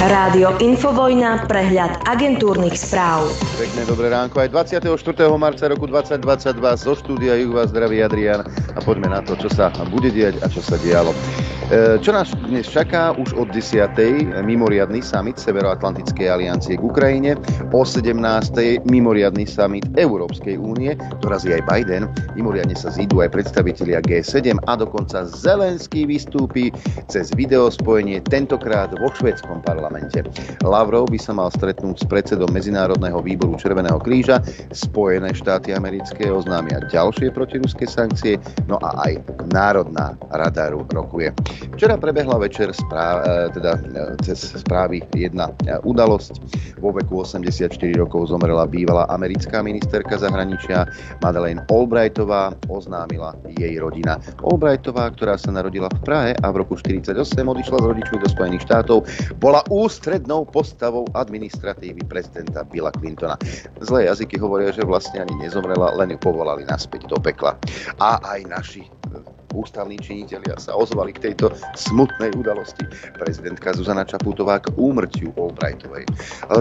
Rádio Infovojna, prehľad agentúrnych správ. Pekné dobré ránko aj 24. marca roku 2022 zo štúdia Juh vás zdraví Adrián a poďme na to, čo sa bude diať a čo sa dialo. Čo nás dnes čaká? Už od 10. mimoriadny summit Severoatlantickej aliancie k Ukrajine, o 17. mimoriadny summit Európskej únie, ktorá je aj Biden, mimoriadne sa zídu aj predstavitelia G7 a dokonca Zelenský vystúpi cez videospojenie, tentokrát vo švédskom parlamente. Lavrov by sa mal stretnúť s predsedom Medzinárodného výboru Červeného kríža, Spojené štáty americké oznámia ďalšie protiruské sankcie, no a aj Národná rada rokuje. Včera prebehla večer cez správy jedna udalosť. Vo veku 84 rokov zomrela bývalá americká ministerka zahraničia Madeleine Albrightová, oznámila jej rodina. Albrightová, ktorá sa narodila v Prahe a v roku 1948 odišla z rodičov do Spojených štátov, bola ústrednou postavou administratívy prezidenta Billa Clintona. Zlé jazyky hovoria, že vlastne ani nezomrela, len ju povolali naspäť do pekla. A aj naši ústavní činitelia sa ozvali k tejto smutnej udalosti. Prezidentka Zuzana Čaputová k úmrtiu Albrightovej.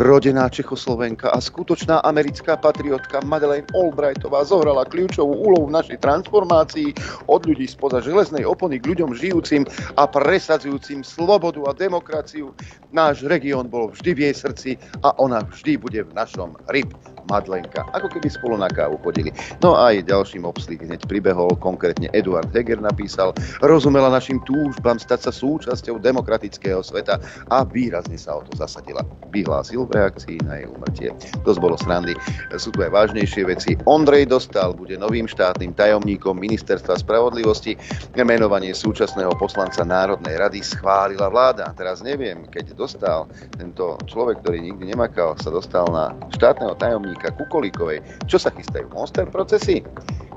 Rodená Čechoslovenka a skutočná americká patriotka Madeleine Albrightová zohrala kľúčovú úlohu v našej transformácii od ľudí spoza železnej opony k ľuďom žijúcim a presadzujúcim slobodu a demokraciu. Náš región bol vždy v jej srdci a ona vždy bude v našom RIP. Madlenka. Ako keby spolu na kávu chodili. No a aj ďalším obslík hneď pribehol, konkrétne Eduard Heger napísal, rozumela našim túžbám stať sa súčasťou demokratického sveta a výrazne sa o to zasadila. Vyhlásil v reakcii na jej úmrtie. Dosť bolo srandy. Sú tu aj vážnejšie veci. Ondrej Dostál bude novým štátnym tajomníkom Ministerstva spravodlivosti. Menovanie súčasného poslanca Národnej rady schválila vláda. Teraz neviem, keď Dostál, tento človek, ktorý nikdy nemakal, sa dostal na štátneho tajomníka Kukolíkovej. Čo sa chystajú? Monster procesy?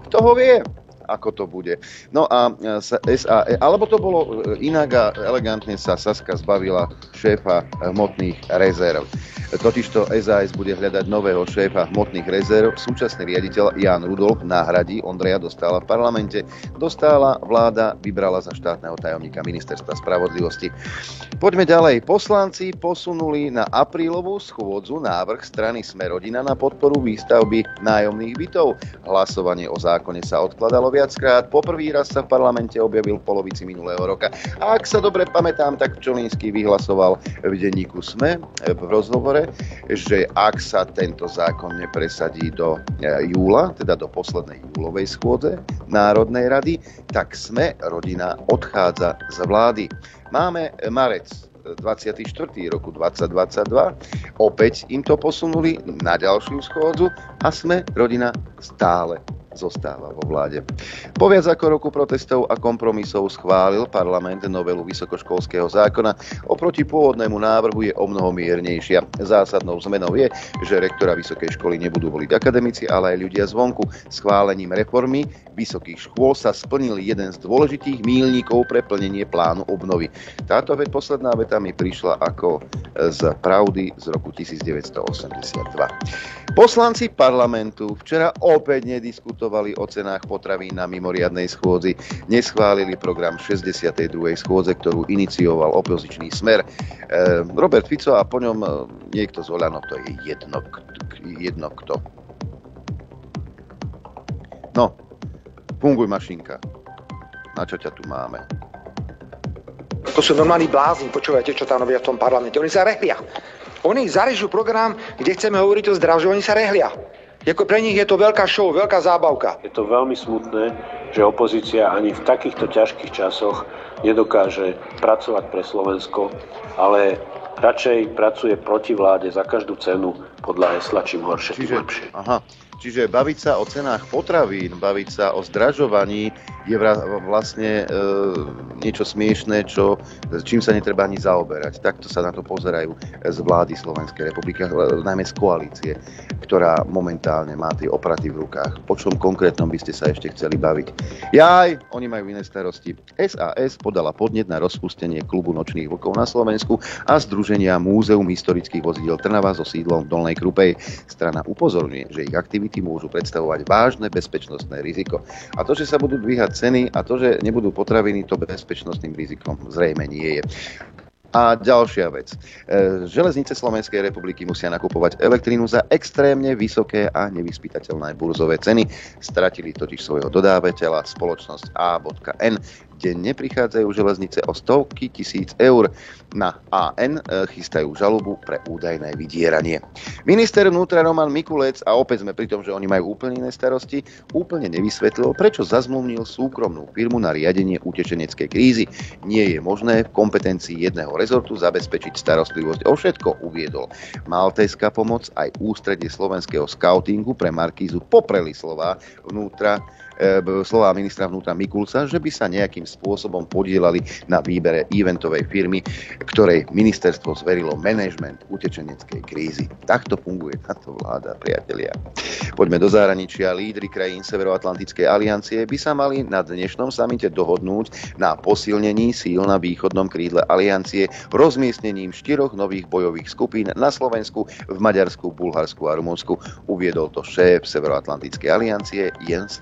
Kto ho vie, ako to bude? No a SAE, alebo to bolo inak a elegantne sa Saska zbavila šéfa hmotných rezerv. Totižto SAS bude hľadať nového šéfa hmotných rezerv. Súčasný riaditeľ Ján Rudolf náhradí Ondreja Dostála v parlamente. Dostála vláda vybrala za štátneho tajomníka Ministerstva spravodlivosti. Poďme ďalej. Poslanci posunuli na aprílovú schôdzu návrh strany Sme rodina na podporu výstavby nájomných bytov. Hlasovanie o zákone sa odkladalo viackrát. Poprvý raz sa v parlamente objavil v polovici minulého roka. A ak sa dobre pamätám, tak Pčolinský vyhlasoval v denníku Sme v rozhovore, že ak sa tento zákon nepresadí do júla, teda do poslednej júlovej schôdze Národnej rady, tak Sme rodina odchádza z vlády. Máme marec 24. roku 2022, opäť im to posunuli na ďalšiu schôdzu a Sme rodina stále zostáva vo vláde. Po viac ako roku protestov a kompromisov schválil parlament novelu vysokoškolského zákona. Oproti pôvodnému návrhu je omnoho miernejšia. Zásadnou zmenou je, že rektora vysokej školy nebudú voliť akademici, ale aj ľudia zvonku. Schválením reformy vysokých škôl sa splnil jeden z dôležitých míľnikov pre plnenie plánu obnovy. Táto posledná veta mi prišla ako z pravdy z roku 1982. Poslanci parlamentu včera opäť nediskutovali o cenách potravín na mimoriadnej schôdzi. Neschválili program 62. schôdze, ktorú inicioval opozičný Smer. Robert Fico a po ňom niekto z Oľano, to je jedno kto. No, funguj mašinka. Na čo ťa tu máme? To sú normálni blázni, počúvajte, čo tam robia v tom parlamente. Oni sa rehlia. Oni zarežú program, kde chceme hovoriť o zdražu, oni sa rehlia. Jako pre nich je to veľká show, veľká zábavka. Je to veľmi smutné, že opozícia ani v takýchto ťažkých časoch nedokáže pracovať pre Slovensko, ale radšej pracuje proti vláde za každú cenu podľa hesla čím horšie, tým lepšie. Aha. Čiže baviť sa o cenách potravín, baviť sa o zdražovaní je vlastne niečo smiešné, čím sa netreba ani zaoberať. Takto sa na to pozerajú z vlády Slovenskej republiky, najmä z koalície, ktorá momentálne má tie opraty v rukách. O čom konkrétnom by ste sa ešte chceli baviť? Jaj, oni majú iné starosti. SAS podala podnet na rozpustenie klubu nočných vlkov na Slovensku a Združenia Múzeum historických vozidiel Trnava so sídlom v Dolnej Krupej. Strana upozorňuje, že ich aktivity môžu predstavovať vážne bezpečnostné riziko. A to, že sa budú dvíhať ceny a to, že nebudú potraviny, to bezpečnostným rizikom zrejme nie je. A ďalšia vec. Železnice Slovenskej republiky musia nakupovať elektrínu za extrémne vysoké a nevyspytateľné burzové ceny. Stratili totiž svojho dodávateľa, spoločnosť A.N., kde neprichádzajú železnice o stovky tisíc eur. Na AN chystajú žalobu pre údajné vydieranie. Minister vnútra Roman Mikulec, a opäť sme pri tom, že oni majú úplne iné starosti, úplne nevysvetlil, prečo zazmluvnil súkromnú firmu na riadenie utečeneckej krízy. Nie je možné v kompetencii jedného rezortu zabezpečiť starostlivosť o všetko, uviedol. Maltéska pomoc aj Ústredie slovenského skautingu pre Markízu popreli slová ministra vnútra Mikulca, že by sa nejakým spôsobom podielali na výbere eventovej firmy, ktorej ministerstvo zverilo manažment utečeneckej krízy. Takto funguje táto vláda, priatelia. Poďme do zahraničia. Lídri krajín Severoatlantickej aliancie by sa mali na dnešnom samite dohodnúť na posilnení síl na východnom krídle aliancie rozmiestnením 4 nových bojových skupín na Slovensku, v Maďarsku, Bulharsku a Rumunsku. Uviedol to šéf Severoatlantickej aliancie Jens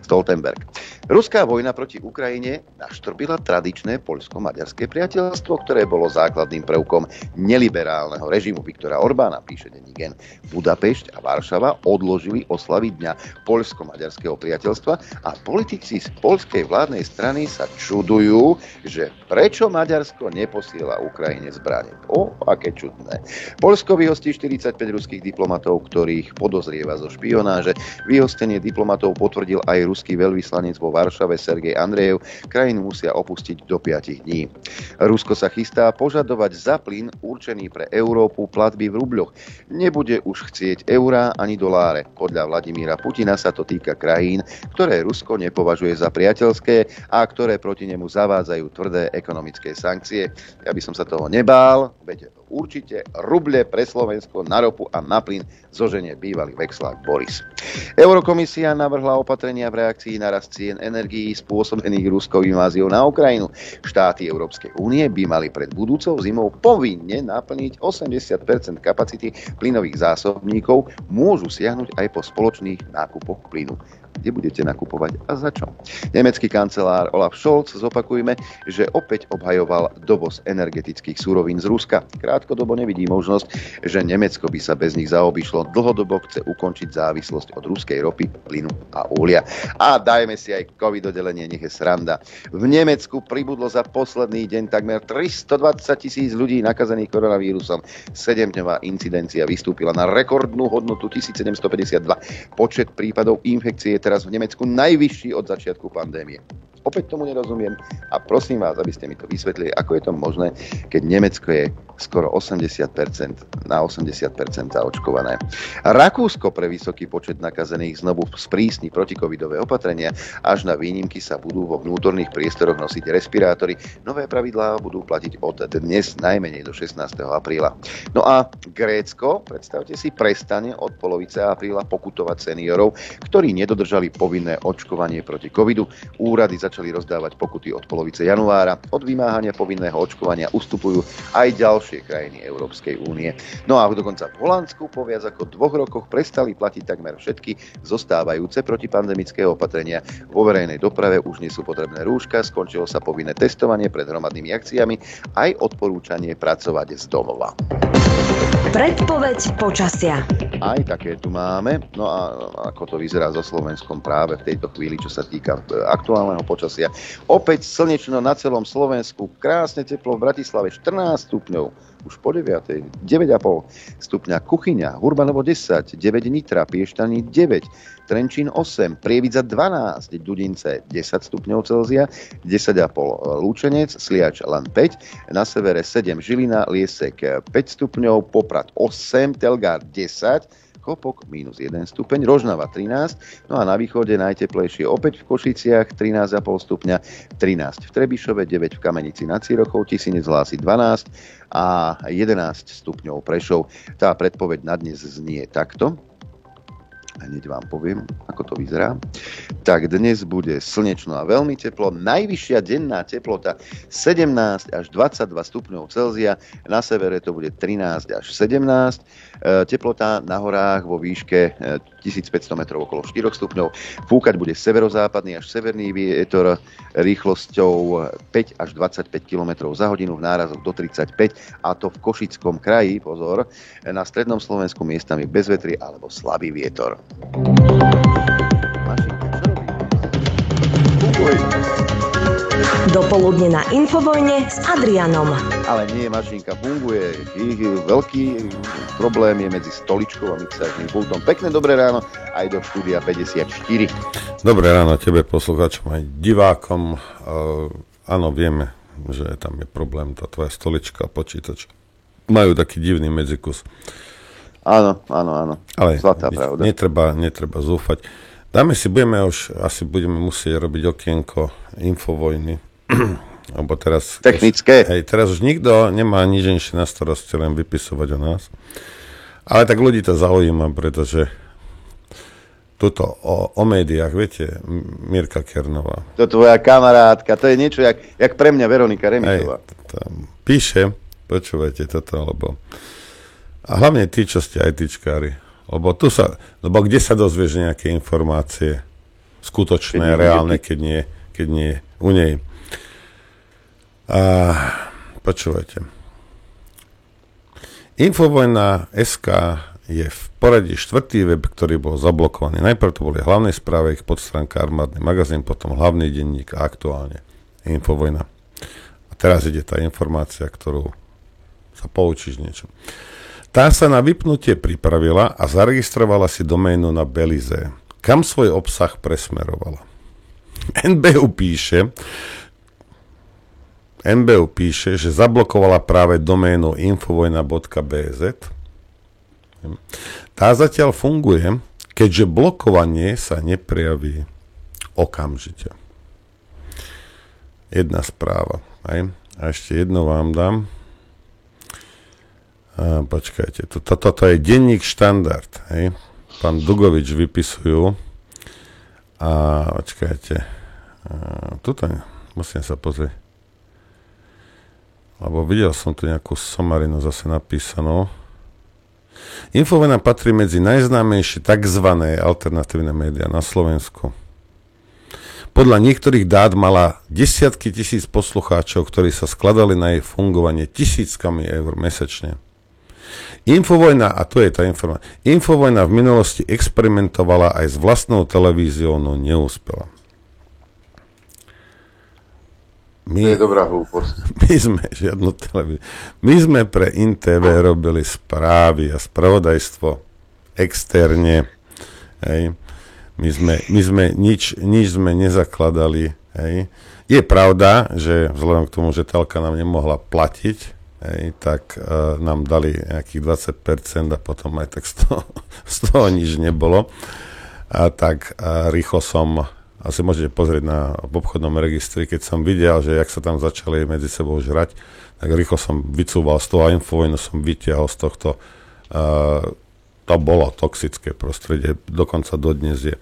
Stoltenberg. Ruská vojna proti Ukrajine naštrbila tradičné poľsko-maďarské priateľstvo, ktoré bolo základným prvkom neliberálneho režimu Viktora Orbána, píše denník N. Budapešť a Varšava odložili oslavy dňa poľsko-maďarského priateľstva a politici z poľskej vládnej strany sa čudujú, že prečo Maďarsko neposiela Ukrajine zbrane. O, aké čudné. Poľsko vyhostí 45 ruských diplomatov, ktorých podozrieva zo špionáže. Vyhostenie diplomatov potvrdil aj ruský veľvyslanec vo Varšave Sergej Andrejev. Krajinu musia opustiť do 5 dní. Rusko sa chystá požadovať za plyn určený pre Európu platby v rubľoch. Nebude už chcieť eurá ani doláre. Podľa Vladimíra Putina sa to týka krajín, ktoré Rusko nepovažuje za priateľské a ktoré proti nemu zavádzajú tvrdé ekonomické sankcie. Ja by som sa toho nebál, veď určite ruble pre Slovensko na ropu a na plyn zoženie bývalý vexlák Boris. Eurokomisia navrhla opatrenia v reakcii na rast cien energií spôsobených ruskou inváziou na Ukrajinu. Štáty Európskej únie by mali pred budúcou zimou povinne naplniť 80% kapacity plynových zásobníkov, môžu siahnuť aj po spoločných nákupoch plynu. Kde budete nakupovať a za čo? Nemecký kancelár Olaf Scholz, zopakujme, že opäť obhajoval dovoz energetických surovín z Ruska. Krátkodobo nevidí možnosť, že Nemecko by sa bez nich zaobišlo. Dlhodobo chce ukončiť závislosť od ruskej ropy, plynu a uhlia. A dajme si aj covid oddelenie, nech je sranda. V Nemecku pribudlo za posledný deň takmer 320 000 ľudí nakazených koronavírusom. 7-dňová incidencia vystúpila na rekordnú hodnotu 1752. Počet prípadov infekcie teraz v Nemecku najvyšší od začiatku pandémie. Opäť tomu nerozumiem a prosím vás, aby ste mi to vysvetlili, ako je to možné, keď Nemecko je skoro 80% zaočkované. Rakúsko pre vysoký počet nakazených znovu sprísni protikovidové opatrenia, až na výnimky sa budú vo vnútorných priestoroch nosiť respirátory. Nové pravidlá budú platiť od dnes najmenej do 16. apríla. No a Grécko, predstavte si, prestane od polovice apríla pokutovať seniorov, ktorí nedodržali povinné očkovanie proti covidu. Úrady začali rozdávať pokuty od polovice januára. Od vymáhania povinného očkovania ustupujú aj ďalšie krajiny Európskej únie. No a dokonca v Holandsku po viac ako 2 rokoch prestali platiť takmer všetky zostávajúce protipandemické opatrenia. Vo verejnej doprave už nie sú potrebné rúška, skončilo sa povinné testovanie pred hromadnými akciami, aj odporúčanie pracovať z domova. Predpoveď počasia. Aj také tu máme. No a ako to vyzerá so Slovenskom práve v tejto chvíli, čo sa týka aktuálneho počasia. Opäť slnečno na celom Slovensku. Krásne teplo v Bratislave 14 stupňov. Už po 9. 9,5 stupňa Kuchyňa, Hurbanovo 10, 9 Nitra, Piešťany 9, Trenčín 8, Prievidza 12, Dudince 10 stupňov Celzia, 10,5 Lúčenec, Sliač len 5, na severe 7 Žilina, Liesek 5 stupňov, Poprad 8, Telgár 10, Kopok -1 stupeň, Rožnava 13, no a na východe najteplejšie opäť v Košiciach 13,5 stupňa, 13 v Trebišove, 9 v Kamenici nad Cirochou, Tisinec hlási 12 a 11 stupňov Prešov. Tá predpoveď na dnes znie takto. Hneď vám poviem, ako to vyzerá. Tak dnes bude slnečno a veľmi teplo. Najvyššia denná teplota 17 až 22 stupňov Celzia. Na severe to bude 13 až 17. Teplota na horách vo výške 1500 metrov okolo 4 stupňov. Fúkať bude severozápadný až severný vietor rýchlosťou 5 až 25 km za hodinu, v nárazoch do 35, a to v Košickom kraji, pozor, na strednom Slovensku miestami bezvetrie alebo slabý vietor. Dopoludne na Infovojne s Adrianom. Ale nie, mašinka funguje. Ich veľký problém je medzi stoličkou a mixážnym pultom. Pekné dobré ráno aj do štúdia 54. Dobré ráno tebe, poslucháčom aj divákom. Áno, vieme, že tam je problém, tá tvoja stolička a počítač majú taký divný medzikus. Áno. Ale zlatá pravda. Netreba zúfať. Dáme si, budeme musieť robiť okienko Infovojny. Lebo teraz... Technické. Hej, teraz už nikto nemá nič inšie na starosti, len vypisovať o nás. Ale tak ľudí to zaujíma, pretože tuto o médiách, viete, Mirka Kernová. To tvoja kamarátka, to je niečo, jak pre mňa Veronika Remišová. Píše, počúvajte toto, lebo... A hlavne tí, čo ste aj tyčkári. Lebo kde sa dozvieš nejaké informácie skutočné, reálne, keď nie u nej. A počúvajte. Infovojna.sk je v poradí 4. web, ktorý bol zablokovaný. Najprv to boli hlavné správy, ich podstránka Armádny magazín, potom hlavný denník a aktuálne Infovojna. A teraz ide tá informácia, ktorú sa poučíš niečo. Tá sa na vypnutie pripravila a zaregistrovala si doménu na Belize, kam svoj obsah presmerovala. NBU píše, že zablokovala práve doménu infovojna.bz. Tá zatiaľ funguje, keďže blokovanie sa neprejaví okamžite. Jedna správa. Aj? A ešte jednu vám dám. Počkajte, toto je denník Štandard, hej? Pán Dugovič vypisujú a počkajte, tuto musím sa pozrieť, lebo videl som tu nejakú somarinu zase napísanú. Infovojna patrí medzi najznámejšie tzv. Alternatívne médiá na Slovensku. Podľa niektorých dát mala desiatky tisíc poslucháčov, ktorí sa skladali na jej fungovanie tisíckami eur mesačne. Infovojna, a to je tá informácia, Infovojna v minulosti experimentovala aj s vlastnou televíziou, no neúspela. To je dobrá hlúposť. My sme pre INTV robili správy a spravodajstvo externe. Hej. My sme nič sme nezakladali. Hej. Je pravda, že vzhľadom k tomu, že telka nám nemohla platiť, hej, tak nám dali nejakých 20% a potom aj tak z toho nič nebolo. A tak rýchlo som, asi môžete pozrieť v obchodnom registri, keď som videl, že jak sa tam začali medzi sebou žrať, tak rýchlo som vycúval z toho Infovojnu, som vytiahol z tohto. To bolo toxické prostredie, dokonca dodnes je,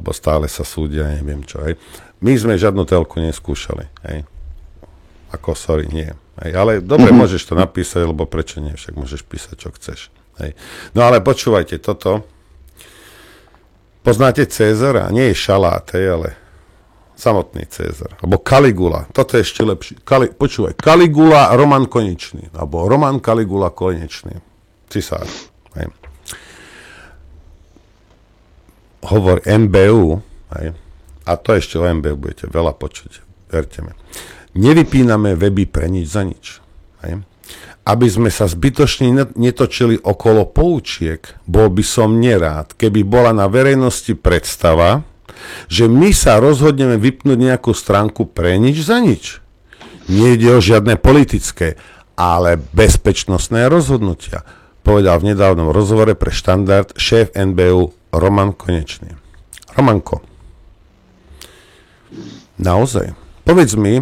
lebo stále sa súdia, neviem čo. Hej. My sme žiadnu telku neskúšali. Hej. Nie. Hej, ale dobre, môžeš to napísať, lebo prečo nie, však môžeš písať, čo chceš. Hej. No ale počúvajte toto. Poznáte Cézara? Nie je Šalát, hej, ale samotný Cézar. Alebo Kaligula, toto je ešte lepšie. Počúvaj, Kaligula Roman Konečný, alebo Roman Kaligula Konečný. Cisár. Hej. Hovor MBU, hej, a to ešte o MBU budete veľa počuť, verte mi. Nevypíname weby pre nič za nič. Hej. Aby sme sa zbytočne netočili okolo poučiek, bol by som nerád, keby bola na verejnosti predstava, že my sa rozhodneme vypnúť nejakú stránku pre nič za nič. Nejde o žiadne politické, ale bezpečnostné rozhodnutia, povedal v nedávnom rozhovore pre Štandard šéf NBU Roman Konečný. Romanko, naozaj, povedz mi,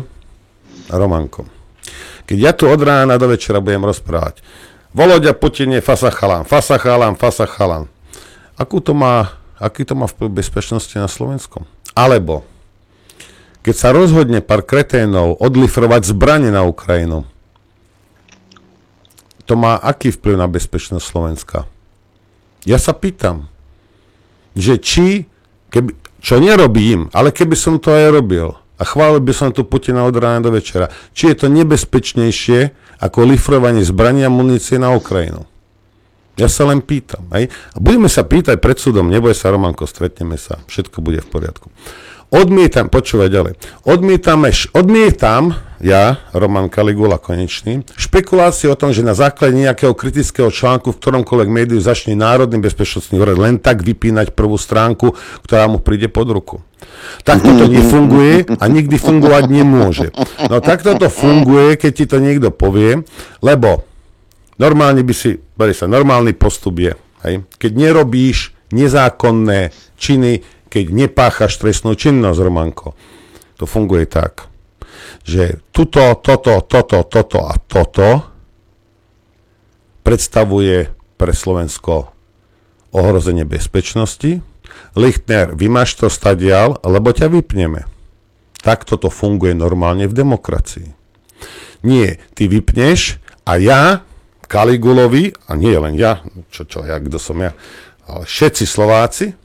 Romanko, keď ja tu od rána do večera budem rozprávať, Voloďa Putin je fasachalan. Aký to má vplyv bezpečnosti na Slovensku? Alebo, keď sa rozhodne pár kreténov odlifrovať zbrane na Ukrajinu, to má aký vplyv na bezpečnosť Slovenska? Ja sa pýtam, že či, keby, čo nerobím, ale keby som to aj robil a chválil by som tu Putina od rána do večera, či je to nebezpečnejšie ako lifrovanie zbraní a munície na Ukrajinu. Ja sa len pýtam. Hej? A budeme sa pýtať pred súdom, neboj sa, Romanko, stretneme sa, všetko bude v poriadku. Odmietam, počúvaj ďalej, odmietam ja, Roman Kaligula Konečný, špekulácie o tom, že na základe nejakého kritického článku v ktoromkoľvek médiu začne Národný bezpečnostný úrad len tak vypínať prvú stránku, ktorá mu príde pod ruku. Takto to nefunguje a nikdy fungovať nemôže. No takto to funguje, keď ti to niekto povie, lebo normálne by si, normálny postup je, hej? Keď nerobíš nezákonné činy, keď nepáchaš trestnú činnosť, Romanko. To funguje tak, že toto a toto predstavuje pre Slovensko ohrozenie bezpečnosti. Lichtner, vymaš to stadial, lebo ťa vypneme. Tak toto funguje normálne v demokracii. Nie, ty vypneš a ja, Kaligulovi, a nie len ja, kto som ja, ale všetci Slováci,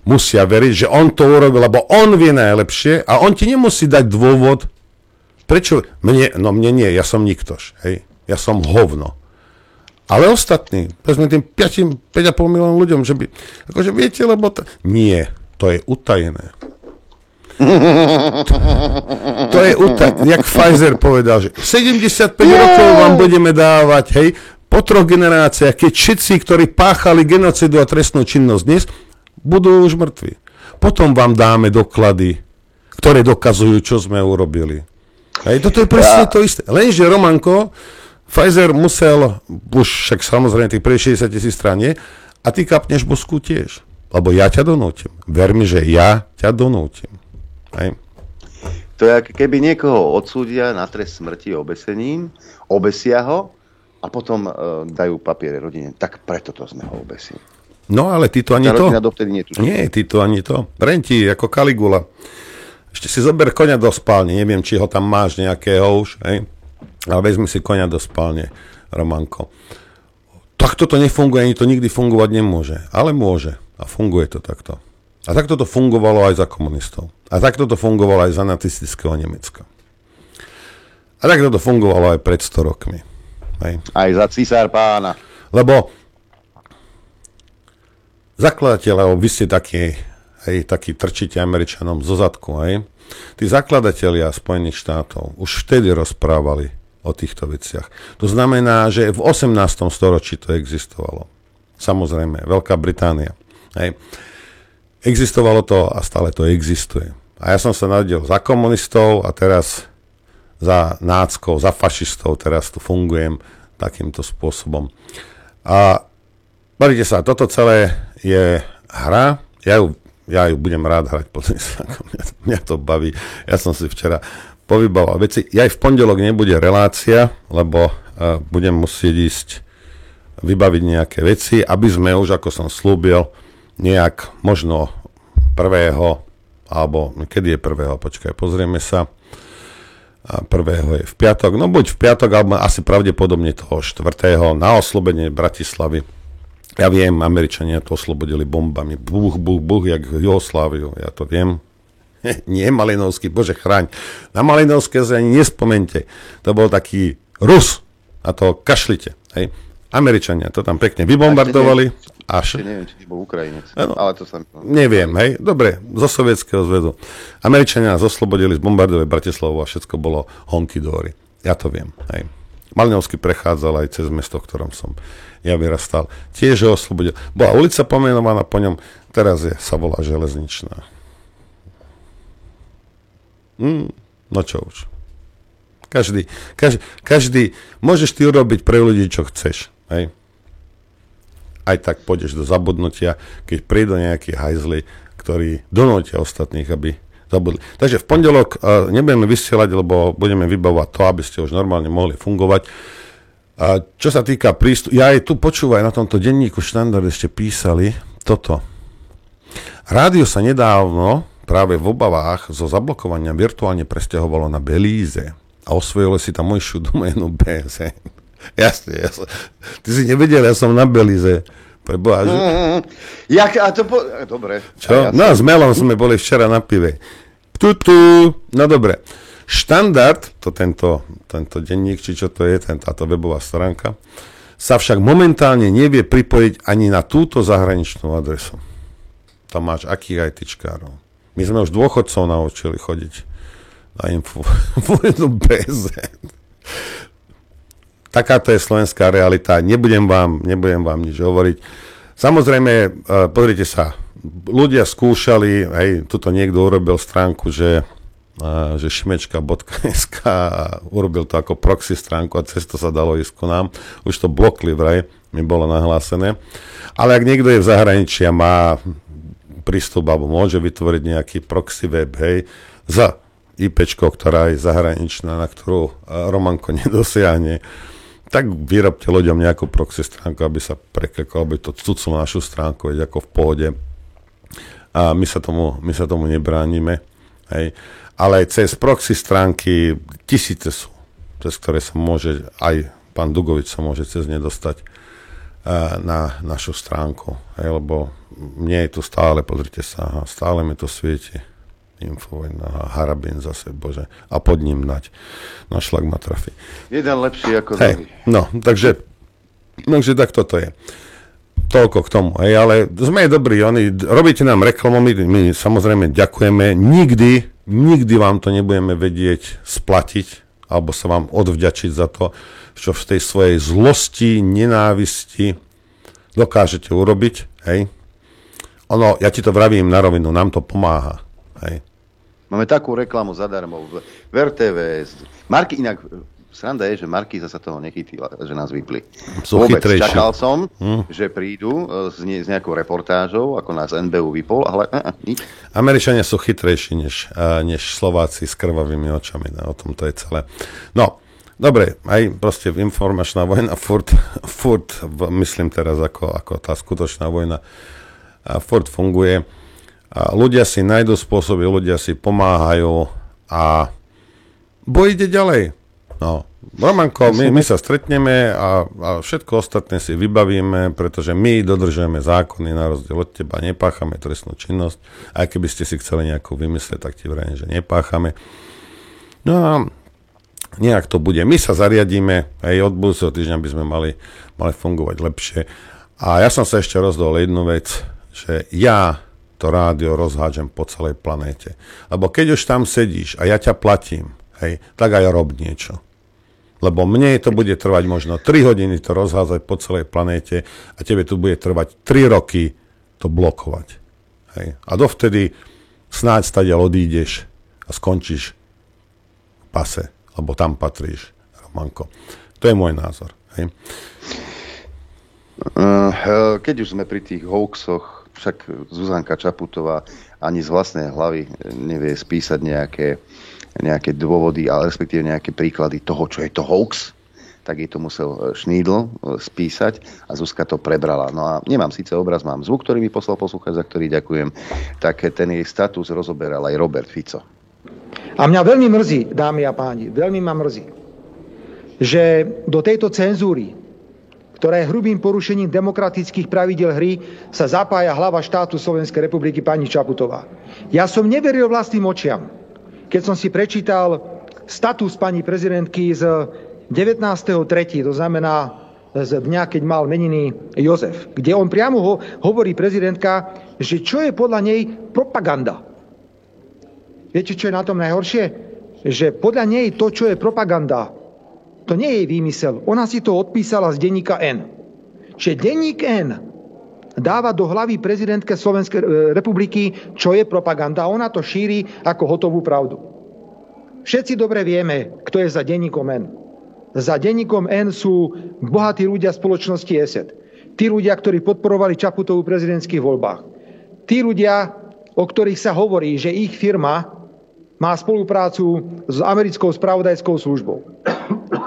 musia veriť, že on to urobil, lebo on vie najlepšie a on ti nemusí dať dôvod, prečo mne nie, ja som niktož, hej, ja som hovno. Ale ostatní, povedzme tým 5,5 miliónom ľuďom, že by, akože viete, lebo to... Nie, to je utajené. To je utajené, jak Pfizer povedal, že 75 rokov vám budeme dávať, hej, po troch generáciách, keď všetci, ktorí páchali genocidu a trestnú činnosť dnes, budú už mŕtvi. Potom vám dáme doklady, ktoré dokazujú, čo sme urobili. Hej, toto je presne to isté. Lenže, Romanko, Pfizer musel, už však samozrejme tých pre 60,000 strán je, a ty kapneš bosku tiež. Lebo ja ťa donútim. Ver mi, že ja ťa donútim. Hej. To je, keby niekoho odsúdia na trest smrti obesením, obesia ho a potom dajú papiere rodine. Tak preto to sme ho obesili. No, ale ty to ani to. Nie, ty to ani to. Renti, ako Kaligula. Ešte si zober konia do spálne. Neviem, či ho tam máš nejakého už. Hej? Ale vezmi si konia do spálne, Romanko. Takto to nefunguje, ani to nikdy fungovať nemôže. Ale môže. A funguje to takto. A takto to fungovalo aj za komunistov. A takto to fungovalo aj za nacistického Nemecka. A takto to fungovalo aj pred 100 rokmi. Hej? Aj za císar pána. Lebo zakladateľov, vy ste takí trčíte Američanom zo zadku, hej. Tí zakladatelia Spojených štátov už vtedy rozprávali o týchto veciach. To znamená, že v 18. storočí to existovalo. Samozrejme, Veľká Británia. Hej. Existovalo to a stále to existuje. A ja som sa narodil za komunistov a teraz za náckov, za fašistov, teraz tu fungujem takýmto spôsobom. A bavite sa, toto celé je hra, ja ju budem rád hrať, mňa to baví, ja som si včera povybával veci, ja aj v pondelok nebude relácia, lebo budem musieť ísť vybaviť nejaké veci, aby sme už, ako som slúbil, nejak možno prvého, alebo kedy je prvého, počkaj, pozrieme sa, a prvého je v piatok, no buď v piatok, alebo asi pravdepodobne toho 4. na oslobodenie Bratislavy. Ja viem, Američania to oslobodili bombami. Buch, jak Jugosláviu. Ja to viem. Nie Malinovský, bože chráň. Na Malinovské sa ani nespomente. To bol taký Rus. A to kašlite. Hej. Američania to tam pekne vybombardovali. Až... Neviem, či bol Ukrajinec. No, ale to som... Neviem, hej. Dobre, zo Sovietskeho zväzu. Američania nás oslobodili z bombardovej Bratislavu a všetko bolo honky dory. Ja to viem, hej. Malinovský prechádzal aj cez mesto, v ktorom som ja vyrastal. Tiež ho oslobodil. Bola ulica pomenovaná po ňom, teraz sa volá Železničná. No čo už. Každý, môžeš ty urobiť pre ľudí, čo chceš. Hej? Aj tak pôjdeš do zabudnutia, keď prídu nejakí hajzli, ktorí donútia ostatných, aby zabudli. Takže v pondelok nebudeme vysielať, lebo budeme vybavovať to, aby ste už normálne mohli fungovať. Čo sa týka prístupu, ja aj tu počúvaj, na tomto denníku Štandard ešte písali toto. Rádio sa nedávno práve v obavách zo zablokovania virtuálne presťahovalo na Belize a osvojilo si tam mojšiu doménu BSN. Jasne, ty si nevedel, ja som na Belize. To je boha, že... Jak, a to po... Dobre. Čo? No s Melom sme boli včera na pive. Tutu. No dobre. Štandard, to tento denník, či čo to je, táto webová stránka, sa však momentálne nevie pripojiť ani na túto zahraničnú adresu. Tam máš akých ajtičkárov. My sme už dôchodcov naučili chodiť na info. Takáto je slovenská realita. Nebudem vám nič hovoriť. Samozrejme, pozrite sa, ľudia skúšali, hej, tuto niekto urobil stránku, že šimečka.sk a urobil to ako proxy stránku a cez to sa dalo ísť ku nám. Už to blokli vraj, mi bolo nahlásené. Ale ak niekto je v zahraničí a má prístup alebo môže vytvoriť nejaký proxy web, hej, za IPčko, ktorá je zahraničná, na ktorú Romanko nedosiahne, tak vyrobte ľuďom nejakú proxy stránku, aby sa preklikol, aby to cuclo našu stránku, veď ako v pohode. A my sa tomu nebránime, hej. Ale cez proxy stránky tisíce sú, cez ktoré sa môže, aj pán Dugovič sa môže cez ne dostať na našu stránku. Hej, lebo mne je to stále, pozrite sa, stále mi to svieti. Infovojna, Harabin zase, bože. A pod ním nať. Na šlak ma trafi. Jeden lepší ako druhý. No, takže tak toto je. Toľko k tomu. Hej, ale sme dobrí, oni robíte nám reklamu, my samozrejme ďakujeme. Nikdy vám to nebudeme vedieť splatiť, alebo sa vám odvďačiť za to, čo v tej svojej zlosti, nenávisti dokážete urobiť. Hej. Ono, ja ti to vravím na rovinu, nám to pomáha. Hej. Máme takú reklamu zadarmo v RTV. Marky, inak sranda je, že Markýza sa toho nechytila, že nás vypli. Vôbec chytrejší. Čakal som, že prídu s nejakou reportážou, ako nás NBU vypol, ale nič. Američania sú chytrejší než Slováci s krvavými očami. O tom to je celé. No, dobre, aj proste informačná vojna furt myslím teraz ako tá skutočná vojna furt funguje. A ľudia si nájdú spôsoby, ľudia si pomáhajú a boj ide ďalej. No, Romanko, my sa stretneme a všetko ostatné si vybavíme, pretože my dodržujeme zákony, na rozdiel od teba, nepáchame trestnú činnosť. Aj keby ste si chceli nejakú vymyslieť, tak ti vrajím, že nepáchame. No a nejak to bude. My sa zariadíme, aj od budúceho týždňa by sme mali fungovať lepšie. A ja som sa ešte rozdol jednu vec, že ja to rádio rozhádžem po celej planéte. Lebo keď už tam sedíš a ja ťa platím, hej, tak aj rob niečo. Lebo mne to bude trvať možno 3 hodiny to rozházať po celej planéte a tebe tu bude trvať 3 roky to blokovať. Hej. A dovtedy snáď stadiaľ odídeš a skončíš v pase, lebo tam patríš, Romanko. To je môj názor. Hej. Keď už sme pri tých hoaxoch, však Zuzanka Čaputová ani z vlastnej hlavy nevie spísať nejaké dôvody, ale respektíve nejaké príklady toho, čo je to hoax, tak jej to musel Šnídl spísať a Zuzka to prebrala. No a nemám síce obraz, mám zvuk, ktorý mi poslal poslucháč, za ktorý ďakujem, tak ten jej status rozoberal aj Robert Fico. A mňa veľmi mrzí, dámy a páni, veľmi ma mrzí, že do tejto cenzúry, ktoré hrubým porušením demokratických pravidel hry sa zapája hlava štátu Slovenskej republiky pani Čaputová. Ja som neveril vlastným očiam, keď som si prečítal status pani prezidentky z 19.3., to znamená z dňa, keď mal meniny Jozef, kde on priamo hovorí prezidentka, že čo je podľa nej propaganda. Viete, čo je na tom najhoršie? Že podľa nej to, čo je propaganda, to nie je jej výmysel. Ona si to odpísala z denníka N. Čiže denník N dáva do hlavy prezidentke Slovenskej republiky, čo je propaganda. Ona to šíri ako hotovú pravdu. Všetci dobre vieme, kto je za denníkom N. Za denníkom N sú bohatí ľudia spoločnosti ESET. Tí ľudia, ktorí podporovali Čaputovú v prezidentských voľbách. Tí ľudia, o ktorých sa hovorí, že ich firma má spoluprácu s americkou spravodajskou službou.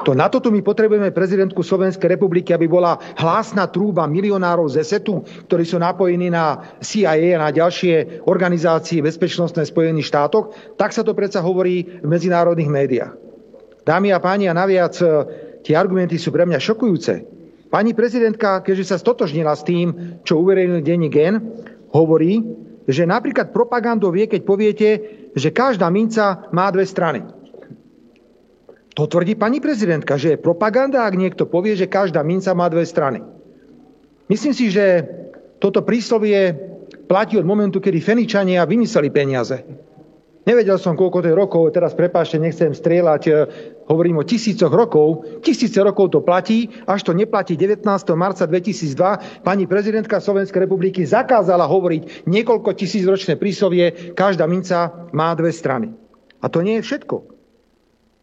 To na toto my potrebujeme prezidentku Slovenskej republiky, aby bola hlásna trúba milionárov z ESETu, ktorí sú napojení na CIA a na ďalšie organizácie bezpečnostné Spojených štátoch. Tak sa to predsa hovorí v medzinárodných médiách. Dámy a páni, a naviac tie argumenty sú pre mňa šokujúce. Pani prezidentka, keďže sa stotožnila s tým, čo uverejnil denník N, hovorí, že napríklad propagandou vie, keď poviete, že každá minca má dve strany. To tvrdí pani prezidentka, že je propaganda, ak niekto povie, že každá minca má dve strany. Myslím si, že toto príslovie platí od momentu, kedy Feničania vymysleli peniaze. Nevedel som, koľko to je rokov, teraz prepášte, nechcem strieľať, hovorím o tisícoch rokov. Tisíce rokov to platí, až to neplatí 19. marca 2002. Pani prezidentka Slovenskej republiky zakázala hovoriť niekoľko tisícročné príslovie, každá minca má dve strany. A to nie je všetko.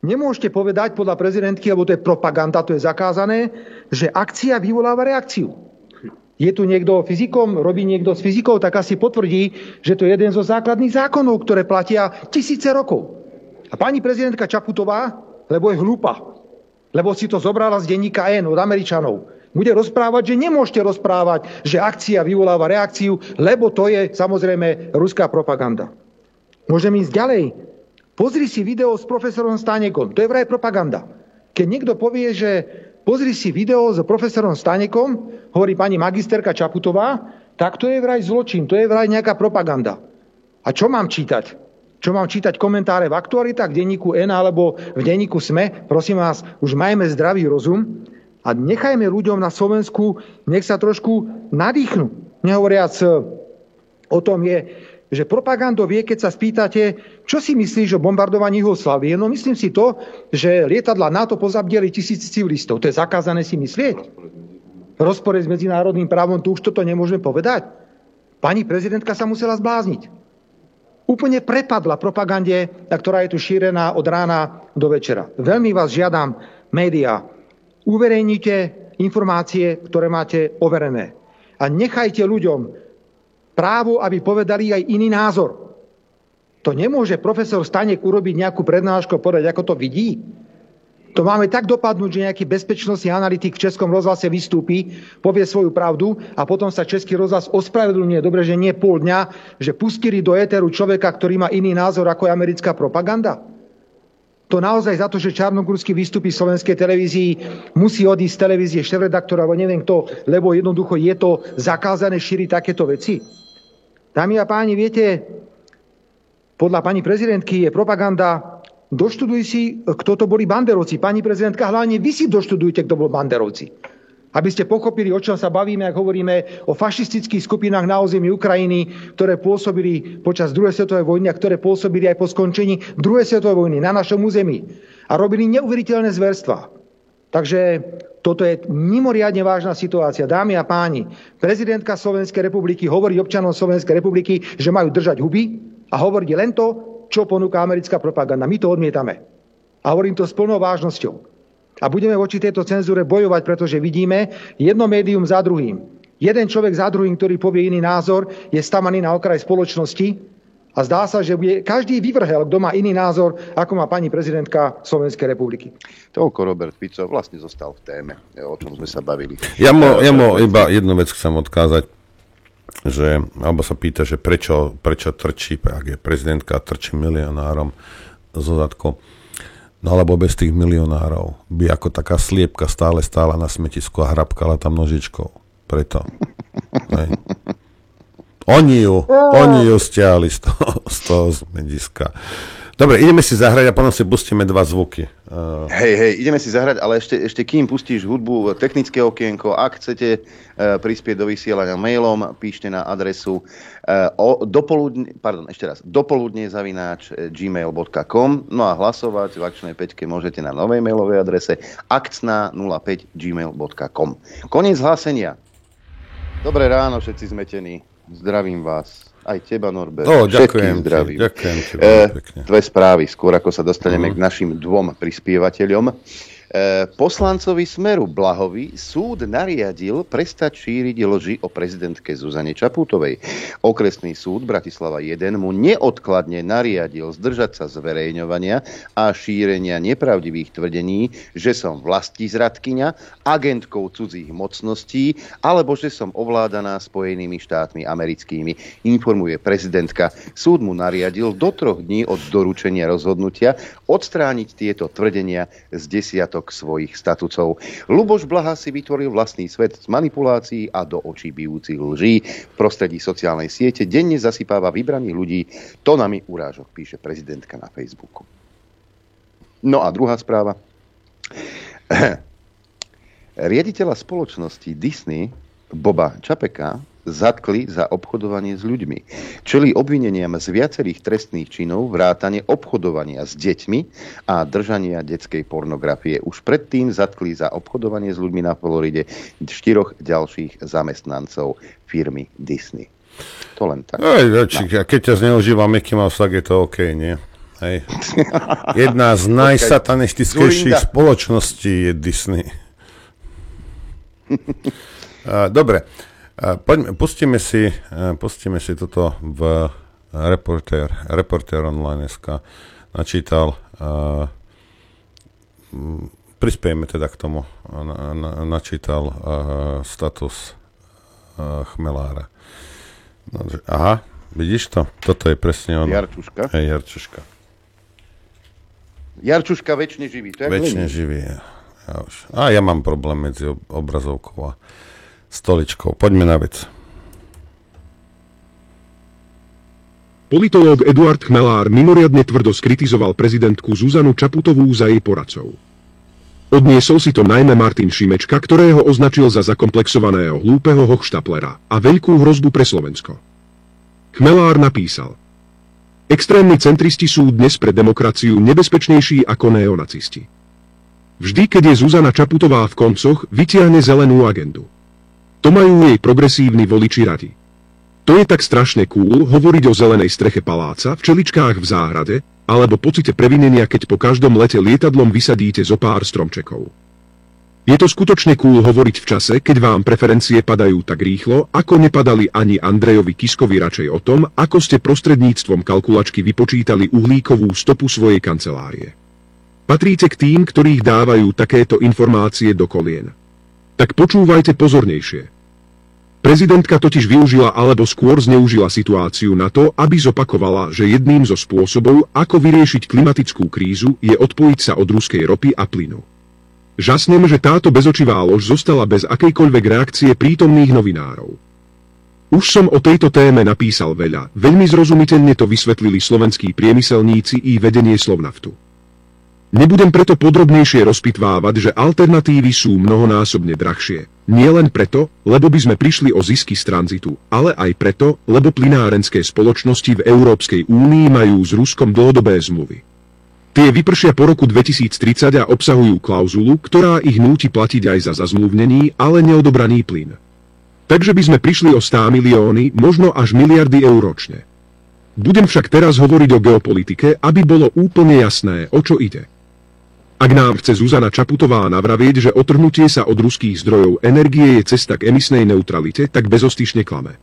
Nemôžete povedať podľa prezidentky, lebo to je propaganda, to je zakázané, že akcia vyvoláva reakciu. Je tu niekto fyzikom, robí niekto s fyzikou, tak asi potvrdí, že to je jeden zo základných zákonov, ktoré platia tisíce rokov. A pani prezidentka Čaputová, lebo je hlúpa, lebo si to zobrala z denníka N od Američanov, bude rozprávať, že nemôžete rozprávať, že akcia vyvoláva reakciu, lebo to je samozrejme ruská propaganda. Môžeme ísť ďalej. Pozri si video s profesorom Stanekom. To je vraj propaganda. Keď niekto povie, že pozri si video s profesorom Stanekom, hovorí pani magisterka Čaputová, tak to je vraj zločin, to je vraj nejaká propaganda. A čo mám čítať? Čo mám čítať komentáre v aktualitách, v denníku N alebo v denníku SME? Prosím vás, už majme zdravý rozum a nechajme ľuďom na Slovensku, nech sa trošku nadýchnú. Nehovoriac o tom je, že propaganda vie, keď sa spýtate, čo si myslíš o bombardovaní Jugoslávie. No myslím si to, že lietadlá NATO pozabdieli tisíc civilistov. To je zakázané si myslieť. V rozpore s medzinárodným právom, tu už toto nemôžeme povedať. Pani prezidentka sa musela zblázniť. Úplne prepadla propagande, ktorá je tu šírená od rána do večera. Veľmi vás žiadam, médiá, uverejnite informácie, ktoré máte overené. A nechajte ľuďom právo, aby povedali aj iný názor. To nemôže profesor Stanek urobiť nejakú prednášku, povedať, ako to vidí. To máme tak dopadnúť, že nejaký bezpečnostný analytik v Českom rozhlase vystúpi, povie svoju pravdu a potom sa Český rozhlas ospravedlňuje, dobre, že nie pol dňa, že pustili do éteru človeka, ktorý má iný názor, ako je americká propaganda. To naozaj za to, že Čarnogurský vystupí v slovenskej televízii, musí odísť z televízie šéfredaktor, alebo neviem kto, lebo jednoducho je to zakázané šíriť takéto veci. Dámy a páni, viete, podľa pani prezidentky je propaganda. Doštuduj si, kto to boli banderovci. Pani prezidentka, hlavne vy si doštudujte, kto bol banderovci. Aby ste pochopili, o čom sa bavíme, ak hovoríme o fašistických skupinách na území Ukrajiny, ktoré pôsobili počas druhej svetovej vojny a ktoré pôsobili aj po skončení druhej svetovej vojny na našom území a robili neuveriteľné zverstvá. Takže toto je mimoriadne vážna situácia. Dámy a páni, prezidentka Slovenskej republiky hovorí občanom Slovenskej republiky, že majú držať huby a hovorí len to, čo ponúka americká propaganda. My to odmietame. A hovorím to s plnou vážnosťou. A budeme voči tejto cenzúre bojovať, pretože vidíme jedno médium za druhým. Jeden človek za druhým, ktorý povie iný názor, je stamaný na okraj spoločnosti a zdá sa, že bude každý vyvrhel, kto má iný názor, ako má pani prezidentka Slovenskej republiky. Toľko Robert Fico vlastne zostal v téme, o čom sme sa bavili. Ja mu iba jednu vec chcem odkázať. Že, alebo sa pýta, že prečo trčí, ak je prezidentka, trčí milionárom zo zadku. No alebo bez tých milionárov by ako taká sliepka stále stála na smetisku a hrabkala tam nožičkou. Preto. Oni ju stiahli z toho smetiska. Dobre, ideme si zahrať a potom si pustíme dva zvuky. Hej, ideme si zahrať, ale ešte kým pustíš hudbu, technické okienko, ak chcete prispieť do vysielania mailom, píšte na adresu dopoludne@gmail.com. No a hlasovať v akčnej peťke môžete na novej mailovej adrese akcna05@gmail.com. Koniec hlásenia. Dobré ráno, všetci zmetení. Zdravím vás. Aj teba, Norbert. Všetkým zdravím. Ďakujem ti veľmi pekne. Dve správy, skôr ako sa dostaneme k našim dvom prispievateľom. Poslancovi Smeru Blahovi súd nariadil prestať šíriť lži o prezidentke Zuzane Čaputovej. Okresný súd Bratislava 1 mu neodkladne nariadil zdržať sa zverejňovania a šírenia nepravdivých tvrdení, že som vlastizradkyňa, agentkou cudzích mocností alebo že som ovládaná Spojenými štátmi americkými, informuje prezidentka. Súd mu nariadil do 3 dní od doručenia rozhodnutia odstrániť tieto tvrdenia z desiatok zbytok svojich statusov. Luboš Blaha si vytvoril vlastný svet z manipulácií a do očí bijúcich lží. V prostredí sociálnej siete denne zasypáva vybraných ľudí tonami urážok, píše prezidentka na Facebooku. No a druhá správa. Riaditeľa spoločnosti Disney Boba Čapeka zatkli za obchodovanie s ľuďmi. Čelí obvineniam z viacerých trestných činov, vrátane obchodovania s deťmi a držania detskej pornografie. Už predtým zatkli za obchodovanie s ľuďmi na Floride 4 ďalších zamestnancov firmy Disney. To len tak. A keď ťa zneužíva Mickey Mouse, tak je to OK, nie? Hej. Jedna z najsatanistickejších spoločností je Disney. Dobre, pustíme si toto v Reportér online.sk načítal. Prispiejme teda k tomu. Načítal status Chmelára. Aha, vidíš to? Toto je presne ono. Jarčuška. Hej, Jarčuška. Jarčuška večne živý. Večne živý, ja mám problém medzi obrazovkou a stoličkou. Poďme na vec. Politológ Eduard Chmelár mimoriadne tvrdo skritizoval prezidentku Zuzanu Čaputovú za jej poradcov. Odniesol si to najmä Martin Šimečka, ktorého označil za zakomplexovaného hlúpeho hochštaplera a veľkú hrozbu pre Slovensko. Chmelár napísal: Extrémni centristi sú dnes pre demokraciu nebezpečnejší ako neonacisti. Vždy, keď je Zuzana Čaputová v koncoch, vytiahne zelenú agendu. To majú jej progresívni voliči radi. To je tak strašne cool hovoriť o zelenej streche paláca, v čeličkách v záhrade, alebo pocite previnenia, keď po každom lete lietadlom vysadíte zo pár stromčekov. Je to skutočne cool hovoriť v čase, keď vám preferencie padajú tak rýchlo, ako nepadali ani Andrejovi Kiskovi, radšej o tom, ako ste prostredníctvom kalkulačky vypočítali uhlíkovú stopu svojej kancelárie. Patríte k tým, ktorých dávajú takéto informácie do kolien. Tak počúvajte pozornejšie. Prezidentka totiž využila alebo skôr zneužila situáciu na to, aby zopakovala, že jedným zo spôsobov, ako vyriešiť klimatickú krízu, je odpojiť sa od ruskej ropy a plynu. Žasnem, že táto bezočivá lož zostala bez akejkoľvek reakcie prítomných novinárov. Už som o tejto téme napísal veľa, veľmi zrozumiteľne to vysvetlili slovenskí priemyselníci i vedenie Slovnaftu. Nebudem preto podrobnejšie rozpitvávať, že alternatívy sú mnohonásobne drahšie. Nie len preto, lebo by sme prišli o zisky z tranzitu, ale aj preto, lebo plynárenské spoločnosti v Európskej únii majú s Ruskom dlhodobé zmluvy. Tie vypršia po roku 2030 a obsahujú klauzulu, ktorá ich núti platiť aj za zazmluvnený, ale neodobraný plyn. Takže by sme prišli o 100 milióny, možno až miliardy eur ročne. Budem však teraz hovoriť o geopolitike, aby bolo úplne jasné, o čo ide. Ak nám chce Zuzana Čaputová navravieť, že otrhnutie sa od ruských zdrojov energie je cesta k emisnej neutralite, tak bezostyšne klame.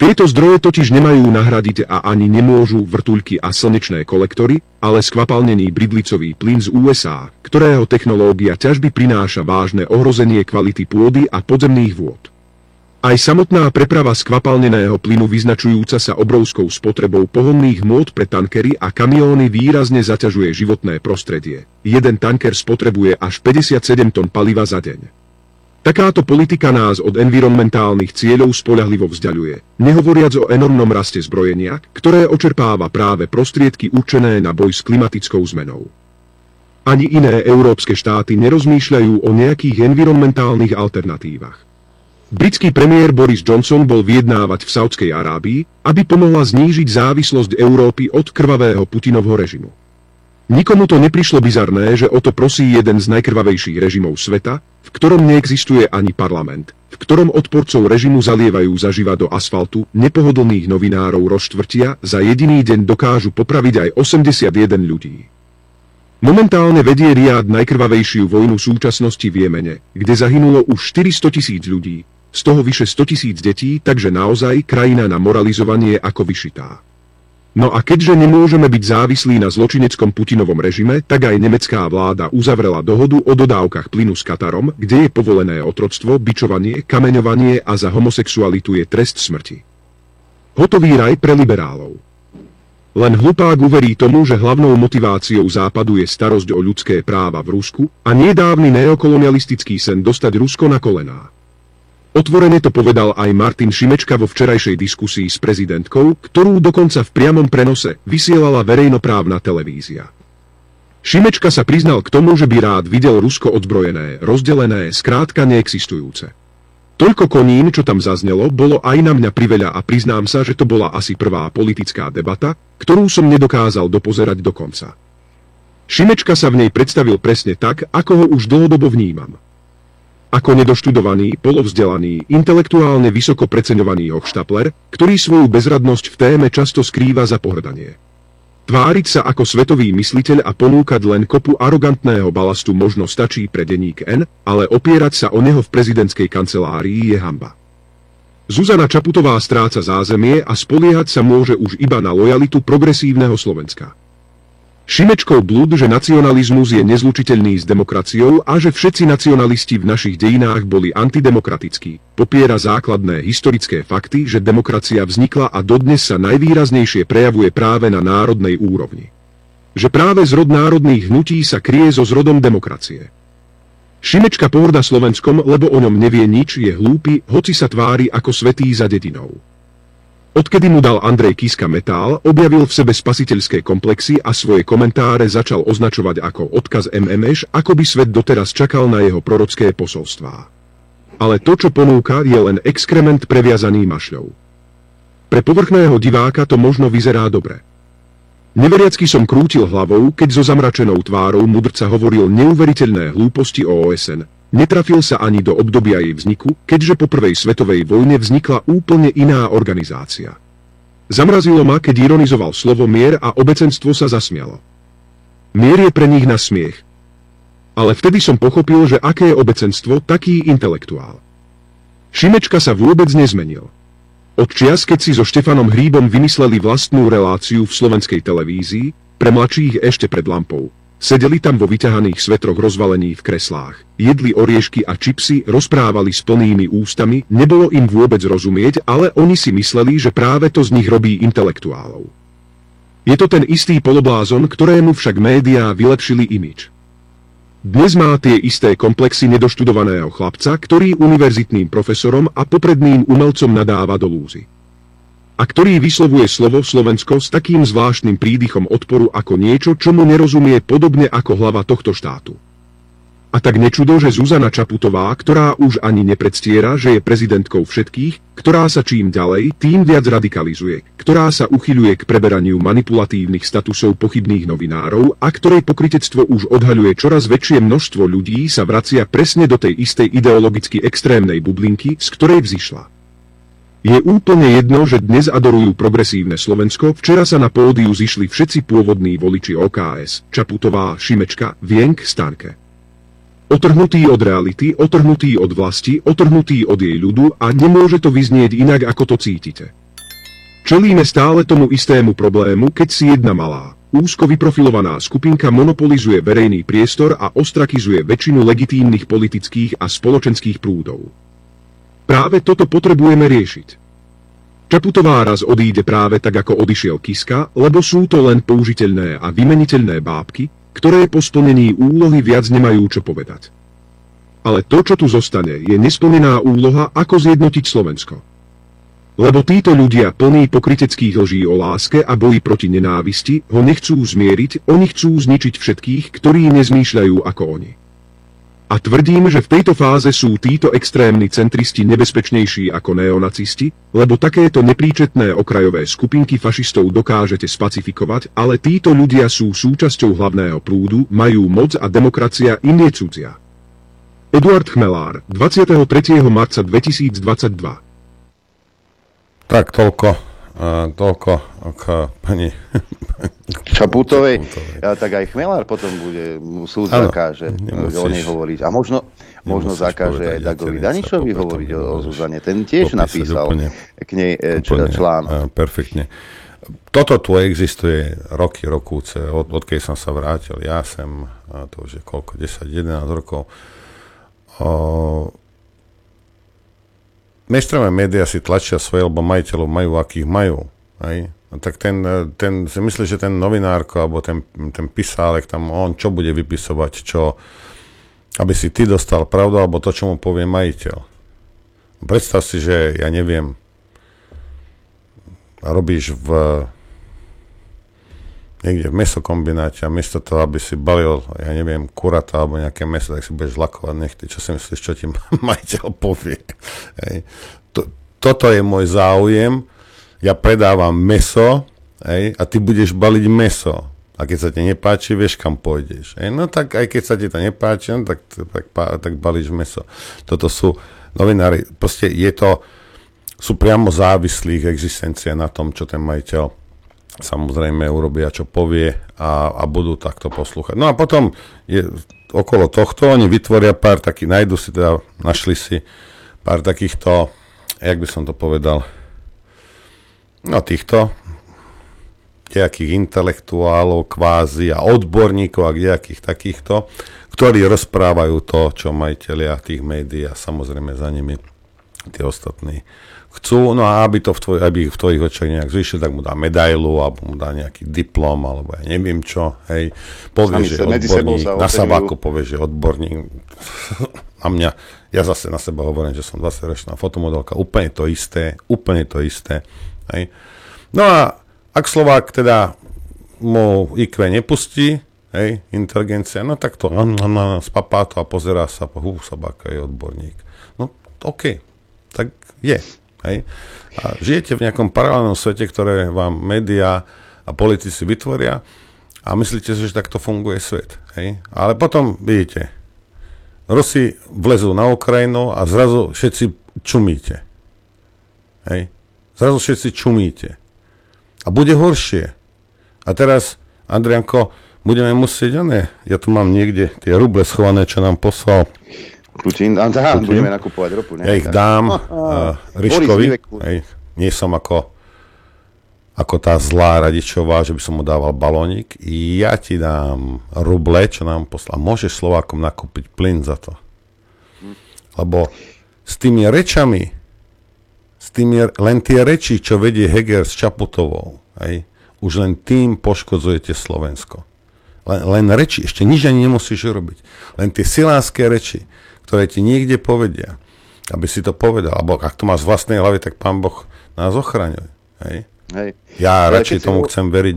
Tieto zdroje totiž nemajú nahradiť a ani nemôžu vrtuľky a slnečné kolektory, ale skvapalnený bridlicový plyn z USA, ktorého technológia ťažby prináša vážne ohrozenie kvality pôdy a podzemných vôd. Aj samotná preprava skvapalneného plynu vyznačujúca sa obrovskou spotrebou pohonných hmôt pre tankery a kamióny výrazne zaťažuje životné prostredie. Jeden tanker spotrebuje až 57 tón paliva za deň. Takáto politika nás od environmentálnych cieľov spoľahlivo vzdiaľuje, nehovoriac o enormnom raste zbrojenia, ktoré očerpáva práve prostriedky určené na boj s klimatickou zmenou. Ani iné európske štáty nerozmýšľajú o nejakých environmentálnych alternatívach. Britský premiér Boris Johnson bol vyjednávať v Saudskej Arábii, aby pomohla znížiť závislosť Európy od krvavého Putinovho režimu. Nikomu to neprišlo bizarné, že o to prosí jeden z najkrvavejších režimov sveta, v ktorom neexistuje ani parlament, v ktorom odporcov režimu zalievajú zaživa do asfaltu, nepohodlných novinárov rozštvrtia, za jediný deň dokážu popraviť aj 81 ľudí. Momentálne vedie Riad najkrvavejšiu vojnu súčasnosti v Jemene, kde zahynulo už 400 000 ľudí, z toho vyše 100 000 detí, takže naozaj krajina na moralizovanie ako vyšitá. No a keďže nemôžeme byť závislí na zločineckom Putinovom režime, tak aj nemecká vláda uzavrela dohodu o dodávkach plynu s Katarom, kde je povolené otroctvo, bičovanie, kameňovanie a za homosexualitu je trest smrti. Hotový raj pre liberálov. Len hlupák uverí tomu, že hlavnou motiváciou Západu je starosť o ľudské práva v Rusku a nedávny neokolonialistický sen dostať Rusko na kolená. Otvorene to povedal aj Martin Šimečka vo včerajšej diskusii s prezidentkou, ktorú dokonca v priamom prenose vysielala verejnoprávna televízia. Šimečka sa priznal k tomu, že by rád videl Rusko odzbrojené, rozdelené, skrátka neexistujúce. Toľko konín, čo tam zaznelo, bolo aj na mňa priveľa a priznám sa, že to bola asi prvá politická debata, ktorú som nedokázal dopozerať do konca. Šimečka sa v nej predstavil presne tak, ako ho už dlhodobo vnímam. Ako nedoštudovaný, polovzdelaný, intelektuálne vysoko preceňovaný hochštapler, ktorý svoju bezradnosť v téme často skrýva za pohrdanie. Tváriť sa ako svetový mysliteľ a ponúkať len kopu arogantného balastu možno stačí pre denník N, ale opierať sa o neho v prezidentskej kancelárii je hanba. Zuzana Čaputová stráca zázemie a spoliehať sa môže už iba na lojalitu progresívneho Slovenska. Šimečkov blúd, že nacionalizmus je nezlučiteľný s demokraciou a že všetci nacionalisti v našich dejinách boli antidemokratickí, popiera základné historické fakty, že demokracia vznikla a dodnes sa najvýraznejšie prejavuje práve na národnej úrovni. Že práve zrod národných hnutí sa kryje so zrodom demokracie. Šimečka pohorda Slovenskom, lebo o ňom nevie nič, je hlúpy, hoci sa tvári ako svätý za dedinou. Odkedy mu dal Andrej Kiska metál, objavil v sebe spasiteľské komplexy a svoje komentáre začal označovať ako odkaz MMŠ, ako by svet doteraz čakal na jeho prorocké posolstvá. Ale to, čo ponúka, je len exkrement previazaný mašľou. Pre povrchného diváka to možno vyzerá dobre. Neveriacky som krútil hlavou, keď so zamračenou tvárou mudrca hovoril neuveriteľné hlúposti o OSN. Netrafil sa ani do obdobia jej vzniku, keďže po prvej svetovej vojne vznikla úplne iná organizácia. Zamrazilo ma, keď ironizoval slovo mier a obecenstvo sa zasmialo. Mier je pre nich na smiech. Ale vtedy som pochopil, že aké je obecenstvo, taký intelektuál. Šimečka sa vôbec nezmenil. Od čias, keď si so Štefanom Hríbom vymysleli vlastnú reláciu v slovenskej televízii, pre mladších ešte pred lampou. Sedeli tam vo vyťahaných svetroch rozvalení v kreslách, jedli oriešky a čipsy, rozprávali s plnými ústami, nebolo im vôbec rozumieť, ale oni si mysleli, že práve to z nich robí intelektuálov. Je to ten istý poloblázon, ktorému však médiá vylepšili imidž. Dnes má tie isté komplexy nedoštudovaného chlapca, ktorý univerzitným profesorom a popredným umelcom nadáva do lúzy. A ktorý vyslovuje slovo Slovensko s takým zvláštnym prídychom odporu ako niečo, čo mu nerozumie podobne ako hlava tohto štátu. A tak nečudo, že Zuzana Čaputová, ktorá už ani nepredstiera, že je prezidentkou všetkých, ktorá sa čím ďalej, tým viac radikalizuje, ktorá sa uchyľuje k preberaniu manipulatívnych statusov pochybných novinárov a ktorej pokrytectvo už odhaľuje čoraz väčšie množstvo ľudí, sa vracia presne do tej istej ideologicky extrémnej bublinky, z ktorej vzišla. Je úplne jedno, že dnes adorujú progresívne Slovensko, včera sa na pódiu zišli všetci pôvodní voliči OKS, Čaputová, Šimečka, Vienk, Stanke. Otrhnutí od reality, otrhnutí od vlasti, otrhnutí od jej ľudu a nemôže to vyznieť inak, ako to cítite. Čelíme stále tomu istému problému, keď si jedna malá, úzko vyprofilovaná skupinka monopolizuje verejný priestor a ostrakizuje väčšinu legitímnych politických a spoločenských prúdov. Práve toto potrebujeme riešiť. Čaputová raz odíde práve tak, ako odišiel Kiska, lebo sú to len použiteľné a vymeniteľné bábky, ktoré po splnení úlohy viac nemajú čo povedať. Ale to, čo tu zostane, je nesplnená úloha, ako zjednotiť Slovensko. Lebo títo ľudia plní pokryteckých lží o láske a boji proti nenávisti ho nechcú zmieriť, oni chcú zničiť všetkých, ktorí nezmýšľajú ako oni. A tvrdím, že v tejto fáze sú títo extrémni centristi nebezpečnejší ako neonacisti, lebo takéto nepríčetné okrajové skupinky fašistov dokážete spacifikovať, ale títo ľudia sú súčasťou hlavného prúdu, majú moc a demokracia im je cudzia. Eduard Chmelár, 23. marca 2022. Tak, toľko k pani Čaputovej. Tak aj Chmelár potom bude, súd zakáže o nej hovoriť. A možno zakáže aj Dagovi Daničovi hovoriť o Zuzane. Ten tiež napísal úplne, k nej článok. Perfektne. Toto tu existuje roky, rokúce, odkedy som sa vrátil. Ja som, to už je koľko, 10-11 rokov. Mainstreamové médiá si tlačia svoje, lebo majiteľov majú, akých majú. Hej? No tak ten si myslí, že ten novinárko alebo ten pisálek tam, on čo bude vypisovať, čo, aby si ty dostal pravdu, alebo to, čo mu povie majiteľ. Predstav si, že ja neviem, robíš niekde v mesokombináte a miesto toho, aby si balil, ja neviem, kurata alebo nejaké meso, tak si budeš lakovať nechty. Čo si myslíš, čo ti majiteľ povie? Hej. Toto je môj záujem. Ja predávam meso, hej, a ty budeš baliť meso. A keď sa ti nepáči, vieš, kam pôjdeš. Hej. No tak aj keď sa ti to nepáči, no, tak balíš meso. Toto sú novinári. Proste sú priamo závislí existencie na tom, čo ten majiteľ samozrejme urobia, čo povie a budú takto poslúchať. No a potom okolo tohto oni vytvoria pár takých, našli si pár takýchto, jak by som to povedal, no týchto nejakých intelektuálov, kvázi a odborníkov a nejakých takýchto, ktorí rozprávajú to, čo majitelia tých médií a samozrejme za nimi tí ostatní chcú, no a aby to aby ich v tvojich očiach nejak zvýšil, tak mu dá medailu, alebo mu dá nejaký diplom, alebo ja neviem čo, hej. Povie, že odborník, na sabáku povie, že odborník. A mňa, ja zase na seba hovorím, že som 20-ročná fotomodelka, úplne to isté, hej. No a ak Slovák teda mu IQ nepustí, hej, inteligencia, no tak to spapá to a pozerá sa, sabáka je odborník. No, okej, tak je. Hej. A žijete v nejakom paralelnom svete, ktoré vám médiá a politici vytvoria a myslíte si, že takto funguje svet. Hej. Ale potom vidíte, Rusi vlezú na Ukrajinu a zrazu všetci čumíte. Hej. Zrazu všetci čumíte. A bude horšie. A teraz, Andrianko, budeme musieť, ja tu mám niekde tie ruble schované, čo nám poslal Putin, budeme nakupovať ropu. Ne? Ja ich dám Riškovi. Nie som ako tá zlá Radičová, že by som mu dával balónik. Ja ti dám ruble, čo nám poslal. Môžeš Slovákom nakúpiť plyn za to. Lebo s tými rečami, len tie reči, čo vedie Heger s Čaputovou, hej, už len tým poškodzujete Slovensko. Len reči, ešte nič ani nemusíš robiť. Len tie silánske reči, ktoré ti niekde povedia, aby si to povedal. Alebo ak to máš z vlastnej hlavy, tak Pán Boh nás ochraňuje. Hej. Ja radšej tomu chcem veriť,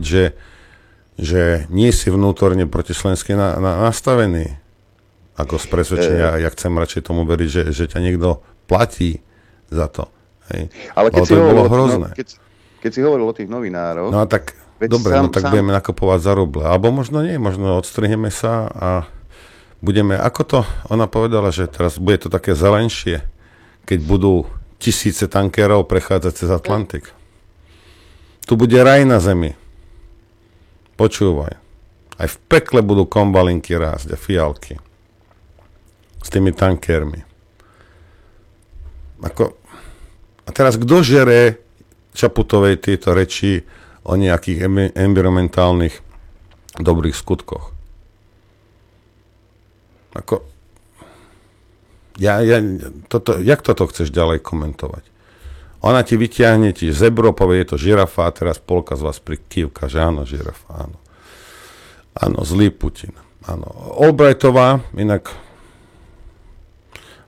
že nie si vnútorne protislovensky nastavený. Ako z presvedčenia, ja chcem radšej tomu veriť, že ťa niekto platí za to. Hej. Ale keď si bolo hrozné. Keď si hovoril o tých novinároch... No a tak, dobre, budeme nakupovať za ruble. Alebo možno nie, možno odstrihneme sa a... Budeme, ako to ona povedala, že teraz bude to také zelenšie, keď budú tisíce tankerov prechádzať cez Atlantik. Tu bude raj na zemi. Počúvaj. Aj v pekle budú kombalinky rásť a fialky. S tými tankermi. A teraz kto žere Čaputovej tieto reči o nejakých environmentálnych dobrých skutkoch? Jak toto chceš ďalej komentovať? Ona ti vyťahne ti zebro, povie, je to žirafa, a teraz polka z vás prikývka, že áno, žirafa, áno. Áno, zlý Putin, áno. Albrightová, inak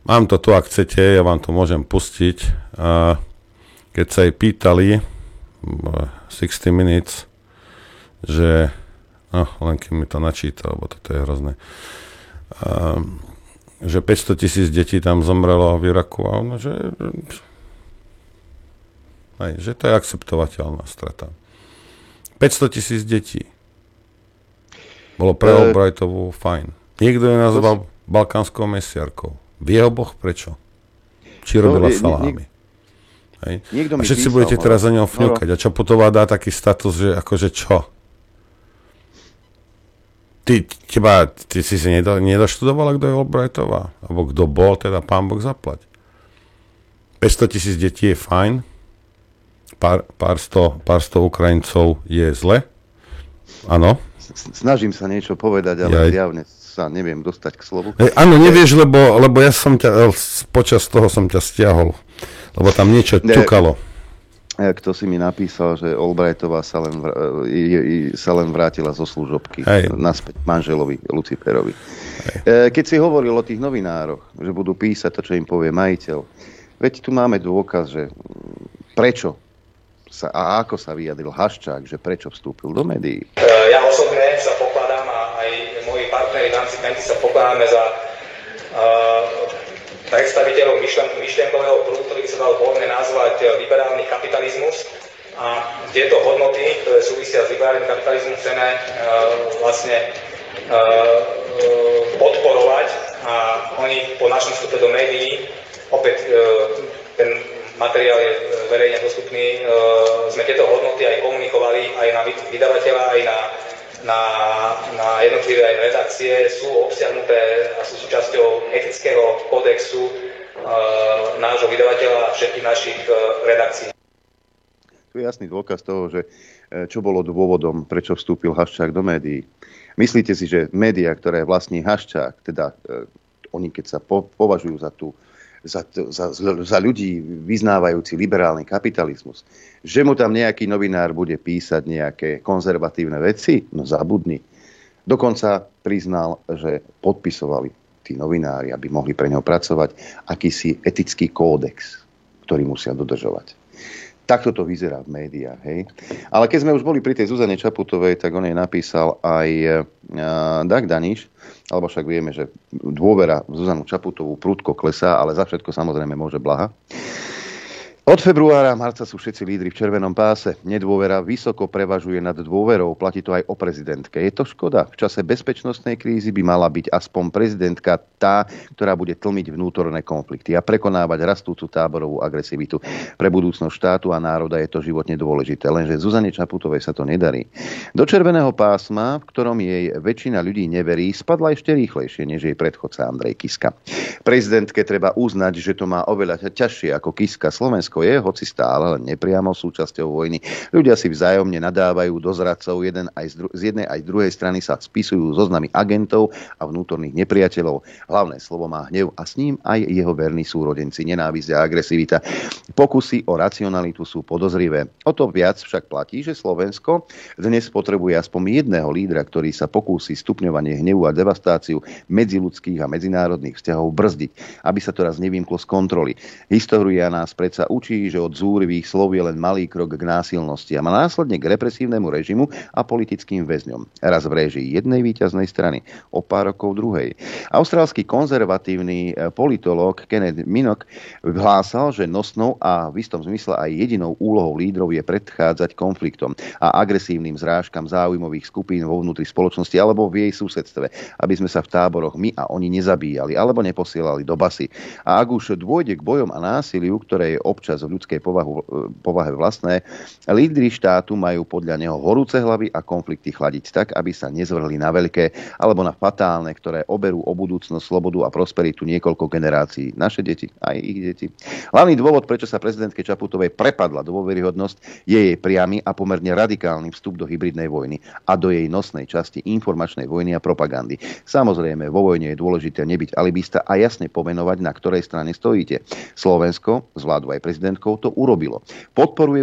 mám to tu, ak chcete, ja vám to môžem pustiť. Keď sa jej pýtali 60 Minutes, že len keď mi to načíta, lebo toto je hrozné, že 500,000 detí tam zomrelo v Iraku a ono, že to je akceptovateľná strata. 500,000 detí. Bolo pre Albrightovú fajn. Niekto ju nazval balkánskou mesiarkou. Vie Boh prečo? Či robila salámy. A všetci budete teraz za ňou fňukať. A Čaputová dá taký status, že akože čo? Ty si nedoštudovala, kto je Albrightová? Alebo kto bol, teda Pán Boh zaplať. 500,000 detí je fajn. Pár sto Ukrajincov je zle. Áno. Snažím sa niečo povedať, ale zjavne sa neviem dostať k slovu. Áno, nevieš, lebo ja som ťa, počas toho som ťa stiahol. Lebo tam niečo ťukalo. kto si mi napísal, že Albrightová sa len vrátila zo služobky naspäť manželovi Luciferovi. Hej. Keď si hovoril o tých novinároch, že budú písať to, čo im povie majiteľ, veď tu máme dôkaz, že prečo sa, a ako sa vyjadril Haščák, že prečo vstúpil do médií. Ja osobne sa pokladám a aj moji partneri, námci sa pokladáme za predstaviteľov myšlienkového prúdu, ktorý by sa dal voľne nazvať liberálny kapitalizmus, a tieto hodnoty, ktoré súvisia s liberálnym kapitalizmom, chceme podporovať, a oni po našom vstupe do médií, opäť ten materiál je verejne dostupný, sme tieto hodnoty aj komunikovali aj na vydavateľa, aj na jednotlivé redakcie, sú obsiahnuté a sú súčasťou etického kodexu nášho vydavateľa a všetkých našich redakcií. Tu je jasný dôkaz toho, že čo bolo dôvodom, prečo vstúpil Haščák do médií. Myslíte si, že médiá, ktoré vlastní Haščák, teda oni keď sa považujú za ľudí vyznávajúci liberálny kapitalizmus, že mu tam nejaký novinár bude písať nejaké konzervatívne veci? No zabudni. Dokonca priznal, že podpisovali tí novinári, aby mohli pre ňo pracovať, akýsi etický kódex, ktorý musia dodržovať. Takto to vyzerá v médiách. Hej? Ale keď sme už boli pri tej Zuzane Čaputovej, tak on jej napísal aj Dag Daniš, alebo však vieme, že dôvera v Zuzanu Čaputovú prudko klesá, ale za všetko samozrejme môže Blaha. Od februára a marca sú všetci lídri v červenom páse. Nedôvera vysoko prevažuje nad dôverou, platí to aj o prezidentke. Je to škoda. V čase bezpečnostnej krízy by mala byť aspoň prezidentka tá, ktorá bude tlmiť vnútorné konflikty a prekonávať rastúcu táborovú agresivitu. Pre budúcnosť štátu a národa je to životne dôležité, lenže Zuzane Čaputovej sa to nedarí. Do červeného pásma, v ktorom jej väčšina ľudí neverí, spadla ešte rýchlejšie než jej predchodca Andrej Kiska. Prezidentke treba uznať, že to má oveľa ťažšie ako Kiska. Slovensko je, hoci stále nepriamo súčasťou vojny. Ľudia si vzájomne nadávajú do zradcov, z jednej aj z druhej strany sa spisujú zoznamy agentov a vnútorných nepriateľov. Hlavné slovo má hnev a s ním aj jeho verní súrodenci, nenávisť a agresivita. Pokusy o racionalitu sú podozrivé. O to viac však platí, že Slovensko dnes potrebuje aspoň jedného lídra, ktorý sa pokúsi stupňovanie hnevu a devastáciu medziľudských a medzinárodných vzťahov brzdiť, aby sa to raz nevymklo z kontroly. História nás predsa učí, že od zúrivých slov je len malý krok k násilnostiam a následne k represívnemu režimu a politickým väzňom. Raz v réžii jednej víťaznej strany, o pár rokov druhej. Austrálsky konzervatívny politológ Kenneth Minock hlásal, že nosnou a v istom zmysle aj jedinou úlohou lídrov je predchádzať konfliktom a agresívnym zrážkam záujmových skupín vo vnútri spoločnosti alebo v jej susedstve, aby sme sa v táboroch my a oni nezabíjali alebo neposielali do basy. A ak už dôjde k bojom a násiliu, ktoré je občas v ľudskej povahe vlastné, lídri štátu majú podľa neho horúce hlavy a konflikty chladiť tak, aby sa nezvrhli na veľké alebo na fatálne, ktoré oberú o budúcnosť, slobodu a prosperitu niekoľko generácií. Naše deti, aj ich deti. Hlavný dôvod, prečo sa prezidentke Čaputovej prepadla dôveryhodnosť, je jej priamy a pomerne radikálny vstup do hybridnej vojny a do jej nosnej časti informačnej vojny a propagandy. Samozrejme, vo vojne je dôležité nebyť alibista a jasne pomenovať, na ktorej strane stojíte. Slovensko, zvládu aj prezidentkou, to urobilo. Podporuje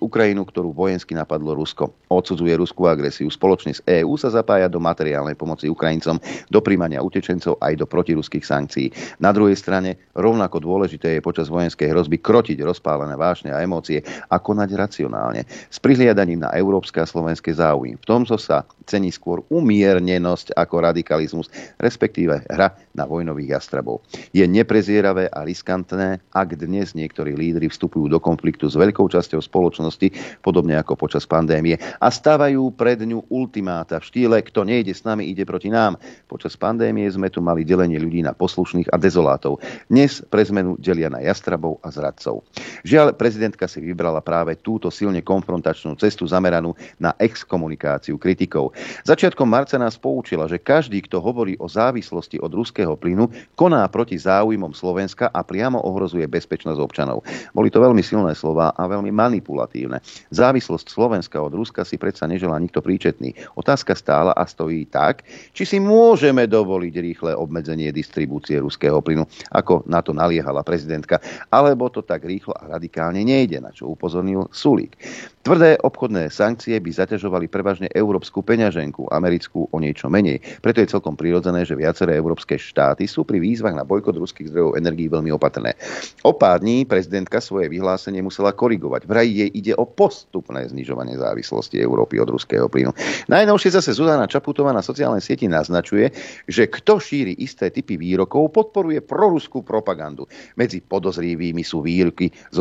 Ukrajinu, ktorú vojensky napadlo Rusko. Odsudzuje ruskú agresiu. Spoločne s EÚ sa zapája do materiálnej pomoci Ukrajincom, do príjmania utečencov aj do protiruských sankcií. Na druhej strane, rovnako dôležité je počas vojenskej hrozby krotiť rozpálené vášne a emócie a konať racionálne, s prihliadaním na európske a slovenské záujmy. V tomto sa cení skôr umiernenosť ako radikalizmus, respektíve hra na vojnových jastrabov. Je neprezieravé a riskantné, ak dnes niektorí lídri vstupujú do konfliktu s veľkou časťou spoločnosti, podobne ako počas pandémie, a stávajú pred ňu ultimáta v štýle kto nejde s nami, ide proti nám. Počas pandémie sme tu mali delenie ľudí na poslušných a dezolátov. Dnes pre zmenu delia na jastrabov a zradcov. Žiaľ, prezidentka si vybrala práve túto silne konfrontačnú cestu zameranú na exkomunikáciu kritikov. Začiatkom marca nás poučila, že každý, kto hovorí o závislosti od ruského plynu, koná proti záujmom Slovenska a priamo ohrozuje bezpečnosť občanov. Slovanov. Boli to veľmi silné slová a veľmi manipulatívne. Závislosť Slovenska od Ruska si predsa neželá nikto príčetný. Otázka stála a stojí tak, či si môžeme dovoliť rýchle obmedzenie distribúcie ruského plynu, ako na to naliehala prezidentka, alebo to tak rýchlo a radikálne nejde, na čo upozornil Sulík. Tvrdé obchodné sankcie by zaťažovali prevažne európsku peňaženku, americkú o niečo menej. Preto je celkom prirodzené, že viaceré európske štáty sú pri výzvach na bojkot ruských zdrojov energií veľmi opatrné. O pár dní prezidentka svoje vyhlásenie musela korigovať. Vraj jej ide o postupné znižovanie závislosti Európy od ruského plynu. Najnovšie zase Zuzana Čaputová na sociálnej sieti naznačuje, že kto šíri isté typy výrokov, podporuje proruskú propagandu. Medzi podozrivými sú výroky zo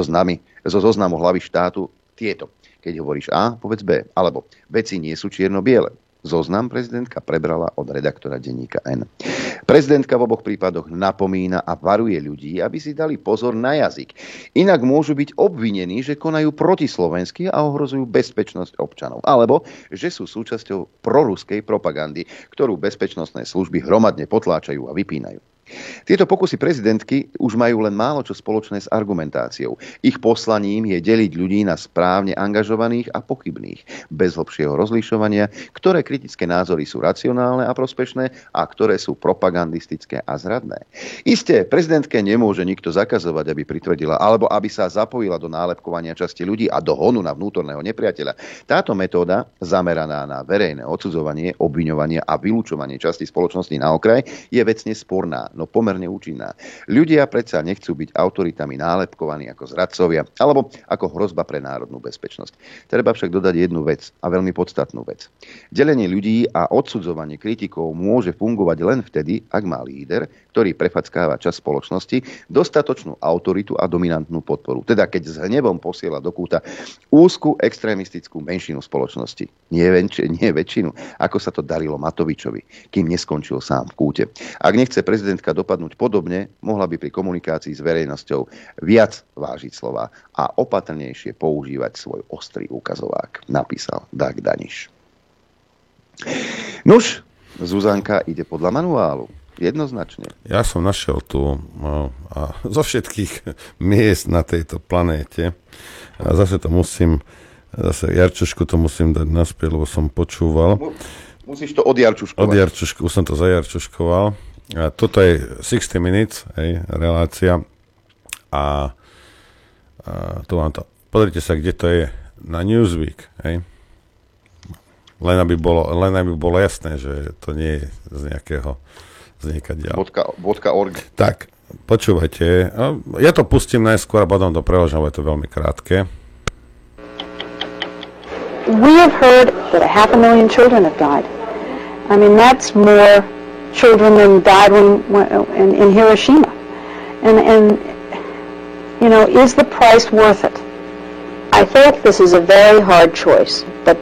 zoznamu hlavy štátu tieto. Keď hovoríš A, povedz B. Alebo veci nie sú čierno-biele. Zoznam prezidentka prebrala od redaktora denníka N. Prezidentka v oboch prípadoch napomína a varuje ľudí, aby si dali pozor na jazyk. Inak môžu byť obvinení, že konajú protislovensky a ohrozujú bezpečnosť občanov. Alebo, že sú súčasťou proruskej propagandy, ktorú bezpečnostné služby hromadne potláčajú a vypínajú. Tieto pokusy prezidentky už majú len málo čo spoločné s argumentáciou. Ich poslaním je deliť ľudí na správne angažovaných a pochybných, bez hlbšieho rozlišovania, ktoré kritické názory sú racionálne a prospešné a ktoré sú propagandistické a zradné. Isté, prezidentke nemôže nikto zakazovať, aby pritvrdila alebo aby sa zapojila do nálepkovania časti ľudí a do honu na vnútorného nepriateľa. Táto metóda, zameraná na verejné odsudzovanie, obviňovanie a vylúčovanie časti spoločnosti na okraj, je vecne sporná, no pomerne účinná. Ľudia predsa nechcú byť autoritami nálepkovaní ako zradcovia alebo ako hrozba pre národnú bezpečnosť. Treba však dodať jednu vec a veľmi podstatnú vec. Delenie ľudí a odsudzovanie kritikov môže fungovať len vtedy, ak má líder, ktorý prefackáva časť spoločnosti, dostatočnú autoritu a dominantnú podporu. Teda keď s hnevom posiela do kúta úzku extrémistickú menšinu spoločnosti. Nie väčšinu, ako sa to darilo Matovičovi, kým neskončil sám v kúte. Ak nechce prezidentka dopadnúť podobne, mohla by pri komunikácii s verejnosťou viac vážiť slova a opatrnejšie používať svoj ostrý ukazovák, napísal Dag Daniš. Nuž, Zuzanka ide podľa manuálu. Jednoznačne. Ja som našiel tu a zo všetkých miest na tejto planéte a zase Jarčušku to musím dať naspäť, lebo som počúval. Musíš to odjarčuškovať. Už som to zajarčuškoval. A toto je 60 minutes, hej, relácia. A tu vám to. Pozrite sa, kde to je na Newsweek, hej. Len aby bolo jasné, že to nie je z nejakého .org. Tak, počúvajte. Ja to pustím najskôr a potom to preložím, je to veľmi krátke. We have heard that 500,000 children have died. I mean, that's more children then died in Hiroshima, and you know, is the price worth it? I think this is a very hard choice, but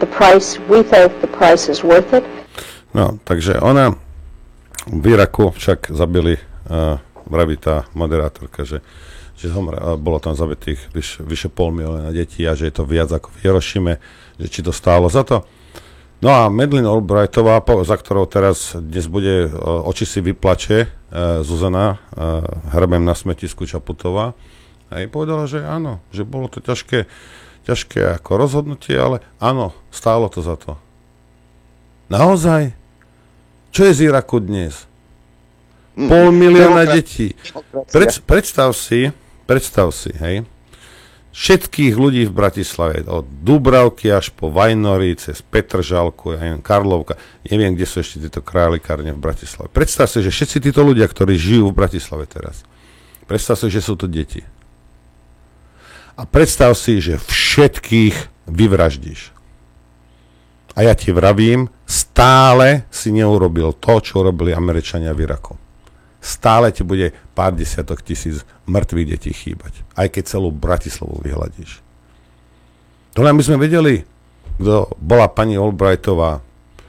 we think the price is worth it. No, takže ona v Iraku však zabili, vraví tá moderátorka, že bolo tam zabitých vyše 500,000 detí a že je to viac ako v Hirošime, že či to stálo za to. No a Madeleine Albrightová, za ktorou teraz dnes bude oči si vyplače Zuzana hrbem na smetisku Čaputová, a jej povedala, že áno, že bolo to ťažké ako rozhodnutie, ale áno, stálo to za to. Naozaj? Čo je z Iraku dnes? 500,000 detí. Predstav si, hej, všetkých ľudí v Bratislave, od Dúbravky až po Vajnory, cez Petržalku, ja neviem, Karlovka, neviem, kde sú ešte tieto králikárne v Bratislave. Predstav si, že všetci títo ľudia, ktorí žijú v Bratislave teraz, predstav si, že sú to deti. A predstav si, že všetkých vyvraždíš. A ja ti vravím, stále si neurobil to, čo robili Američania v Iraku. Stále ti bude pár desiatok tisíc mŕtvych detí chýbať. Aj keď celú Bratislavu vyhľadíš. Tohle my sme vedeli, kto bola pani Albrightová,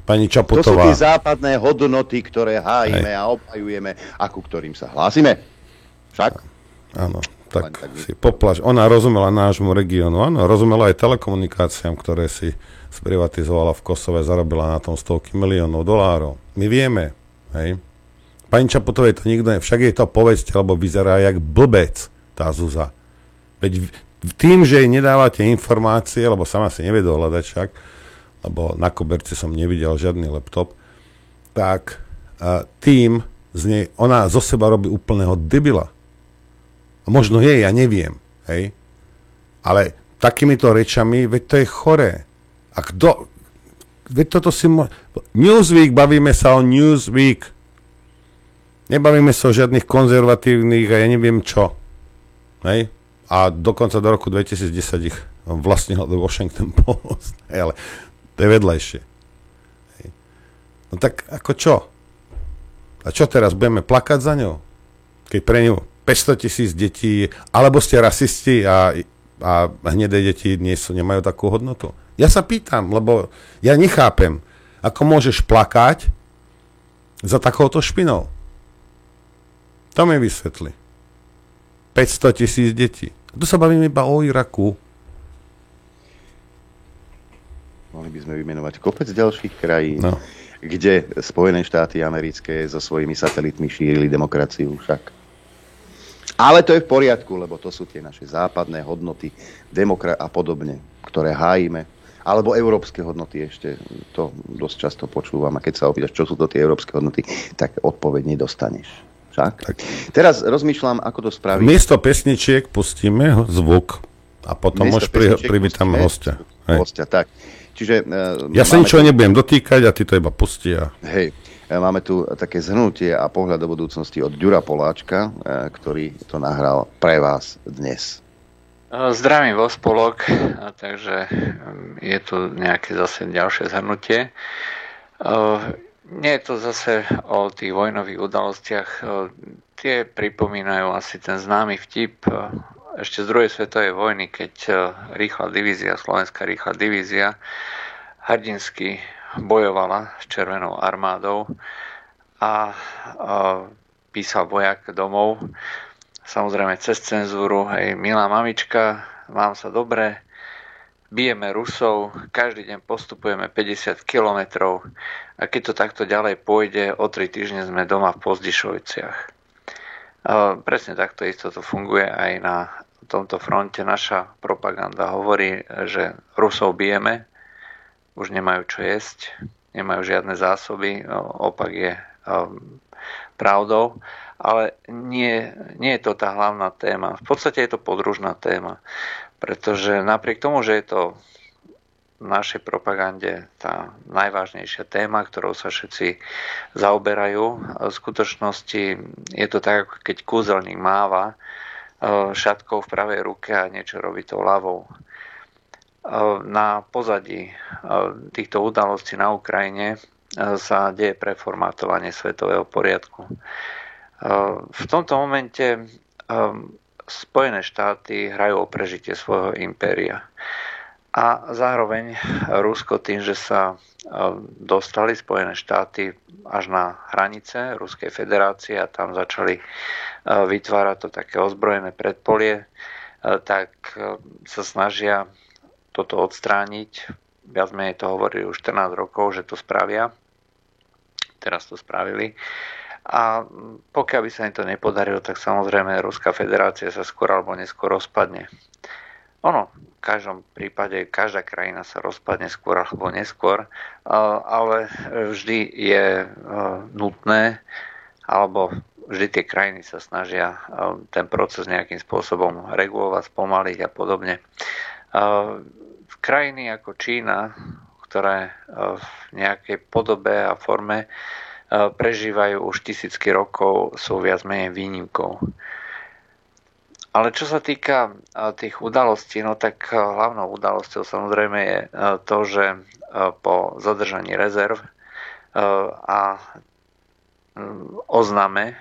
pani Čaputová. To sú tie západné hodnoty, ktoré hájime a obhajujeme a ku ktorým sa hlásime. Však? Áno, tak si poplaš. Ona rozumela nášmu regiónu. Áno, rozumela aj telekomunikáciám, ktoré si sprivatizovala v Kosove, zarobila na tom $100 miliónov. My vieme, hej? Pani Čaputovej to nikto ne... Však jej to povedzte, lebo vyzerá jak blbec tá Zuza. Veď tým, že jej nedávate informácie, lebo sama si nevie dohľadať však, lebo na koberci som nevidel žiadny laptop, tak tým z nej, ona zo seba robí úplného debila. A možno jej, ja neviem. Hej? Ale takýmito rečami, veď to je choré. A kto... Veď toto si... Newsweek, bavíme sa o Newsweek. Nebavíme sa o žiadnych konzervatívnych a ja neviem čo. Hej? A dokonca do roku 2010 ich vlastnil do Washington Post. Hej, ale to je vedľajšie. Hej. No tak ako čo? A čo teraz? Budeme plakať za ňou? Keď pre ňu 500 000 detí, alebo ste rasisti a hnedé deti dnes nemajú takú hodnotu. Ja sa pýtam, lebo ja nechápem, ako môžeš plakať za takouto špinou. To mi vysvetli. 500 000 detí. Tu sa bavím iba o Iraku. Mohli by sme vymenovať kopec ďalších krajín, no, kde Spojené štáty americké so svojimi satelitmi šírili demokraciu však. Ale to je v poriadku, lebo to sú tie naše západné hodnoty, a podobne, ktoré hájime. Alebo európske hodnoty ešte, to dosť často počúvam. A keď sa opýtaš, čo sú to tie európske hodnoty, tak odpoveď nedostaneš. Však? Tak. Teraz rozmýšľam, ako to spraviť. Miesto pesničiek pustíme zvuk a potom už privítam hostia. Tak. Čiže, ja sa ničoho nebudem dotýkať a ty to iba pustí. Hej. Máme tu také zhrnutie a pohľad do budúcnosti od Ďura Poláčka, ktorý to nahral pre vás dnes. Zdravím vo spolok, takže je tu nejaké zase ďalšie zhrnutie. Nie je to zase o tých vojnových udalostiach. Tie pripomínajú asi ten známy vtip ešte z druhej svetovej vojny, keď slovenská rýchla divízia hrdinsky bojovala s Červenou armádou a písal vojak domov, samozrejme cez cenzúru, hej, milá mamička, mám sa dobre, bijeme Rusov, každý deň postupujeme 50 kilometrov a keď to takto ďalej pôjde, o 3 týždne sme doma v Pozdišoviciach. Presne takto isto to funguje aj na tomto fronte. Naša propaganda hovorí, že Rusov bijeme, už nemajú čo jesť, nemajú žiadne zásoby, opak je pravdou, ale nie je to tá hlavná téma. V podstate je to podružná téma, pretože napriek tomu, že je to v našej propagande tá najvážnejšia téma, ktorou sa všetci zaoberajú, v skutočnosti je to tak, ako keď kúzelník máva šatkou v pravej ruke a niečo robí tou ľavou. Na pozadí týchto udalostí na Ukrajine sa deje preformátovanie svetového poriadku. V tomto momente Spojené štáty hrajú o prežitie svojho impéria. A zároveň Rusko tým, že sa dostali Spojené štáty až na hranice Ruskej federácie a tam začali vytvárať to také ozbrojené predpolie, tak sa snažia toto odstrániť. Viac menej to hovorili už 14 rokov, že to spravia. Teraz to spravili. A pokiaľ by sa im to nepodarilo, tak samozrejme Ruská federácia sa skôr alebo neskôr rozpadne. Ono, v každom prípade, každá krajina sa rozpadne skôr alebo neskôr, ale vždy je nutné, alebo vždy tie krajiny sa snažia ten proces nejakým spôsobom regulovať, spomaliť a podobne. Krajiny ako Čína, ktoré v nejakej podobe a forme prežívajú už tisícky rokov, sú viac menej výnimkou. Ale čo sa týka tých udalostí, no tak hlavnou udalosťou samozrejme je to, že po zadržaní rezerv a ozname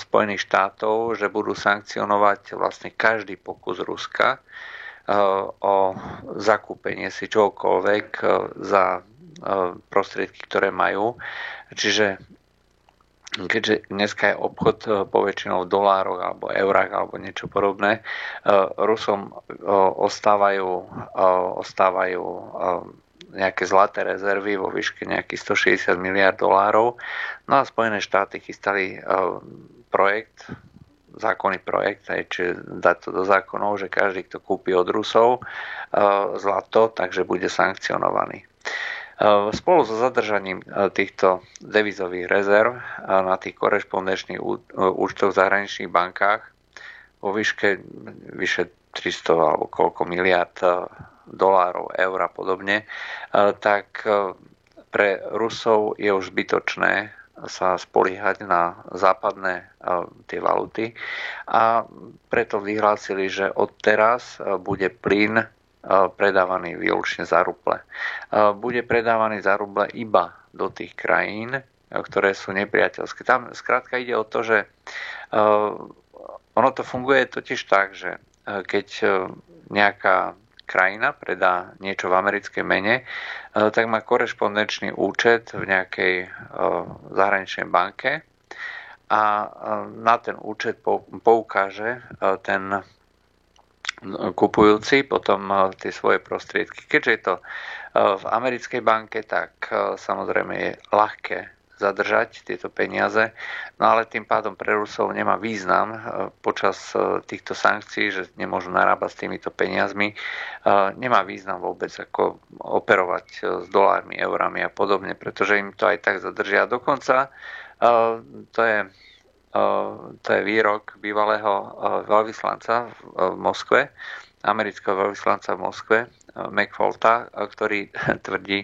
Spojených štátov, že budú sankcionovať vlastne každý pokus Ruska o zakúpenie si čokoľvek za prostriedky, ktoré majú. Čiže keďže dneska je obchod poväčšinou v dolároch alebo eurách alebo niečo podobné, Rusom ostávajú nejaké zlaté rezervy vo výške nejakých $160 miliárd. No a Spojené štáty chystali projekt zákonný projekt, čiže dať to do zákonov, že každý, kto kúpi od Rusov zlato, takže bude sankcionovaný. Spolu so zadržaním týchto devizových rezerv na tých korešpondenčných účtoch v zahraničných bankách vo výške vyše 300 alebo koľko miliard dolárov, eur a podobne, tak pre Rusov je už zbytočné sa spoliehať na západné tie valuty a preto vyhlásili, že od teraz bude plyn predávaný výlučne za ruble. Bude predávaný za ruble iba do tých krajín, ktoré sú nepriateľské. Tam skrátka ide o to, že ono to funguje totiž tak, že keď nejaká krajina predá niečo v americkej mene, tak má korešpondenčný účet v nejakej zahraničnej banke a na ten účet poukáže ten kupujúci potom tie svoje prostriedky. Keďže je to v americkej banke, tak samozrejme je ľahké zadržať tieto peniaze, no ale tým pádom pre Rusov nemá význam počas týchto sankcií, že nemôžu narábať s týmito peniazmi, nemá význam vôbec ako operovať s dolármi, eurami a podobne, pretože im to aj tak zadržia. Dokonca to je výrok bývalého veľvyslanca v Moskve, amerického veľvyslanca v Moskve, McFaulta, ktorý tvrdí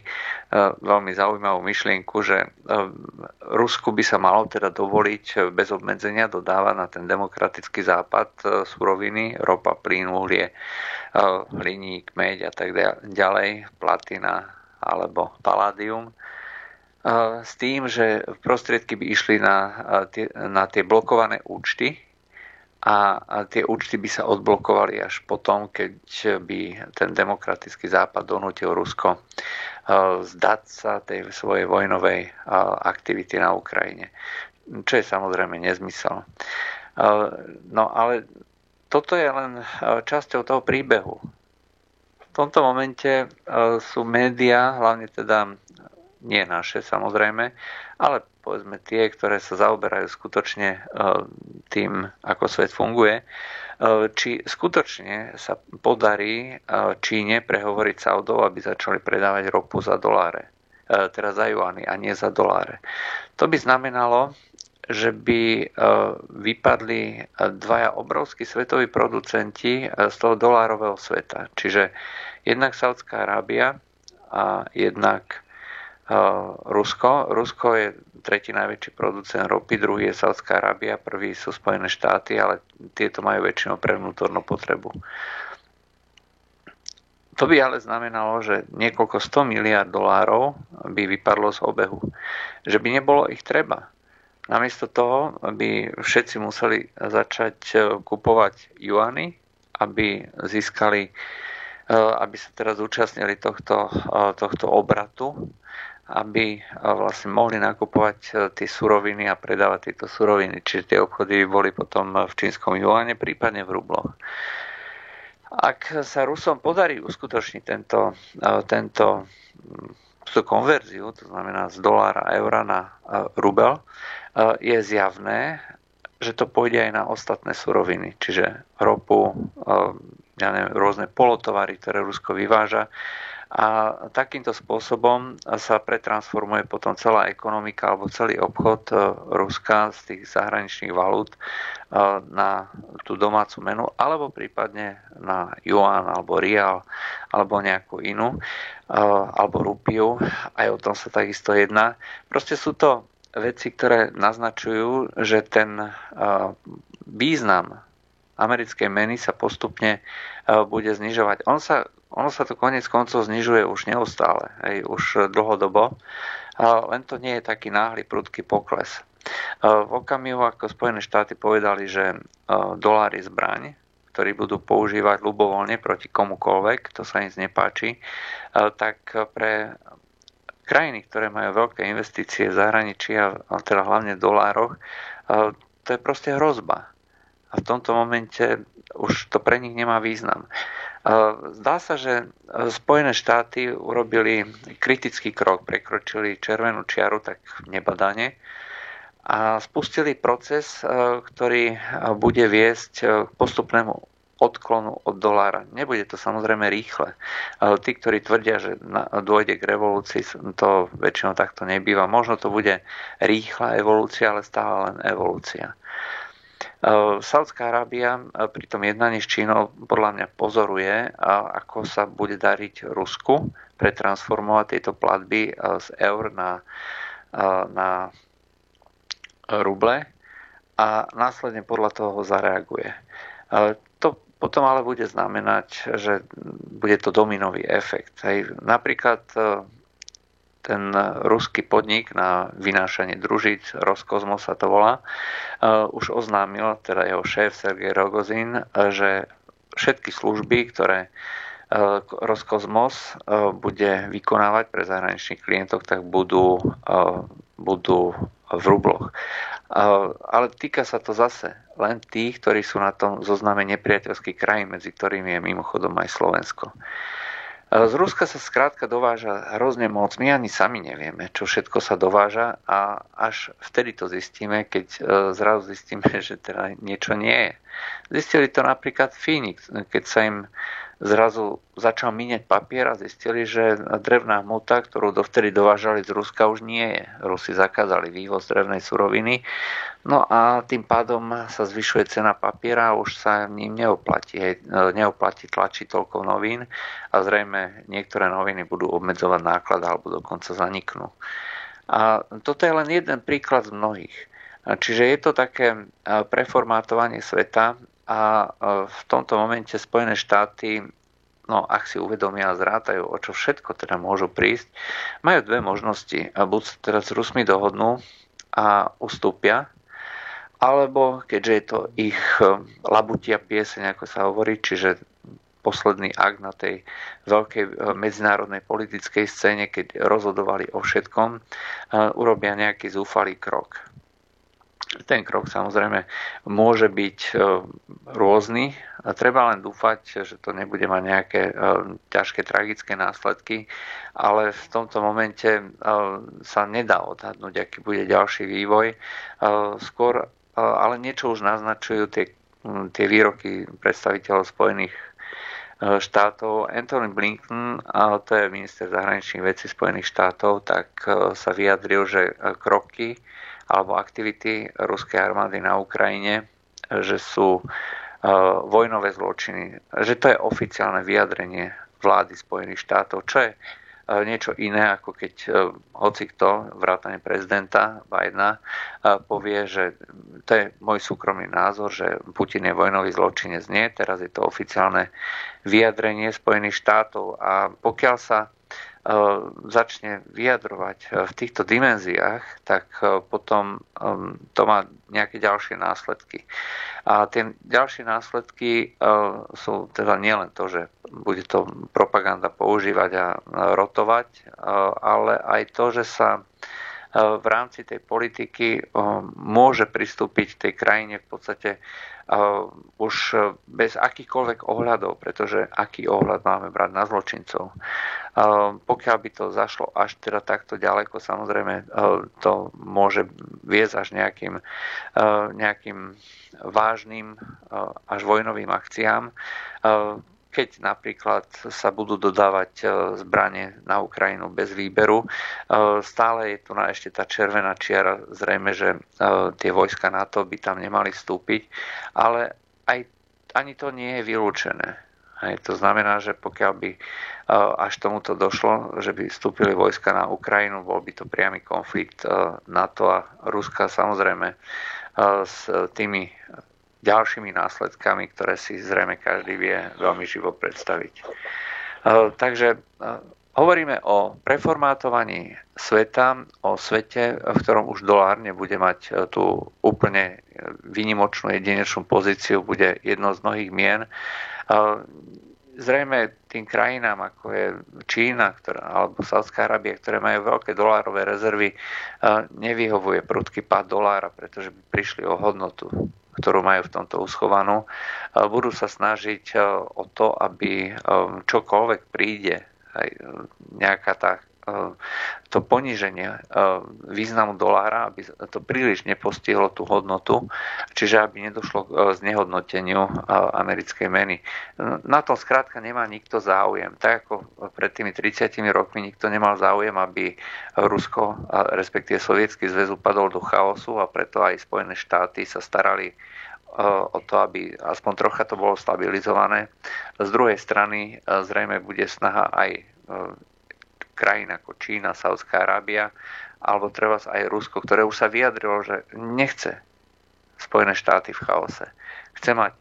veľmi zaujímavú myšlienku, že Rusku by sa malo teda dovoliť bez obmedzenia dodávať na ten demokratický západ suroviny, ropa, plyn, uhlie, hliník, meď a tak ďalej, platina alebo paládium, s tým, že prostriedky by išli na tie blokované účty a tie účty by sa odblokovali až potom, keď by ten demokratický západ donútil Rusko vzdať sa tej svojej vojnovej aktivity na Ukrajine. Čo je samozrejme nezmysel. No ale toto je len časťou toho príbehu. V tomto momente sú médiá, hlavne teda nie naše samozrejme, ale povedzme tie, ktoré sa zaoberajú skutočne tým, ako svet funguje, či skutočne sa podarí Číne prehovoriť Saudov, aby začali predávať ropu za doláre, teda za juany a nie za doláre. To by znamenalo, že by vypadli dvaja obrovskí svetoví producenti z toho dolárového sveta. Čiže jednak Saudská Arábia a jednak Rusko. Rusko je tretí najväčší producent ropy, druhý je Saudská Arábia, prvý sú Spojené štáty, ale tieto majú väčšinou pre vnútornú potrebu. To by ale znamenalo, že niekoľko 100 miliard dolárov by vypadlo z obehu. Že by nebolo ich treba. Namiesto toho by všetci museli začať kupovať juany, aby získali, aby sa teraz zúčastnili tohto obratu, aby vlastne mohli nakupovať tie suroviny a predávať tieto suroviny. Čiže tie obchody boli potom v čínskom juane, prípadne v rubloch. Ak sa Rusom podarí uskutočniť túto konverziu, to znamená z dolára a eura na rubel, je zjavné, že to pôjde aj na ostatné suroviny. Čiže ropu, rôzne polotovary, ktoré Rusko vyváža. A takýmto spôsobom sa pretransformuje potom celá ekonomika alebo celý obchod Ruska z tých zahraničných valút na tú domácu menu alebo prípadne na juan alebo rial alebo nejakú inú alebo rupiu. Aj o tom sa takisto jedná. Proste sú to veci, ktoré naznačujú, že ten význam americkej meny sa postupne bude znižovať. Ono sa to koniec koncov znižuje už neustále, už dlhodobo, len to nie je taký náhly prudký pokles. V okamihu, ako Spojené štáty povedali, že dolár je zbraň, ktorý budú používať ľubovoľne proti komukoľvek, to sa im nepáči, tak pre krajiny, ktoré majú veľké investície v zahraničí, a teda hlavne v dolároch, to je proste hrozba. A v tomto momente už to pre nich nemá význam. Zdá sa, že Spojené štáty urobili kritický krok, prekročili červenú čiaru tak nebadane a spustili proces, ktorý bude viesť k postupnému odklonu od dolára. Nebude to samozrejme rýchle. Tí, ktorí tvrdia, že dôjde k revolúcii, to väčšinou takto nebýva. Možno to bude rýchla evolúcia, ale stále len evolúcia. Saudská Arábia pri tom jednaní s Čínou podľa mňa pozoruje, ako sa bude dariť Rusku pretransformovať tieto platby z eur na ruble a následne podľa toho zareaguje. To potom ale bude znamenať, že bude to dominový efekt. Hej. Napríklad ten ruský podnik na vynášanie družíc, Roskozmos sa to volá, už oznámil, teda jeho šéf Sergej Rogozin, že všetky služby, ktoré Roskozmos bude vykonávať pre zahraničných klientov, tak budú v rubloch. Ale týka sa to zase len tých, ktorí sú na tom zozname nepriateľských krajín, medzi ktorými je mimochodom aj Slovensko. Z Ruska sa skrátka dováža hrozne moc. My ani sami nevieme, čo všetko sa dováža, a až vtedy to zistíme, keď zrazu zistíme, že teda niečo nie je. Zistili to napríklad Fíni, keď sa im zrazu začal míňať papier a zistili, že drevná hmota, ktorú dovtedy dovážali z Ruska, už nie je. Rusi zakázali vývoz drevnej suroviny. No a tým pádom sa zvyšuje cena papiera a už sa ním neoplatí tlačiť toľko novín a zrejme niektoré noviny budú obmedzovať náklad alebo dokonca zaniknú. A toto je len jeden príklad z mnohých. Čiže je to také preformátovanie sveta. A v tomto momente Spojené štáty, ak si uvedomia a zrátajú, o čo všetko teda môžu prísť, majú dve možnosti. Buď sa teraz s Rusmi dohodnú a ustúpia, alebo keďže je to ich labutia pieseň, ako sa hovorí, čiže posledný akt na tej veľkej medzinárodnej politickej scéne, keď rozhodovali o všetkom, urobia nejaký zúfalý krok. Ten krok samozrejme môže byť rôzny a treba len dúfať, že to nebude mať nejaké ťažké tragické následky, ale v tomto momente sa nedá odhadnúť, aký bude ďalší vývoj. Skôr ale niečo už naznačujú tie výroky predstaviteľov Spojených štátov. Anthony Blinken, a to je minister zahraničných vecí Spojených štátov, tak sa vyjadril, že kroky alebo aktivity ruskej armády na Ukrajine, že sú vojnové zločiny. Že to je oficiálne vyjadrenie vlády Spojených štátov, čo je niečo iné, ako keď hocikto, vrátane prezidenta Bidena, povie, že to je môj súkromný názor, že Putin je vojnový zločinec. Nie, teraz je to oficiálne vyjadrenie Spojených štátov. A pokiaľ sa začne vyjadrovať v týchto dimenziách, tak potom to má nejaké ďalšie následky. A tie ďalšie následky sú teda nielen to, že bude to propaganda používať a rotovať, ale aj to, že sa v rámci tej politiky môže pristúpiť k tej krajine v podstate už bez akýchkoľvek ohľadov, pretože aký ohľad máme brať na zločincov. Pokiaľ by to zašlo až teda takto ďaleko, samozrejme to môže viesť až nejakým vážnym až vojnovým akciám, keď napríklad sa budú dodávať zbrane na Ukrajinu bez výberu. Stále je tu ešte tá červená čiara, zrejme, že tie vojska NATO by tam nemali vstúpiť, ale ani to nie je vylúčené. To znamená, že pokiaľ by až tomuto došlo, že by vstúpili vojska na Ukrajinu, bol by to priamy konflikt NATO a Ruska, samozrejme, s tými ďalšími následkami, ktoré si zrejme každý vie veľmi živo predstaviť. Takže hovoríme o preformátovaní sveta, o svete, v ktorom už dolár nebude mať tú úplne výnimočnú, jedinečnú pozíciu, bude jedno z mnohých mien. Zrejme tým krajinám, ako je Čína alebo Saudská Arábia, ktoré majú veľké dolárové rezervy, nevyhovuje prudký pád dolára, pretože by prišli o hodnotu, ktorú majú v tomto uschovanú. Budú sa snažiť o to, aby čokoľvek príde, aj nejaká tá to poníženie významu dolára, aby to príliš nepostihlo tú hodnotu, čiže aby nedošlo k znehodnoteniu americkej meny. Na tom skrátka nemá nikto záujem. Tak ako pred tými 30 rokmi nikto nemal záujem, aby Rusko, respektíve Sovietsky zväz upadol do chaosu, a preto aj Spojené štáty sa starali o to, aby aspoň trocha to bolo stabilizované. Z druhej strany zrejme bude snaha aj krajín ako Čína, Saudská Arábia, alebo treba aj Rusko, ktoré už sa vyjadrilo, že nechce Spojené štáty v chaose. Chce mať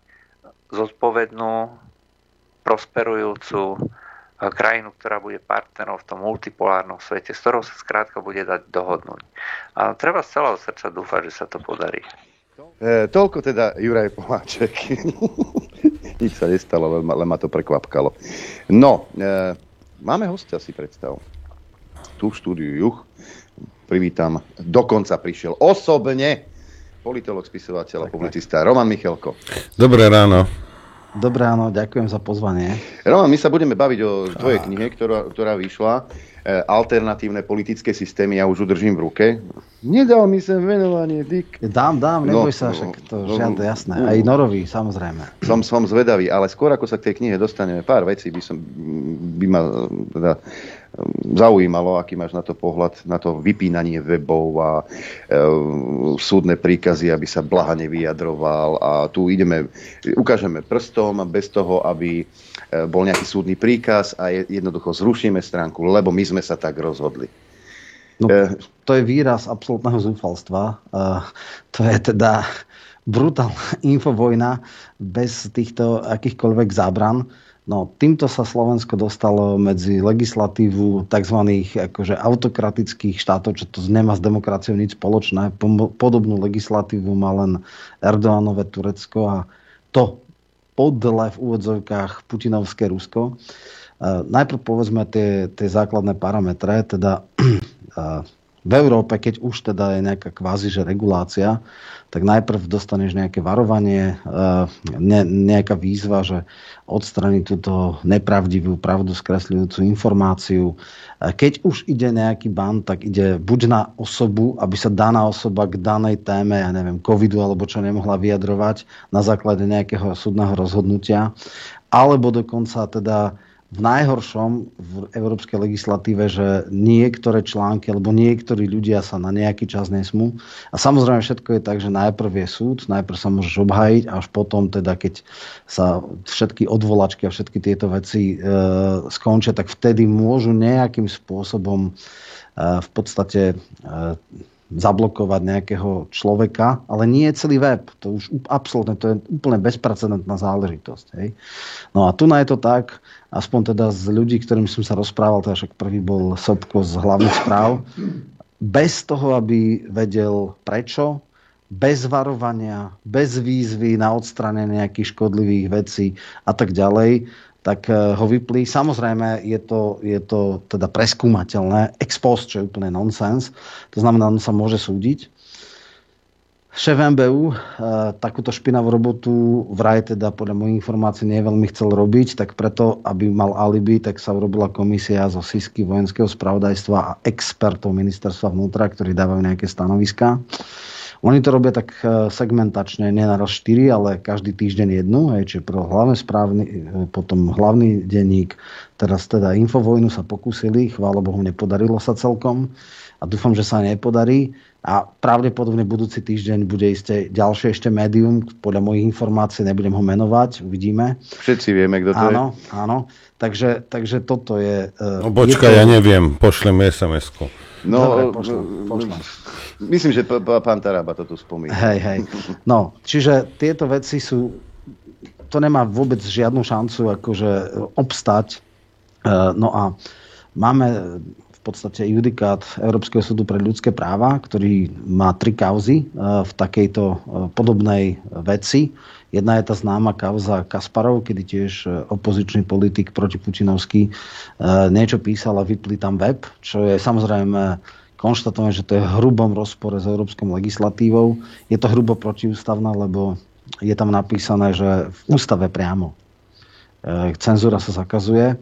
zodpovednú, prosperujúcu krajinu, ktorá bude partnerom v tom multipolárnom svete, s ktorou sa skrátka bude dať dohodnúť. A treba z celého srdca dúfať, že sa to podarí. Toľko teda Juraj Poláček. Nič sa nestalo, len ma to prekvapkalo. No, máme hostia, si predstav. Tu v štúdiu Juch. Privítam, dokonca prišiel osobne politolog, spisovateľ a publicista Roman Michelko. Dobré ráno. Dobré ráno, ďakujem za pozvanie. Roman, my sa budeme baviť o tvojej knihe, ktorá vyšla, Alternatívne politické systémy, ja už udržím v ruke. Nedal mi sem venovanie, Dick. Dám, neboj sa, však to žiadne, jasné. Aj Norovi, samozrejme. Som zvedavý, ale skôr ako sa k tej knihe dostaneme, pár vecí by ma teda zaujímalo, aký máš na to pohľad, na to vypínanie webov a súdne príkazy, aby sa Blaha nevyjadroval. A tu ideme, ukážeme prstom bez toho, aby bol nejaký súdny príkaz, a jednoducho zrušíme stránku, lebo my sme sa tak rozhodli. No, to je výraz absolútneho zúfalstva. To je teda brutálna infovojna bez týchto akýchkoľvek zábran. No, týmto sa Slovensko dostalo medzi legislatívu tzv. Akože autokratických štátov, čo to nemá s demokraciou nič spoločné. Podobnú legislatívu má len Erdoganové Turecko a to podľa v úvodzovkách putinovské Rusko. Najprv povedzme tie základné parametre, teda v Európe, keď už teda je nejaká kvázi, že regulácia, tak najprv dostaneš nejaké varovanie, nejaká výzva, že odstrani túto nepravdivú, pravdu skresľujúcu informáciu. Keď už ide nejaký ban, tak ide buď na osobu, aby sa daná osoba k danej téme, ja neviem, covidu alebo čo nemohla vyjadrovať na základe nejakého súdneho rozhodnutia, alebo dokonca teda v najhoršom v európskej legislatíve, že niektoré články alebo niektorí ľudia sa na nejaký čas nesmú. A samozrejme všetko je tak, že najprv je súd, najprv sa môžeš obhájiť, až potom teda, keď sa všetky odvolačky a všetky tieto veci skončia, tak vtedy môžu nejakým spôsobom v podstate zablokovať nejakého človeka, ale nie celý web. To už absolútne, to je úplne bezprecedentná záležitosť. Hej. No a tu na je to tak, aspoň teda z ľudí, ktorým som sa rozprával, teda však prvý bol Sobko z Hlavných správ, bez toho, aby vedel prečo, bez varovania, bez výzvy na odstranenie nejakých škodlivých vecí a tak ďalej, tak ho vyplí. Samozrejme, je to teda preskúmateľné. Ex post, čo je úplne nonsens. To znamená, on sa môže súdiť. Šéf MBU takúto špinavú robotu vraj teda podľa mojich informácií neveľmi chcel robiť, tak preto, aby mal alibi, tak sa urobila komisia zo SIS-ky, vojenského spravodajstva a expertov ministerstva vnútra, ktorí dávajú nejaké stanoviská. Oni to robia tak segmentačne, nie naraz 4, ale každý týždeň jednu, čiže pro hlavné správny, potom hlavný denník, teraz teda Infovojnu sa pokúsili, chvála Bohu, nepodarilo sa celkom a dúfam, že sa nepodarí a pravdepodobne budúci týždeň bude iste ďalšie ešte médium, podľa mojich informácií, nebudem ho menovať, uvidíme. Všetci vieme, kto to je. Áno, takže toto je... No počkaj, ja neviem, pošlem SMS-ku. No, dobre, pošlem. Myslím, že pán Taraba to tu spomínal. Hej. No, čiže tieto veci sú... To nemá vôbec žiadnu šancu akože obstať. No a máme v podstate judikát Európskeho súdu pre ľudské práva, ktorý má 3 kauzy v takejto podobnej veci. Jedna je tá známa kauza Kasparov, kedy tiež opozičný politik protiputinovský niečo písal a vyplí tam web, čo je samozrejme konštatované, že to je v hrubom rozpore s európskou legislatívou. Je to hrubo protiústavné, lebo je tam napísané, že v ústave priamo cenzúra sa zakazuje.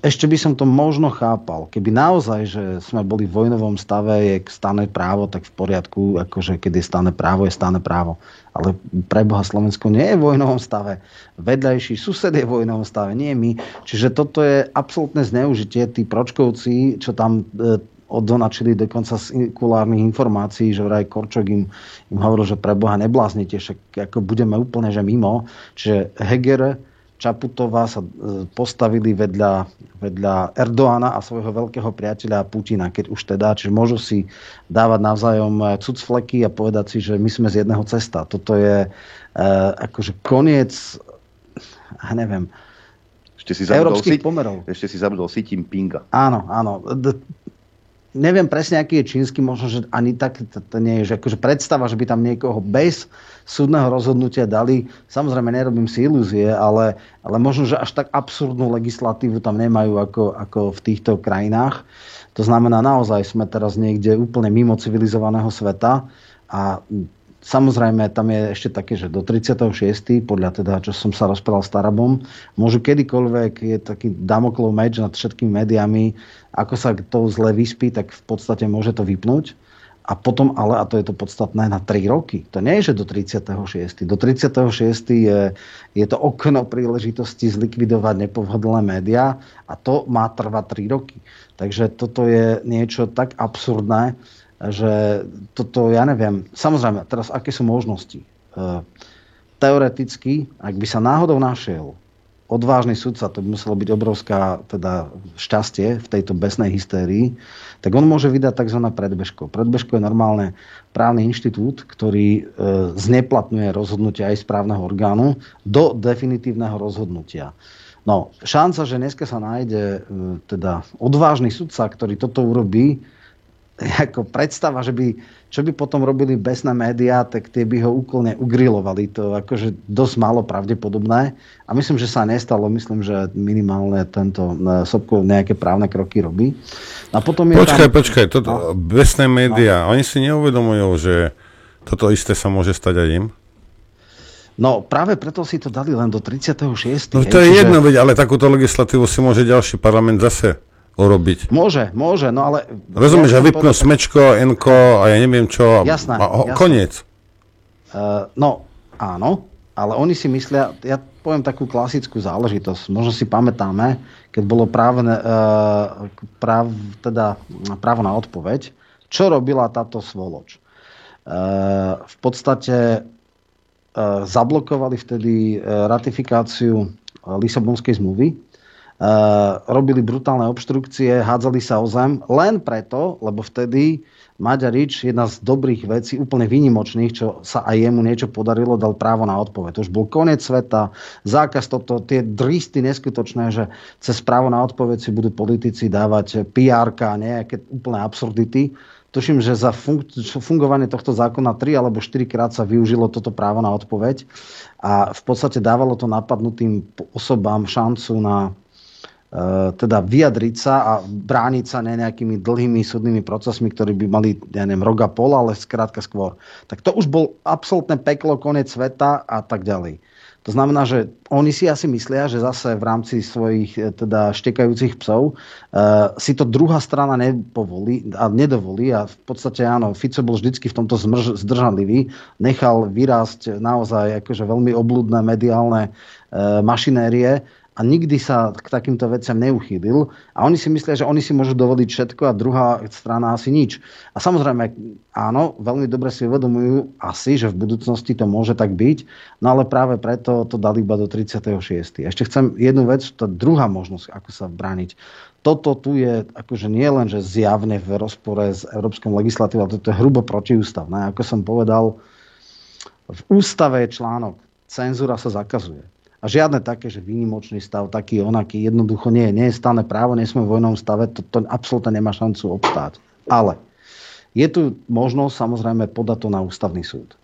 Ešte by som to možno chápal. Keby naozaj, že sme boli v vojnovom stave, je stane právo, tak v poriadku, akože keď je stane právo, je stane právo. Ale pre Boha, Slovensko nie je v vojnovom stave. Vedľajší sused je v vojnovom stave, nie my. Čiže toto je absolútne zneužitie. Tí pročkovci, čo tam odonačili dokonca z kulárnych informácií, že vraj Korčok im hovoril, že pre Boha nebláznite, však ako budeme úplne že mimo. Čiže Heger, Čaputová sa postavili vedľa Erdoána a svojho veľkého priateľa Putina, keď už teda, čiže môžu si dávať navzájom cucfleky a povedať si, že my sme z jedného cesta. Toto je akože koniec, neviem, európskych pomerov. Ešte si zabudol Xi Jinpinga. Áno. Neviem presne, aký je čínsky, možno, že ani tak to nie je, že akože predstava, že by tam niekoho bez súdneho rozhodnutia dali. Samozrejme, nerobím si ilúzie, ale možno, že až tak absurdnú legislatívu tam nemajú ako v týchto krajinách. To znamená, naozaj sme teraz niekde úplne mimo civilizovaného sveta a samozrejme, tam je ešte také, že do 36. podľa teda, čo som sa rozprával s Tarabom, môžu kedykoľvek, je taký Damoklov meč nad všetkými médiami, ako sa to zle vyspí, tak v podstate môže to vypnúť. A potom, ale, a to je to podstatné, na 3 roky. To nie je, že do 36. Do 36. je to okno príležitosti zlikvidovať nepohodlné médiá a to má trvať 3 roky. Takže toto je niečo tak absurdné, že toto, ja neviem, samozrejme, teraz aké sú možnosti? Teoreticky, ak by sa náhodou našiel odvážny sudca, to by muselo byť obrovská teda šťastie v tejto besnej hystérii, tak on môže vydať tzv. Predbežko. Predbežko je normálne právny inštitút, ktorý zneplatňuje rozhodnutie aj správneho orgánu do definitívneho rozhodnutia. No, šanca, že dneska sa nájde teda odvážny sudca, ktorý toto urobí, ako predstava, že by, čo by potom robili besné médiá, tak tie by ho úplne ugrilovali. To akože dosť málo pravdepodobné. A myslím, že sa nestalo. Myslím, že minimálne tento Sobkov nejaké právne kroky robí. A potom je počkaj. Toto, besné médiá. Oni si neuvedomujú, že toto isté sa môže stať aj im? No, práve preto si to dali len do 36. No to je jedno, ale takúto legislatívu si môže ďalší parlament zase urobiť. Môže, no ale... Rozumieš, ja vypnú smečko, enko a ja neviem čo. Jasné. A koniec. No, áno, ale oni si myslia, ja poviem takú klasickú záležitosť, možno si pamätáme, keď bolo právo na odpoveď, čo robila táto svoloč. V podstate zablokovali vtedy ratifikáciu Lisabonskej zmluvy, robili brutálne obštrukcie, hádzali sa o zem, len preto, lebo vtedy Maďarič, jedna z dobrých vecí, úplne výnimočných, čo sa aj jemu niečo podarilo, dal právo na odpoveď. To už bol koniec sveta, zákaz toto, tie dristy neskutočné, že cez právo na odpoveď si budú politici dávať PR-ka, nejaké úplné absurdity. Tuším, že za fungovanie tohto zákona 3 alebo 4 krát sa využilo toto právo na odpoveď a v podstate dávalo to napadnutým osobám šancu na teda vyjadriť sa a brániť sa nejakými dlhými súdnymi procesmi, ktorí by mali, ja neviem, rok a pol, ale skrátka skôr. Tak to už bol absolútne peklo, koniec sveta a tak ďalej. To znamená, že oni si asi myslia, že zase v rámci svojich teda štekajúcich psov si to druhá strana nedovolí a v podstate áno, Fico bol vždycky v tomto zdržanlivý, nechal vyrásť naozaj akože veľmi obludné mediálne mašinérie a nikdy sa k takýmto veciam neuchýlil. A oni si myslia, že oni si môžu dovoliť všetko a druhá strana asi nič. A samozrejme, áno, veľmi dobre si uvedomujú asi, že v budúcnosti to môže tak byť, no ale práve preto to dali iba do 36. Ešte chcem jednu vec, to druhá možnosť, ako sa brániť. Toto tu je akože nie len, že zjavne v rozpore s európskou legislatívou, ale toto je hrubo protiústavné. Ako som povedal, v ústave je článok, cenzúra sa zakazuje. A žiadne také, že výnimočný stav, taký onaký, jednoducho nie je stálne právo, nie sme v vojnovom stave, to absolútne nemá šancu obstáť. Ale je tu možnosť, samozrejme, podať to na ústavný súd.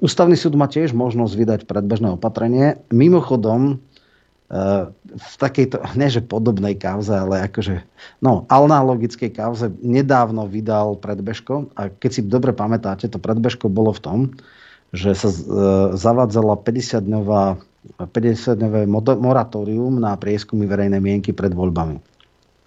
Ústavný súd má tiež možnosť vydať predbežné opatrenie. Mimochodom, v takejto, nie že podobnej kauze, ale akože, no, analogickej kauze nedávno vydal predbežko a keď si dobre pamätáte, to predbežko bolo v tom, že sa zavádzala 50-dňové moratórium na prieskumy verejnej mienky pred voľbami.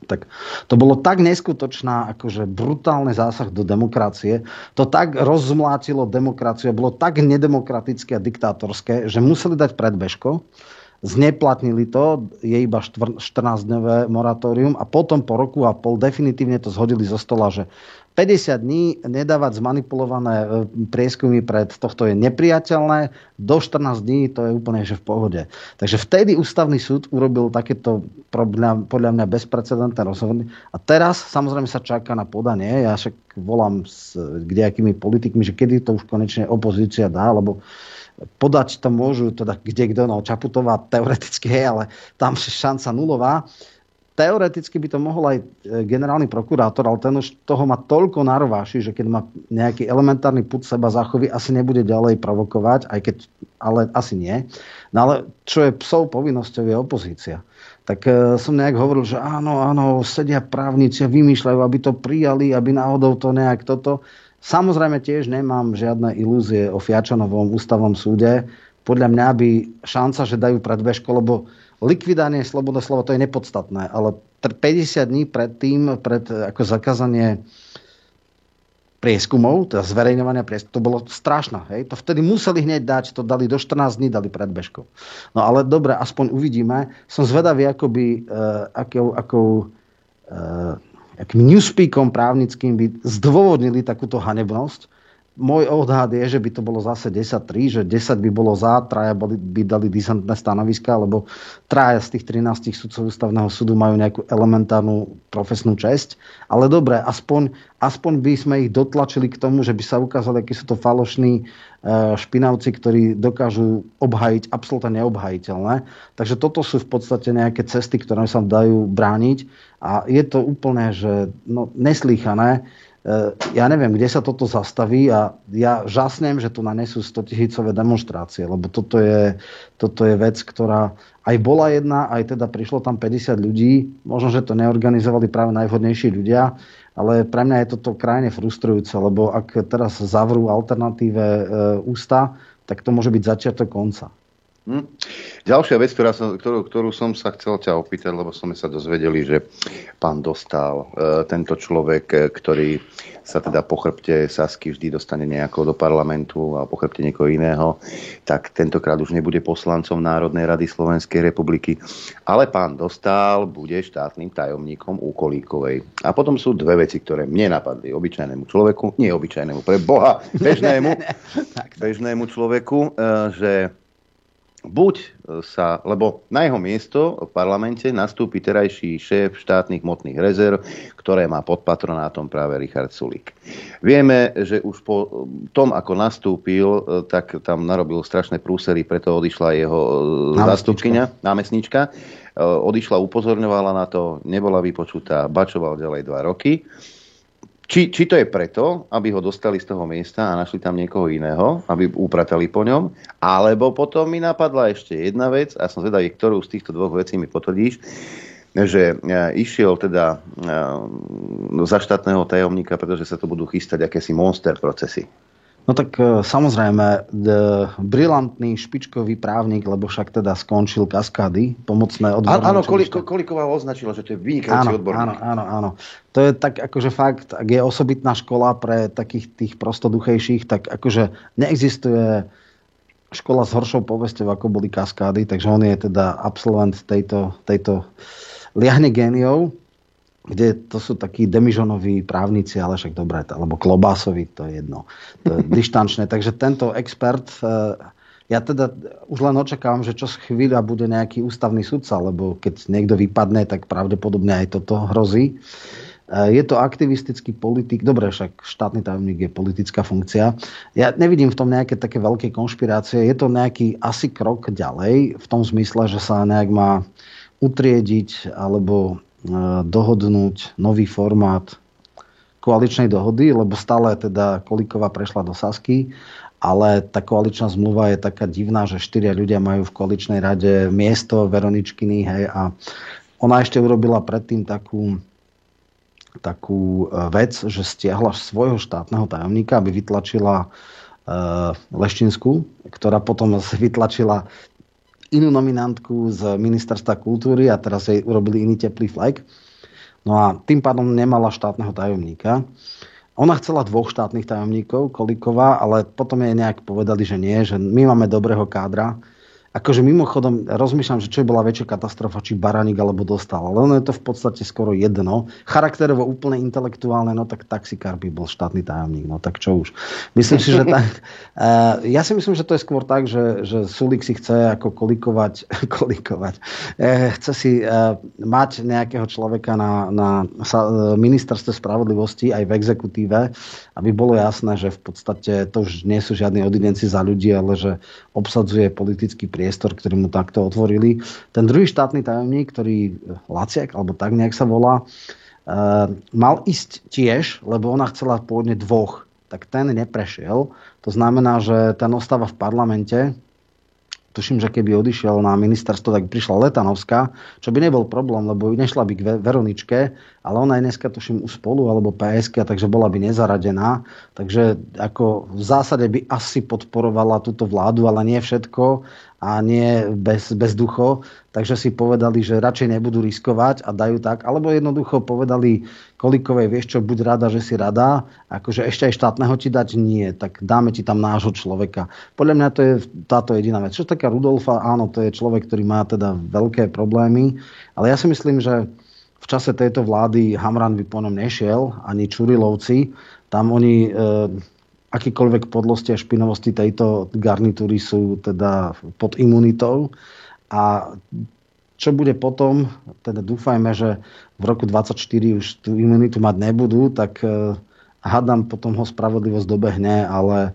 Tak to bolo tak neskutočná, akože brutálny zásah do demokracie. To tak rozmlátilo demokraciu, bolo tak nedemokratické a diktátorské, že museli dať predbežko. Zneplatnili to, je iba 14-dňové moratórium a potom po roku a pol definitívne to zhodili zo stola, že 50 dní nedávať zmanipulované prieskumy pred tohto je nepriateľné, do 14 dní to je úplne že v pohode. Takže vtedy ústavný súd urobil takéto podľa mňa bezprecedentné rozhodnutie a teraz samozrejme sa čaká na podanie. Ja však volám s kdejakými politikmi, že kedy to už konečne opozícia dá, lebo podať to môžu, teda kdekto, no Čaputová teoreticky je, ale tam je šanca nulová. Teoreticky by to mohol aj generálny prokurátor, ale ten už toho má toľko narováši, že keď má nejaký elementárny pud seba zachoví, asi nebude ďalej provokovať, aj keď, ale asi nie. No ale čo je psov povinnosťou je opozícia. Tak som nejak hovoril, že áno, sedia právnici a vymýšľajú, aby to prijali, aby náhodou to nejak toto. Samozrejme tiež nemám žiadne ilúzie o Fiačanovom ústavnom súde. Podľa mňa by šanca, že dajú predbežko, lebo likvidovanie slobodného slova to je nepodstatné, ale 50 dní pred ako zakázanie prieskumov, teda zverejňovania prieskumov, to bolo strašné. Hej? To vtedy museli hneď dať, to dali do 14 dní, dali predbežko. No ale dobre, aspoň uvidíme. Som zvedavý, akým newspeakom právnickým by zdôvodnili takúto hanebnosť. Môj odhad je, že by to bolo zase 10-3, že 10 by bolo za, traja by dali disentné stanoviska, lebo traja z tých 13 sudcov ústavného súdu majú nejakú elementárnu profesnú česť. Ale dobre, aspoň by sme ich dotlačili k tomu, že by sa ukázali, akí sú to falošní špinavci, ktorí dokážu obhajiť absolútne neobhajiteľné. Takže toto sú v podstate nejaké cesty, ktoré sa dajú brániť. A je to úplne, že neslýchané. Ja neviem, kde sa toto zastaví a ja žasnem, že tu nanesú 100-tisícové demonštrácie, lebo toto je vec, ktorá aj bola jedna, aj teda prišlo tam 50 ľudí, možno, že to neorganizovali práve najvhodnejší ľudia, ale pre mňa je toto krajne frustrujúce, lebo ak teraz zavrú alternatíve ústa, tak to môže byť začiatok konca. Ďalšia vec, ktorú som sa chcel ťa opýtať, lebo sme sa dozvedeli, že pán Dostál, tento človek, ktorý sa teda po chrbte Sasky vždy dostane nejako do parlamentu a po chrbte niekoho iného, tak tentokrát už nebude poslancom Národnej rady Slovenskej republiky, ale pán Dostál bude štátnym tajomníkom Kolíkovej. A potom sú dve veci, ktoré mne napadli obyčajnému človeku, neobyčajnému, pre Boha, bežnému človeku, že lebo na jeho miesto v parlamente nastúpi terajší šéf štátnych hmotných rezerv, ktoré má pod patronátom práve Richard Sulík. Vieme, že už po tom, ako nastúpil, tak tam narobil strašné prúsery, preto odišla jeho námestnička. Odišla, upozorňovala na to, nebola vypočutá, bačoval ďalej 2 roky. Či to je preto, aby ho dostali z toho miesta a našli tam niekoho iného, aby upratali po ňom, alebo potom mi napadla ešte jedna vec, a som zvedavý, ktorú z týchto dvoch vecí mi potvrdíš, že išiel teda za štátneho tajomníka, pretože sa to budú chystať akési monster procesy. No tak samozrejme, brilantný špičkový právnik, lebo však teda skončil kaskády, pomocné odborné. Áno, Kolíková označila, že to je vynikajúci odborník. Áno. To je tak akože fakt, ak je osobitná škola pre takých tých prostoduchejších, tak akože neexistuje škola s horšou povesťou, ako boli kaskády, takže on je teda absolvent tejto liahne géniov, kde to sú takí demižonoví právnici, ale však dobré, alebo klobásovi, to je jedno, to je dištančné. Takže tento expert, ja teda už len očakávam, že čo chvíľa bude nejaký ústavný sudca, lebo keď niekto vypadne, tak pravdepodobne aj toto hrozí. Je to aktivistický politik, dobre, však štátny tajomník je politická funkcia. Ja nevidím v tom nejaké také veľké konšpirácie, je to nejaký asi krok ďalej, v tom zmysle, že sa nejak má utriediť, alebo dohodnúť nový formát koaličnej dohody, lebo stále teda Kolíková prešla do Sasky, ale tá koaličná zmluva je taká divná, že 4 ľudia majú v koaličnej rade miesto Veroničkiny, hej, a ona ešte urobila predtým takú vec, že stiahla svojho štátneho tajomníka, aby vytlačila Leštinskú, ktorá potom vytlačila inú nominantku z ministerstva kultúry a teraz jej urobili iný teplý flajk. No a tým pádom nemala štátneho tajomníka. Ona chcela dvoch štátnych tajomníkov, Kolíková, ale potom jej nejak povedali, že nie, že my máme dobrého kádra. Akože mimochodom rozmýšľam, že čo je bola väčšia katastrofa, či Baraník alebo Dostál. Ale ono je to v podstate skoro jedno. Charakterovo úplne intelektuálne, no tak taxikár by bol štátny tajomník, no tak čo už. Myslím si, že ja si myslím, že to je skôr tak, že Sulík si chce ako kolikovať. Chce si mať nejakého človeka na ministerstve spravodlivosti aj v exekutíve, aby bolo jasné, že v podstate to už nie sú žiadne odidenci za ľudí, ale že obsadzuje politický priestor, ktorý mu takto otvorili. Ten druhý štátny tajomník, ktorý Laciak, alebo tak nejak sa volá, mal ísť tiež, lebo ona chcela pôvodne dvoch. Tak ten neprešiel. To znamená, že ten ostáva v parlamente. Tuším, že keby odišiel na ministerstvo, tak prišla Letanovská, čo by nebol problém, lebo nešla by k Veroničke, ale ona je dneska, tuším, u Spolu alebo PSK, takže bola by nezaradená. Takže ako v zásade by asi podporovala túto vládu, ale nie všetko a nie bez ducho. Takže si povedali, že radšej nebudú riskovať a dajú tak. Alebo jednoducho povedali Kolíkovej, vieš čo, buď rada, že si rada, akože ešte aj štátneho ti dať nie, tak dáme ti tam nášho človeka. Podľa mňa to je táto jediná vec. Čo taká Rudolfa, áno, to je človek, ktorý má teda veľké problémy, ale ja si myslím, že v čase tejto vlády Hamran by po ňom nešiel, ani Čurilovci. Tam oni... akýkoľvek podlosti a špinavosti tejto garnitúry sú teda pod imunitou. A čo bude potom, teda dúfajme, že v roku 2024 už tú imunitu mať nebudú, tak hádam, potom ho spravodlivosť dobehne, ale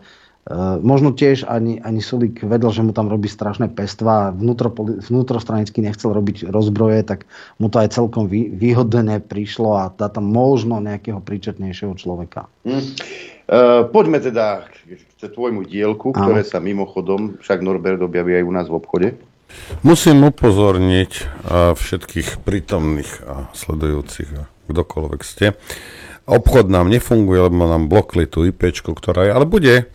možno tiež ani Sulík vedel, že mu tam robí strašné pestvá, vnútrostranicky nechcel robiť rozbroje, tak mu to aj celkom výhodne prišlo a dá tam možno nejakého príčetnejšieho človeka. Poďme teda k tvojmu dielku, ktoré sa mimochodom však Norbert objaví aj u nás v obchode. Musím upozorniť všetkých prítomných a sledujúcich, a kdokoľvek ste. Obchod nám nefunguje, lebo nám blokli tú IPčku, ktorá je, ale bude,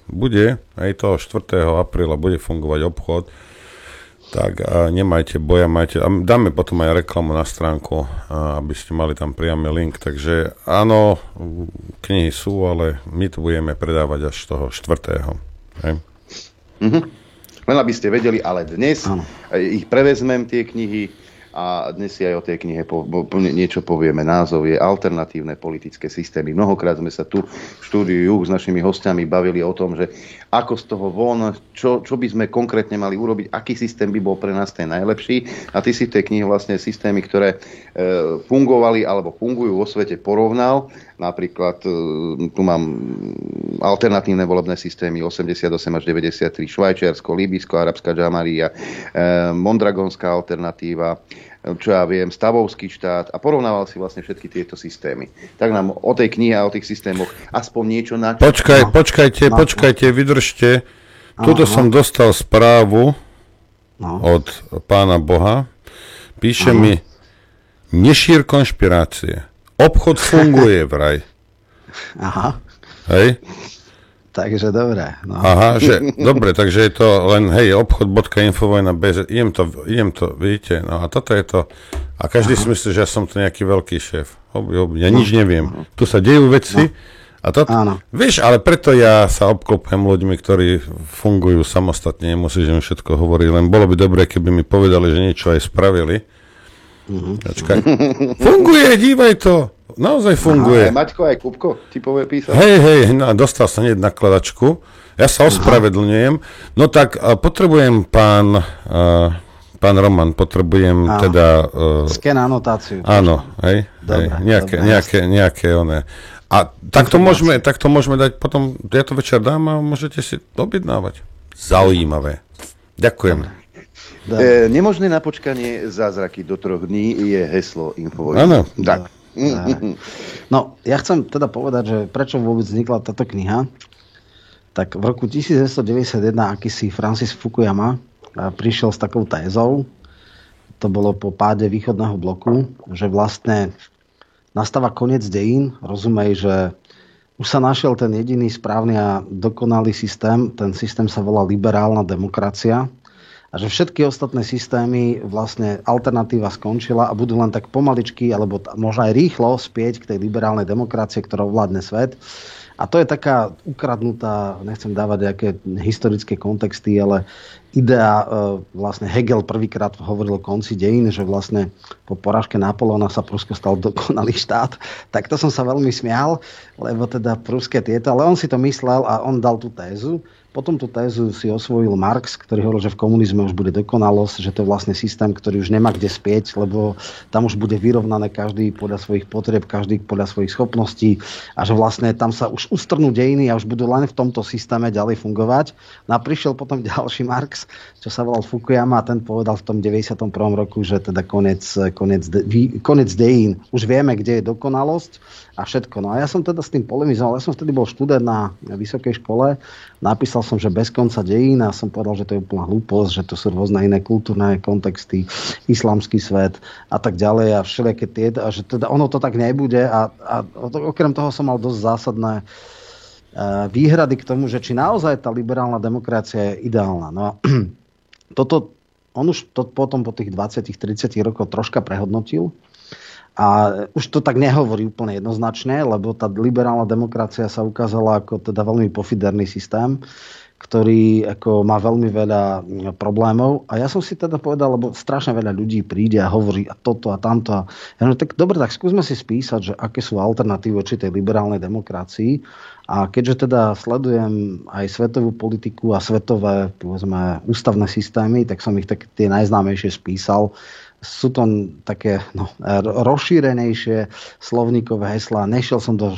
aj toho 4. apríla bude fungovať obchod. Tak nemajte boja, majte, a dáme potom aj reklamu na stránku, aby ste mali tam priamy link, takže áno, knihy sú, ale my tu budeme predávať až toho 4. Mm-hmm. Len aby ste vedeli, ale dnes ich prevezmem tie knihy a dnes si aj o tej knihe niečo povieme. Názov je Alternatívne politické systémy. Mnohokrát sme sa tu v štúdiu s našimi hostiami bavili o tom, že ako z toho von, čo by sme konkrétne mali urobiť, aký systém by bol pre nás ten najlepší. A ty si v tej knihe vlastne systémy, ktoré fungovali alebo fungujú vo svete, porovnal. Napríklad tu mám alternatívne volebné systémy 88 až 93, Švajčiarsko, Líbysko, Arabská Džamaria, Mondragonská alternatíva, čo ja viem, Stavovský štát, a porovnával si vlastne všetky tieto systémy. Tak nám o tej knihe a o tých systémoch aspoň niečo načo. Počkajte, vydržte. Tuto som dostal správu od pána Boha. Píše mi, nešír konšpirácie. Obchod funguje vraj. Aha. Hej. Takže dobre. No. Aha, dobre, takže je to len, hej, obchod.infovojna.bz, idem to, vidíte, no a toto je to. A každý si myslí, že ja som to nejaký veľký šéf. Ja nič neviem. Tu sa dejú veci. A toto, vieš, ale preto ja sa obklopujem ľuďmi, ktorí fungujú samostatne, nemusíš im všetko hovoriť, len bolo by dobre, keby mi povedali, že niečo aj spravili. Funguje, dívaj to. Naozaj funguje. Aj Maťko, aj Kupko, ty písal. Hej, no, dostal som hneď nakladačku. Ja sa ospravedlňujem. No tak potrebujem pán Roman, teda... Sken anotáciu. Áno, hej, nejaké oné. A takto môžeme dať potom, ja to večer dám a môžete si objednávať. Zaujímavé. Ďakujeme. Nemožné na počkanie zázraky do 3 dní je heslo Infovojna. Áno. Tak. No, ja chcem teda povedať, že prečo vôbec vznikla táto kniha. Tak v roku 1991 akýsi Francis Fukuyama prišiel s takou tézou, to bolo po páde východného bloku, že vlastne nastáva koniec dejín, rozumej, že v už sa našiel ten jediný správny a dokonalý systém. Ten systém sa volá liberálna demokracia. A že všetky ostatné systémy, vlastne alternatíva skončila a budú len tak pomaličky, alebo možno aj rýchlo spieť k tej liberálnej demokracie, ktorá ovládne svet. A to je taká ukradnutá, nechcem dávať nejaké historické kontexty, ale idea, vlastne Hegel prvýkrát hovoril o konci dejín, že vlastne po porážke Napoleona sa Prusko stal dokonalý štát. Tak to som sa veľmi smial, lebo teda pruské tieto, ale on si to myslel a on dal tú tézu. Potom tú tézu si osvojil Marx, ktorý hovoril, že v komunizme už bude dokonalosť, že to je vlastne systém, ktorý už nemá kde spieť, lebo tam už bude vyrovnané každý podľa svojich potrieb, každý podľa svojich schopností a že vlastne tam sa už ustrnú dejiny a už budú len v tomto systéme ďalej fungovať. No a prišiel potom ďalší Marx, čo sa volal Fukuyama a ten povedal v tom 91. roku, že teda konec dejín. Už vieme, kde je dokonalosť a všetko. No a ja som teda s tým polemizoval. Ja som vtedy bol študent na vysokej škole, napísal som, že bez konca dejín a som povedal, že to je úplná hlúposť, že to sú rôzne iné kultúrne kontexty, islamský svet a tak ďalej a všelijaké tie, a že teda ono to tak nebude a okrem toho som mal dosť zásadné výhrady k tomu, že či naozaj tá liberálna demokracia je ideálna. No a toto, on už to potom po tých 20-30 rokov troška prehodnotil. A už to tak nehovorí úplne jednoznačne, lebo tá liberálna demokracia sa ukázala ako teda veľmi pofiderný systém, ktorý ako má veľmi veľa problémov. A ja som si teda povedal, lebo strašne veľa ľudí príde a hovorí a toto a tamto. Ja no tak dobre, tak skúsme si spísať, že aké sú alternatívy voči tej liberálnej demokracii. A keďže teda sledujem aj svetovú politiku a svetové, povedzme, ústavné systémy, tak som ich tak tie najznámejšie spísal. Sú to také rozšírenejšie slovníkové heslá. Nešiel som do...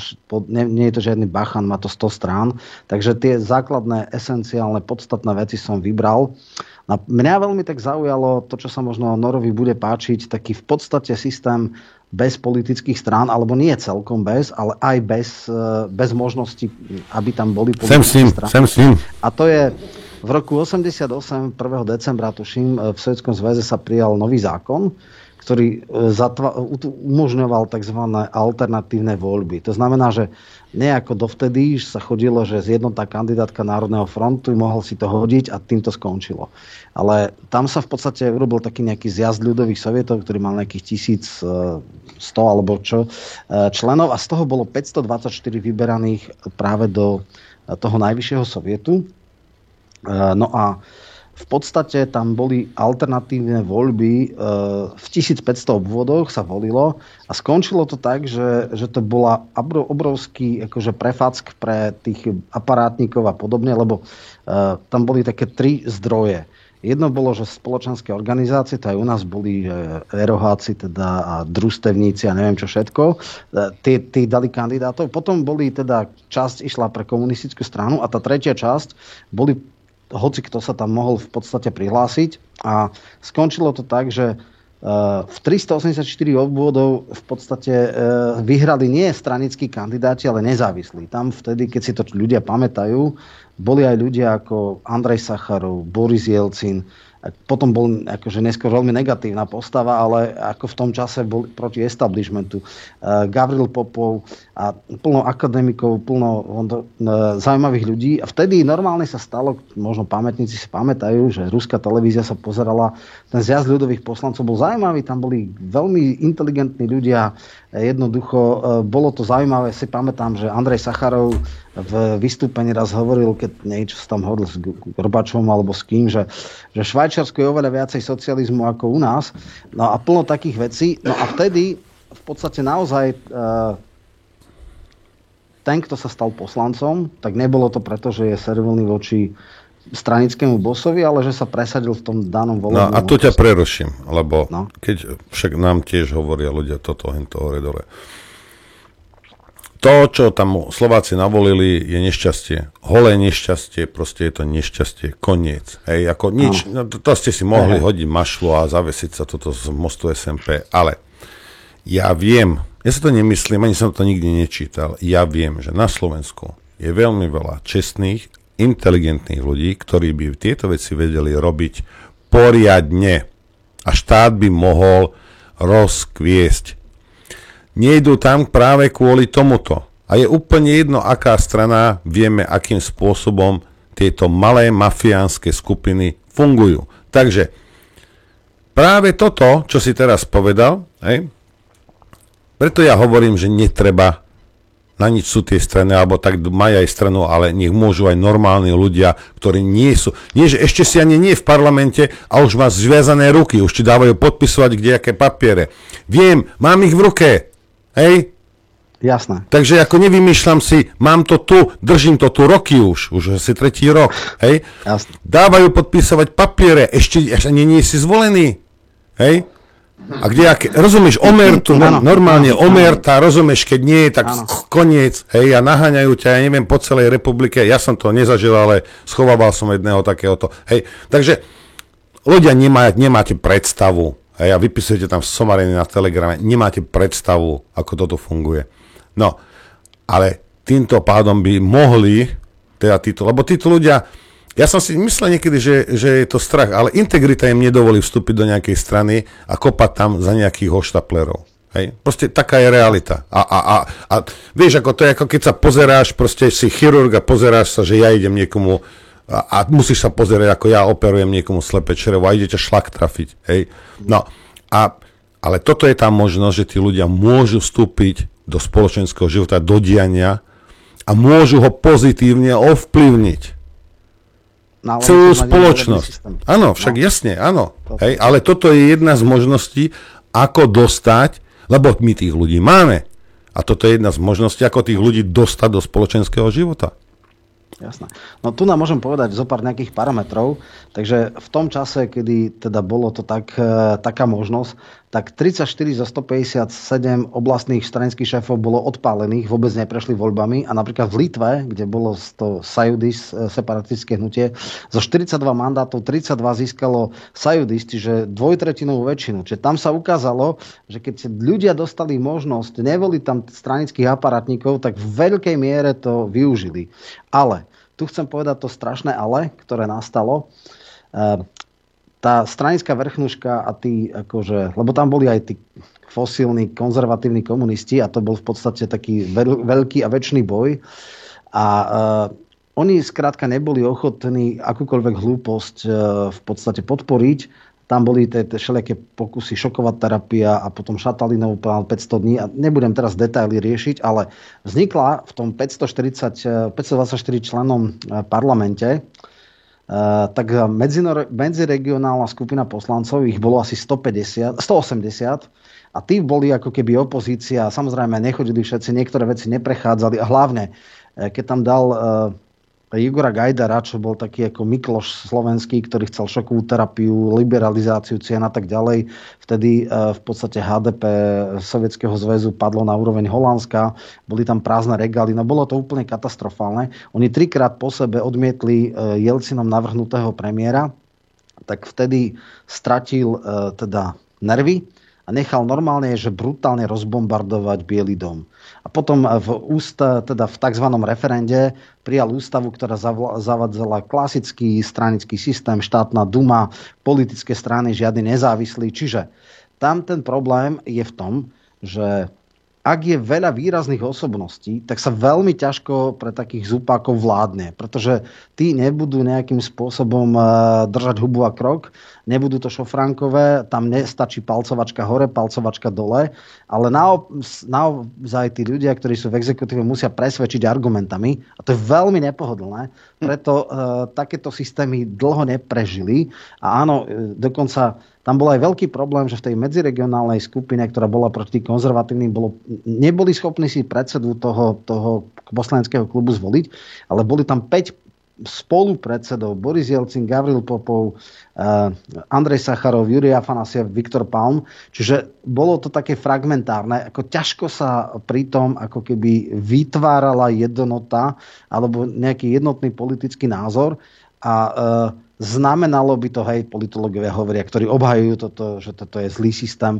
Nie je to žiadny bachan, má to 100 strán. Takže tie základné, esenciálne, podstatné veci som vybral. A mňa veľmi tak zaujalo to, čo sa možno Norovi bude páčiť, taký v podstate systém bez politických strán, alebo nie celkom bez, ale aj bez možnosti, aby tam boli politické strany. A to je... V roku 1988, 1. decembra, tuším, v Sovietskom zväze sa prijal nový zákon, ktorý umožňoval tzv. Alternatívne voľby. To znamená, že nejako dovtedy sa chodilo, že z jednotná kandidátka Národného frontu mohol si to hodiť a tým to skončilo. Ale tam sa v podstate urobil taký nejaký zjazd ľudových sovietov, ktorý mal nejakých 1100 alebo čo členov a z toho bolo 524 vyberaných práve do toho najvyššieho sovietu. No a v podstate tam boli alternatívne voľby, v 1500 obvodoch sa volilo a skončilo to tak, že to bola obrovský akože prefack pre tých aparátnikov a podobne, lebo tam boli také tri zdroje. Jedno bolo, že spoločenské organizácie, to aj u nás boli eroháci teda a družstevníci a neviem čo všetko, tí dali kandidátov. Potom boli teda, časť išla pre komunistickú stranu a tá tretia časť boli, hoci kto sa tam mohol v podstate prihlásiť a skončilo to tak, že v 384 obvodov v podstate vyhrali nie stranickí kandidáti, ale nezávislí. Tam vtedy, keď si to ľudia pamätajú, boli aj ľudia ako Andrej Sacharov, Boris Jelcin, potom bol akože neskôr veľmi negatívna postava, ale ako v tom čase bol proti establishmentu. Gavril Popov a plno akademikov, plno zaujímavých ľudí. A vtedy normálne sa stalo, možno pamätníci si pamätajú, že ruská televízia sa pozerala, ten zjazd ľudových poslancov bol zaujímavý, tam boli veľmi inteligentní ľudia, jednoducho bolo to zaujímavé. Si pamätám, že Andrej Sacharov v vystúpení raz hovoril, keď niečo sa tam hodl s Gorbačovom alebo s kým, že Švajčiarsko je oveľa viacej socializmu ako u nás. No a plno takých vecí. No a vtedy v podstate naozaj ten, kto sa stal poslancom, tak nebolo to preto, že je servilný voči stranickému bossovi, ale že sa presadil v tom danom volebnom. No a to ťa preruším, lebo no. Keď však nám tiež hovoria ľudia toto, hento, hore, dole. To, čo tam Slováci navolili, je nešťastie. Holé nešťastie, proste je to nešťastie. Koniec. Hej, ako nič. No, to ste si mohli hodiť mašlu a zavesiť sa toto z mostu SMP. Ale ja viem, ja sa to nemyslím, ani som to nikdy nečítal, ja viem, že na Slovensku je veľmi veľa čestných, inteligentných ľudí, ktorí by tieto veci vedeli robiť poriadne. A štát by mohol rozkviesť. Nejdú tam práve kvôli tomuto. A je úplne jedno, aká strana, vieme, akým spôsobom tieto malé mafiánske skupiny fungujú. Takže práve toto, čo si teraz povedal, hej, preto ja hovorím, že netreba, na nič sú tie strany, alebo tak majú aj stranu, ale nech môžu aj normálni ľudia, ktorí nie sú. Nie, že ešte si ani nie v parlamente a už má zviazané ruky, už ti dávajú podpisovať kdejaké papiere. Viem, mám ich v ruke, hej? Jasné. Takže ako nevymýšľam si, mám to tu, držím to tu roky už asi tretí rok, hej? Jasné. Dávajú podpisovať papiere, ešte ani nie si zvolený, hej? A kdejaké, rozumieš, omer tu, normálne omer tá, rozumieš, keď nie, tak koniec, hej, a naháňajú ťa, ja neviem, po celej republike, ja som to nezažil, ale schovával som jedného takéhoto, hej. Takže ľudia nemáte predstavu, hej, a vypisujete tam somariny na Telegrame, nemáte predstavu, ako toto funguje. No, ale týmto pádom by mohli, teda títo, lebo títo ľudia, ja som si myslel niekedy, že je to strach, ale integrita im nedovolí vstúpiť do nejakej strany a kopať tam za nejakých hoštaplerov. Hej? Proste taká je realita. A vieš, ako to je, ako keď sa pozeráš, proste si chirurg a pozeráš sa, že ja idem niekomu a musíš sa pozerať, ako ja operujem niekomu slepé črevo a ide ťa šlak trafiť. Hej? No, ale toto je tá možnosť, že tí ľudia môžu vstúpiť do spoločenského života, do diania a môžu ho pozitívne ovplyvniť. Celú spoločnosť. Áno, však jasne, áno. Hej, ale toto je jedna z možností, ako dostať, lebo my tých ľudí máme. A toto je jedna z možností, ako tých ľudí dostať do spoločenského života. Jasné. No tu nám môžem povedať zo pár nejakých parametrov. Takže v tom čase, kedy teda bolo to taká možnosť, tak 34 zo 157 oblastných stranických šéfov bolo odpálených, vôbec neprešli voľbami. A napríklad v Litve, kde bolo to Sajudis, separatistické hnutie, zo 42 mandátov 32 získalo Sajudis, čiže dvojtretinovú väčšinu. Čiže tam sa ukázalo, že keď ľudia dostali možnosť nevoliť tam stranických aparátnikov, tak v veľkej miere to využili. Ale tu chcem povedať to strašné ale, ktoré nastalo. Tá stranická vrchnuška a tí, akože, lebo tam boli aj tí fosílni, konzervatívni komunisti a to bol v podstate taký veľký a večný boj. A oni skrátka neboli ochotní akúkoľvek hlúposť v podstate podporiť. Tam boli tie všelijaké pokusy, šoková terapia a potom Šatalinov plán 500 dní. A nebudem teraz detaily riešiť, ale vznikla v tom 524 členom parlamente tak medziregionálna skupina poslancov, ich bolo asi 180 a tí boli ako keby opozícia. Samozrejme, nechodili všetci, niektoré veci neprechádzali a hlavne, keď tam dal Igora Gajdara, čo bol taký ako Mikloš slovenský, ktorý chcel šokovú terapiu, liberalizáciu cien a tak ďalej. Vtedy v podstate HDP Sovietskeho zväzu padlo na úroveň Holandska, boli tam prázdne regály, no bolo to úplne katastrofálne. Oni 3-krát po sebe odmietli Jelcinom navrhnutého premiéra, tak vtedy stratil teda nervy a nechal normálne, že brutálne rozbombardovať Bielý dom. A potom v tzv. Referende prijal ústavu, ktorá zavadzala klasický stranický systém, štátna duma, politické strany, žiadny nezávislí. Čiže tam ten problém je v tom, že ak je veľa výrazných osobností, tak sa veľmi ťažko pre takých zupákov vládne, pretože tí nebudú nejakým spôsobom držať hubu a krok, nebudú to šofránkové, tam nestačí palcovačka hore, palcovačka dole, ale naozaj tí ľudia, ktorí sú v exekutíve, musia presvedčiť argumentami a to je veľmi nepohodlné, preto takéto systémy dlho neprežili a áno, dokonca tam bol aj veľký problém, že v tej medziregionálnej skupine, ktorá bola proti konzervatívnym, neboli schopní si predsedu toho poslaneckého klubu zvoliť, ale boli tam 5 spolupredsedov, Boris Jelcin, Gavril Popov, Andrej Sacharov, Jurij Afanasiev, Viktor Palm. Čiže bolo to také fragmentárne, ako ťažko sa pritom ako keby vytvárala jednota alebo nejaký jednotný politický názor a znamenalo by to, hej, politológovia hovoria, ktorí obhajujú toto, že toto je zlý systém,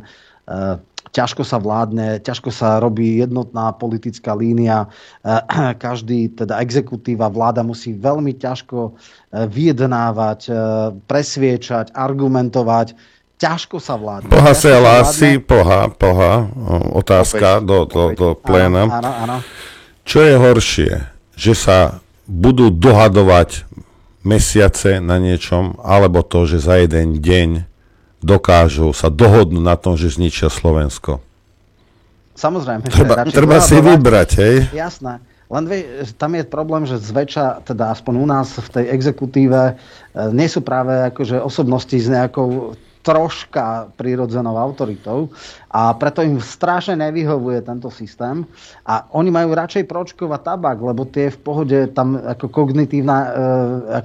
ťažko sa vládne, ťažko sa robí jednotná politická línia, každý, teda exekutíva, vláda musí veľmi ťažko vyjednávať, presviečať, argumentovať, ťažko sa vládne. Poha sa hlási, poha, otázka do pléna. Áno. Čo je horšie? Že sa budú dohadovať mesiace na niečom, alebo to, že za jeden deň dokážu sa dohodnú na tom, že zničia Slovensko. Samozrejme. Treba si vybrať, hej? Jasné. Len tam je problém, že zväčša, teda aspoň u nás v tej exekutíve, nie sú práve akože osobnosti s nejakou troška prírodzenou autoritou a preto im strašne nevyhovuje tento systém a oni majú radšej pročkov a tabak, lebo tie v pohode tam ako kognitívna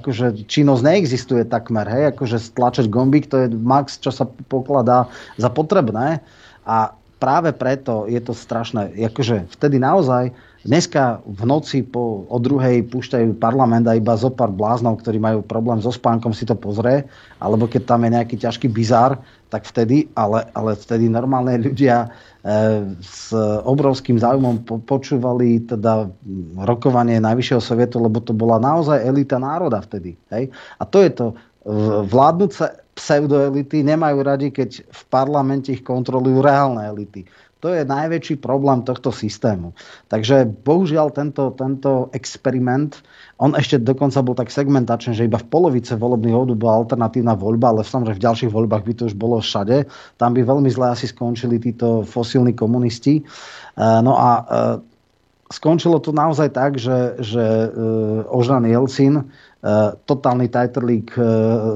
akože činnosť neexistuje takmer, hej, akože stlačať gombík, to je max, čo sa pokladá za potrebné a práve preto je to strašné. Akože vtedy naozaj dneska v noci o druhej púšťajú parlament a iba zo pár bláznov, ktorí majú problém so spánkom, si to pozrie. Alebo keď tam je nejaký ťažký bizár, tak vtedy, ale vtedy normálne ľudia s obrovským záujmom počúvali teda rokovanie Najvyššieho sovietu, lebo to bola naozaj elita národa vtedy. Hej? A to je to. Vládnuce pseudoelity nemajú radi, keď v parlamente ich kontrolujú reálne elity. To je najväčší problém tohto systému. Takže bohužiaľ tento experiment, on ešte dokonca bol tak segmentačný, že iba v polovice volebných období bola alternatívna voľba, ale samozrejme v ďalších voľbách by to už bolo všade. Tam by veľmi zle asi skončili títo fosílni komunisti. No a skončilo to naozaj tak, že Ožran Jelcin, totálny tajtrlík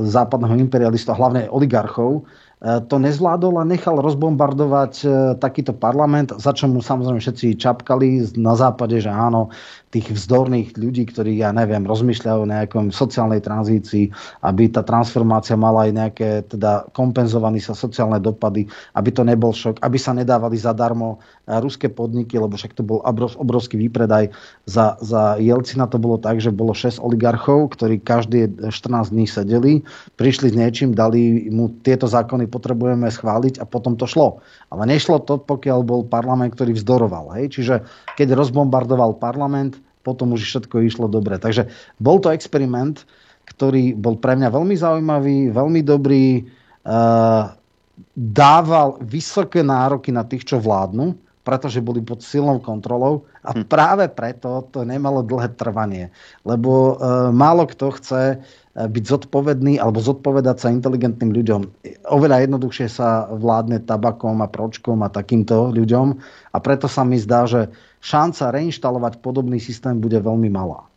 západného imperialistu a hlavne oligarchov, to nezvládol a nechal rozbombardovať takýto parlament, za čo mu samozrejme všetci čapkali na západe, že áno, tých vzdorných ľudí, ktorí, ja neviem, rozmýšľajú o nejakom sociálnej tranzícii, aby tá transformácia mala aj nejaké, teda kompenzované sa sociálne dopady, aby to nebol šok, aby sa nedávali zadarmo ruské podniky, lebo však to bol obrovský výpredaj. Za Jelcina to bolo tak, že bolo 6 oligarchov, ktorí každý 14 dní sedeli, prišli s niečím, dali mu tieto zákony potrebujeme schváliť a potom to šlo. Ale nešlo to, pokiaľ bol parlament, ktorý vzdoroval. Hej? Čiže keď rozbombardoval parlament, potom už všetko išlo dobre. Takže bol to experiment, ktorý bol pre mňa veľmi zaujímavý, veľmi dobrý, dával vysoké nároky na tých, čo vládnu, pretože boli pod silnou kontrolou a práve preto to nemalo dlhé trvanie. Lebo málo kto chce byť zodpovedný alebo zodpovedať sa inteligentným ľuďom. Oveľa jednoduchšie sa vládne tabakom a pročkom a takýmto ľuďom a preto sa mi zdá, že šanca reinštalovať podobný systém bude veľmi malá.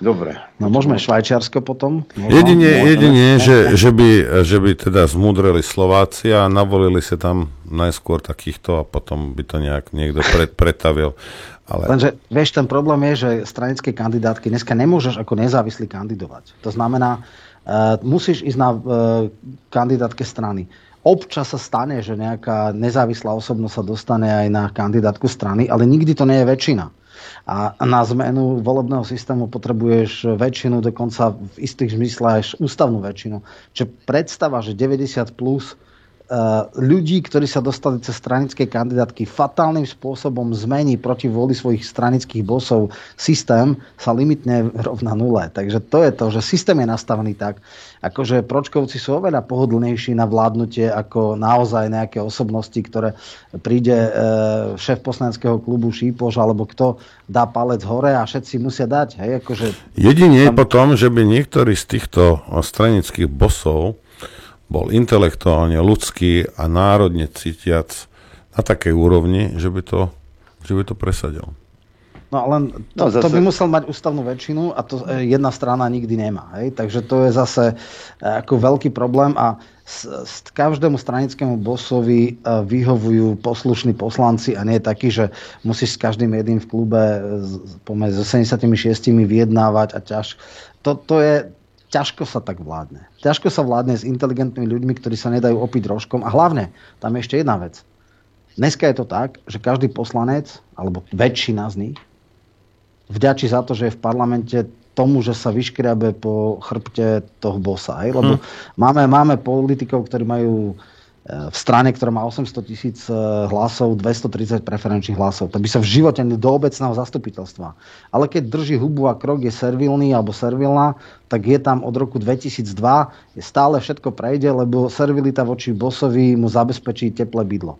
Dobre. No môžeme Švajčiarsko potom? Jedine že by teda zmúdreli Slováci a navolili sa tam najskôr takýchto a potom by to nejak niekto pretavil. Ale... Lenže, vieš, ten problém je, že stranické kandidátky dneska nemôžeš ako nezávislý kandidovať. To znamená, musíš ísť na kandidátke strany. Občas sa stane, že nejaká nezávislá osobnosť sa dostane aj na kandidátku strany, ale nikdy to nie je väčšina. A na zmenu volebného systému potrebuješ väčšinu, dokonca v istých zmyslách aj ústavnú väčšinu. Čiže predstava, že 90 plus ľudí, ktorí sa dostali cez stranické kandidátky, fatálnym spôsobom zmení proti vôli svojich stranických bosov systém, sa limitne rovná nule. Takže to je to, že systém je nastavený tak, akože pročkovci sú oveľa pohodlnejší na vládnutie ako naozaj nejaké osobnosti, ktoré príde šéf poslaneckého klubu Šípoš, alebo kto dá palec hore a všetci musia dať. Hej, akože jedine tam... potom, že by niektorí z týchto stranických bosov bol intelektuálne, ľudský a národne cítiac na takej úrovni, že by to presadil. No ale to by musel mať ústavnú väčšinu a to jedna strana nikdy nemá. Hej? Takže to je zase ako veľký problém a každému stranickému bossovi vyhovujú poslušní poslanci a nie je taký, že musíš s každým jedným v klube pomedzi 76 vyjednávať a ťaž. Ťažko sa tak vládne. Ťažko sa vládne s inteligentnými ľuďmi, ktorí sa nedajú opiť rožkom. A hlavne, tam je ešte jedna vec. Dneska je to tak, že každý poslanec, alebo väčšina z nich, vďačí za to, že je v parlamente tomu, že sa vyškriabe po chrbte toho bossa. Hej? Lebo máme politikov, ktorí majú v strane, ktorá má 800 000 hlasov, 230 preferenčných hlasov. To by sa v živote do obecného zastupiteľstva. Ale keď drží hubu a krok je servilný alebo servilná, tak je tam od roku 2002, stále všetko prejde, lebo servilita voči bossovi mu zabezpečí teplé bydlo.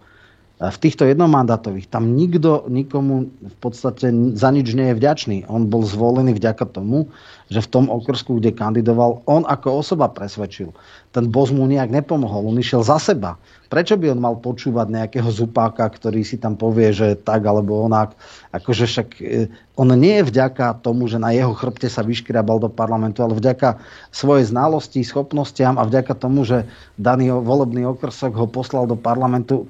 v týchto jednomandátových tam nikto nikomu v podstate za nič nie je vďačný. On bol zvolený vďaka tomu, že v tom okrsku, kde kandidoval, on ako osoba presvedčil. Ten Boz mu nejak nepomohol, on išiel za seba. Prečo by on mal počúvať nejakého zupáka, ktorý si tam povie, že tak alebo onak? Akože však on nie je vďaka tomu, že na jeho chrbte sa vyškriabal do parlamentu, ale vďaka svojej znalosti, schopnostiam a vďaka tomu, že daný volebný okrsok ho poslal do parlamentu.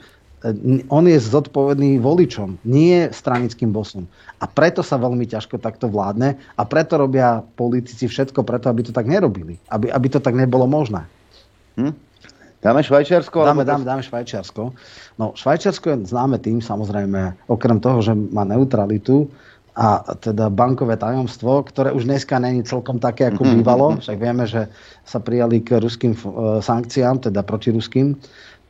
On je zodpovedný voličom, nie stranickým bosom. A preto sa veľmi ťažko takto vládne a preto robia politici všetko preto, aby to tak nerobili. Aby to tak nebolo možné. Dáme Švajčiarsko? Dáme Švajčiarsko. No, Švajčiarsko je známe tým, samozrejme, okrem toho, že má neutralitu a teda bankové tajomstvo, ktoré už dneska není celkom také, ako bývalo. Však vieme, že sa prijali k ruským sankciám, teda proti ruským.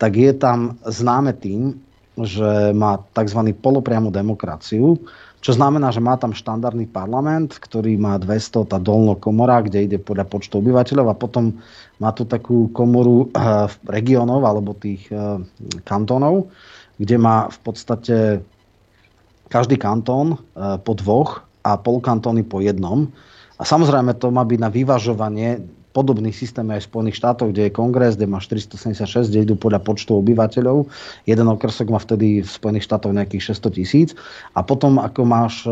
Tak je tam známe tým, že má tzv. Polopriamu demokraciu, čo znamená, že má tam štandardný parlament, ktorý má 200, tá dolná komora, kde ide podľa počtu obyvateľov a potom má tu takú komoru regionov alebo tých kantónov, kde má v podstate každý kantón po dvoch a polkantóny po jednom. A samozrejme to má byť na vyvažovanie. Podobný systém aj v Spojených štátoch, kde je kongres, kde máš 376, kde idú podľa počtu obyvateľov. Jeden okresok má vtedy v Spojených štátoch nejakých 600 000. A potom, ako máš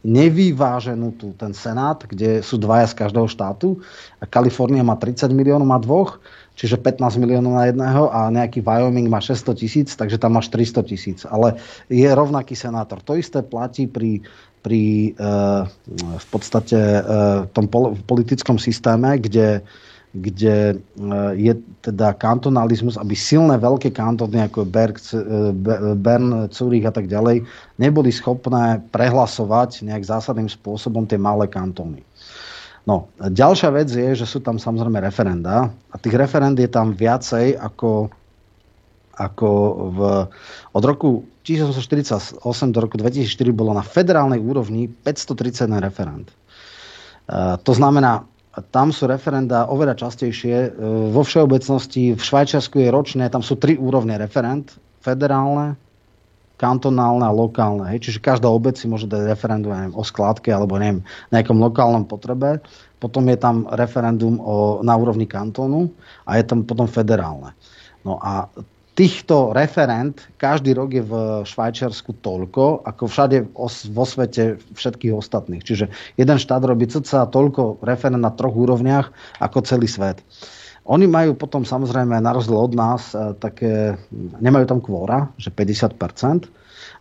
nevyváženú ten senát, kde sú dvaja z každého štátu. A Kalifornia má 30 miliónov, má dvoch, čiže 15 miliónov na jedného a nejaký Wyoming má 600 000, takže tam máš 300 000. Ale je rovnaký senátor. To isté platí v podstate tom politickom systéme, kde je teda kantonalizmus, aby silné veľké kantóny ako Bern, Zürich a tak ďalej neboli schopné prehlasovať nejak zásadným spôsobom tie malé kantóny. No, ďalšia vec je, že sú tam samozrejme referenda a tých referend je tam viacej ako od roku 1948 do roku 2004 bolo na federálnej úrovni 531 referend. To znamená, tam sú referenda oveľa častejšie. Vo všeobecnosti v Švajčiarsku je ročné, tam sú tri úrovne referend. Federálne, kantonálne a lokálne. Čiže každá obec si môže dať referendum o skládke alebo nejakom lokálnom potrebe. Potom je tam referendum na úrovni kantónu a je tam potom federálne. No a týchto referend každý rok je v Švajčiarsku toľko, ako všade vo svete všetkých ostatných. Čiže jeden štát robí cca toľko referend na troch úrovniach ako celý svet. Oni majú potom samozrejme na rozdiel od nás také, nemajú tam kvóra, že 50%.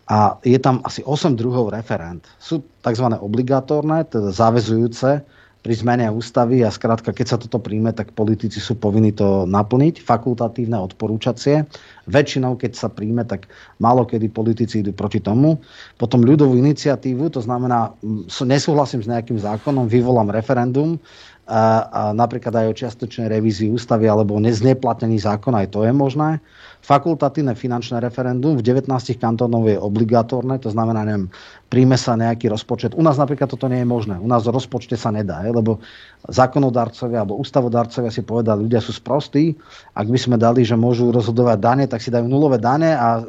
A je tam asi 8 druhov referend. Sú tzv. Obligatórne, teda záväzujúce pri zmene ústavy a skrátka, keď sa toto príjme, tak politici sú povinní to naplniť, fakultatívne odporúčacie. Väčšinou, keď sa príjme, tak málokedy politici idú proti tomu. Potom ľudovú iniciatívu, to znamená, nesúhlasím s nejakým zákonom, vyvolám referendum, a napríklad aj o čiastočnej revízii ústavy alebo o zneplatnení zákona, aj to je možné. Fakultatívne finančné referendum v 19 kantónoch je obligatórne, to znamená, príjme sa nejaký rozpočet. U nás napríklad toto nie je možné. U nás o rozpočte sa nedá, lebo zákonodarcovia alebo ústavodarcovia si povedali, ľudia sú sprostí, ak by sme dali, že môžu rozhodovať dane, tak si dajú nulové dane a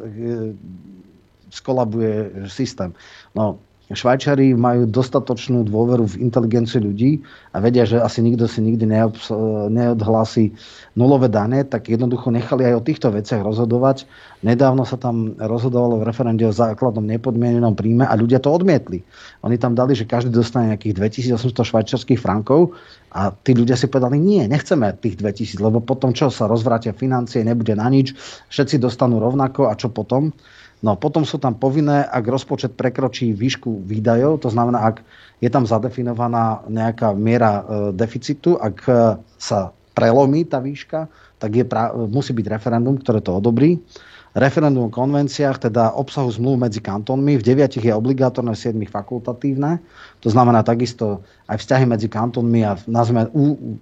skolabuje systém. No, Švajčari majú dostatočnú dôveru v inteligenciu ľudí a vedia, že asi nikto si nikdy neodhlási nulové dane, tak jednoducho nechali aj o týchto veciach rozhodovať. Nedávno sa tam rozhodovalo v referende o základnom nepodmienenom príjme a ľudia to odmietli. Oni tam dali, že každý dostane nejakých 2800 švajčiarskych frankov a tí ľudia si povedali, nie, nechceme tých 2000, lebo potom čo sa rozvrátia financie, nebude na nič, všetci dostanú rovnako a čo potom? No potom sú tam povinné, ak rozpočet prekročí výšku výdajov, to znamená, ak je tam zadefinovaná nejaká miera deficitu, ak sa prelomí tá výška, tak musí byť referendum, ktoré to odobrí. Referendum o konvenciách, teda obsahu zmluv medzi kantónmi, v 9 je obligatórne, v 7 fakultatívne. To znamená takisto aj vzťahy medzi kantónmi a nazveme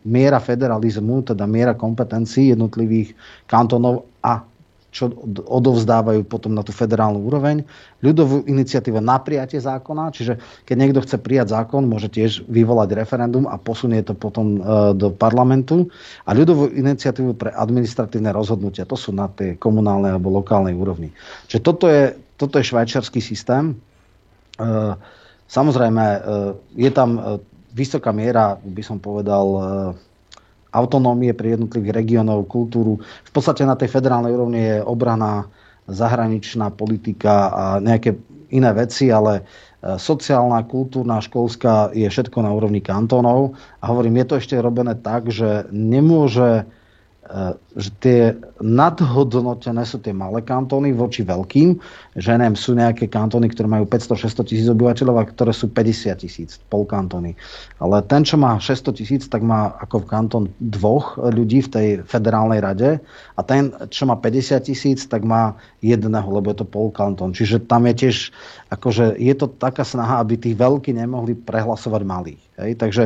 miera federalizmu, teda miera kompetencií jednotlivých kantónov a čo odovzdávajú potom na tú federálnu úroveň. Ľudovú iniciatíva na prijatie zákona, čiže keď niekto chce prijať zákon, môže tiež vyvolať referendum a posunie to potom do parlamentu. A ľudovú iniciatívu pre administratívne rozhodnutia, to sú na tej komunálnej alebo lokálnej úrovni. Čiže toto je švajčiarsky systém. Samozrejme, je tam vysoká miera, by som povedal, autonómie pre jednotlivých regiónov, kultúru. V podstate na tej federálnej úrovni je obrana, zahraničná politika a nejaké iné veci, ale sociálna, kultúrna, školská je všetko na úrovni kantónov. A hovorím, je to ešte robené tak, že nemôže, že tie nadhodnotené sú tie malé kantóny voči veľkým, že neviem, sú nejaké kantóny, ktoré majú 500-600 000 obyvateľov a ktoré sú 50 000, pol kantóny. Ale ten, čo má 600 000, tak má ako v kantón dvoch ľudí v tej federálnej rade a ten, čo má 50 000, tak má jedného, lebo je to pol kantón. Čiže tam je tiež, akože je to taká snaha, aby tí veľkí nemohli prehlasovať malých. Hej, takže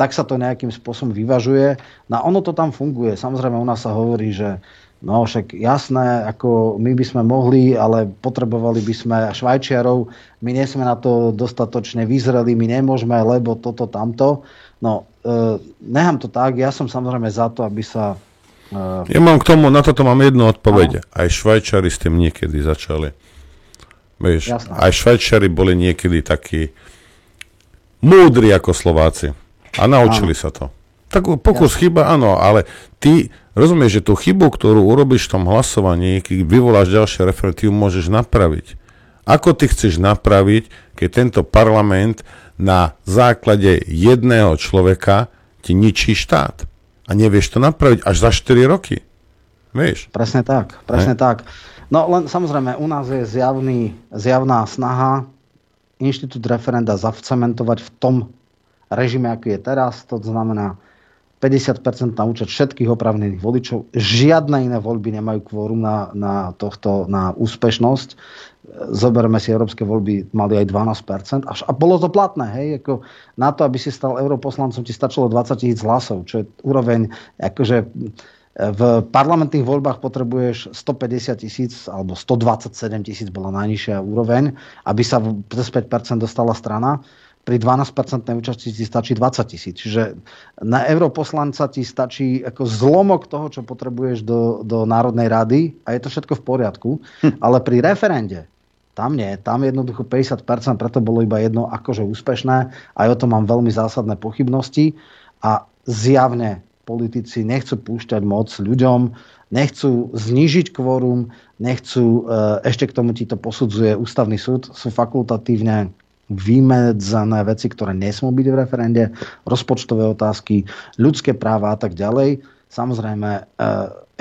tak sa to nejakým spôsobom vyvažuje. No ono to tam funguje. Samozrejme, u nás sa hovorí, že no však jasné, ako my by sme mohli, ale potrebovali by sme Švajčiarov. My nie sme na to dostatočne vyzreli, my nemôžeme, lebo toto, tamto. No, nechám to tak. Ja som samozrejme za to, aby sa... Ja mám k tomu, na toto mám jednu odpoveď. No. Aj Švajčiari s tým niekedy začali. Vieš, aj Švajčiari boli niekedy takí múdri ako Slováci. A naučili sa to. Tak pokus chyba, áno, ale ty rozumieš, že tú chybu, ktorú urobíš v tom hlasovaní, keď vyvoláš ďalšie referendum, môžeš napraviť. Ako ty chceš napraviť, keď tento parlament na základe jedného človeka ti ničí štát? A nevieš to napraviť až za 4 roky. Vieš? Presne tak. No len samozrejme, u nás je zjavná snaha inštitút referenda zavcementovať v tom režime, aký je teraz. To znamená 50% na účet všetkých oprávnených voličov. Žiadne iné voľby nemajú kvórum na úspešnosť. Zoberme si, európske voľby mali aj 12%. A bolo to platné. Hej? Ako na to, aby si stal europoslancom, ti stačilo 20 000 hlasov, čo je úroveň... Akože, v parlamentných voľbách potrebuješ 150 000 alebo 127 000 bola najnižšia úroveň, aby sa cez 5% dostala strana. Pri 12% účasti ti stačí 20 000. Čiže na europoslanca ti stačí ako zlomok toho, čo potrebuješ do Národnej rady a je to všetko v poriadku. Ale pri referende tam nie, tam jednoducho 50%, preto bolo iba jedno akože úspešné. Aj o tom mám veľmi zásadné pochybnosti a zjavne politici nechcú púšťať moc ľuďom, nechcú znížiť kvórum, nechcú, ešte k tomu ti to posudzuje ústavný súd, sú fakultatívne vymedzené veci, ktoré nesmú byť v referende, rozpočtové otázky, ľudské práva a tak ďalej. Samozrejme,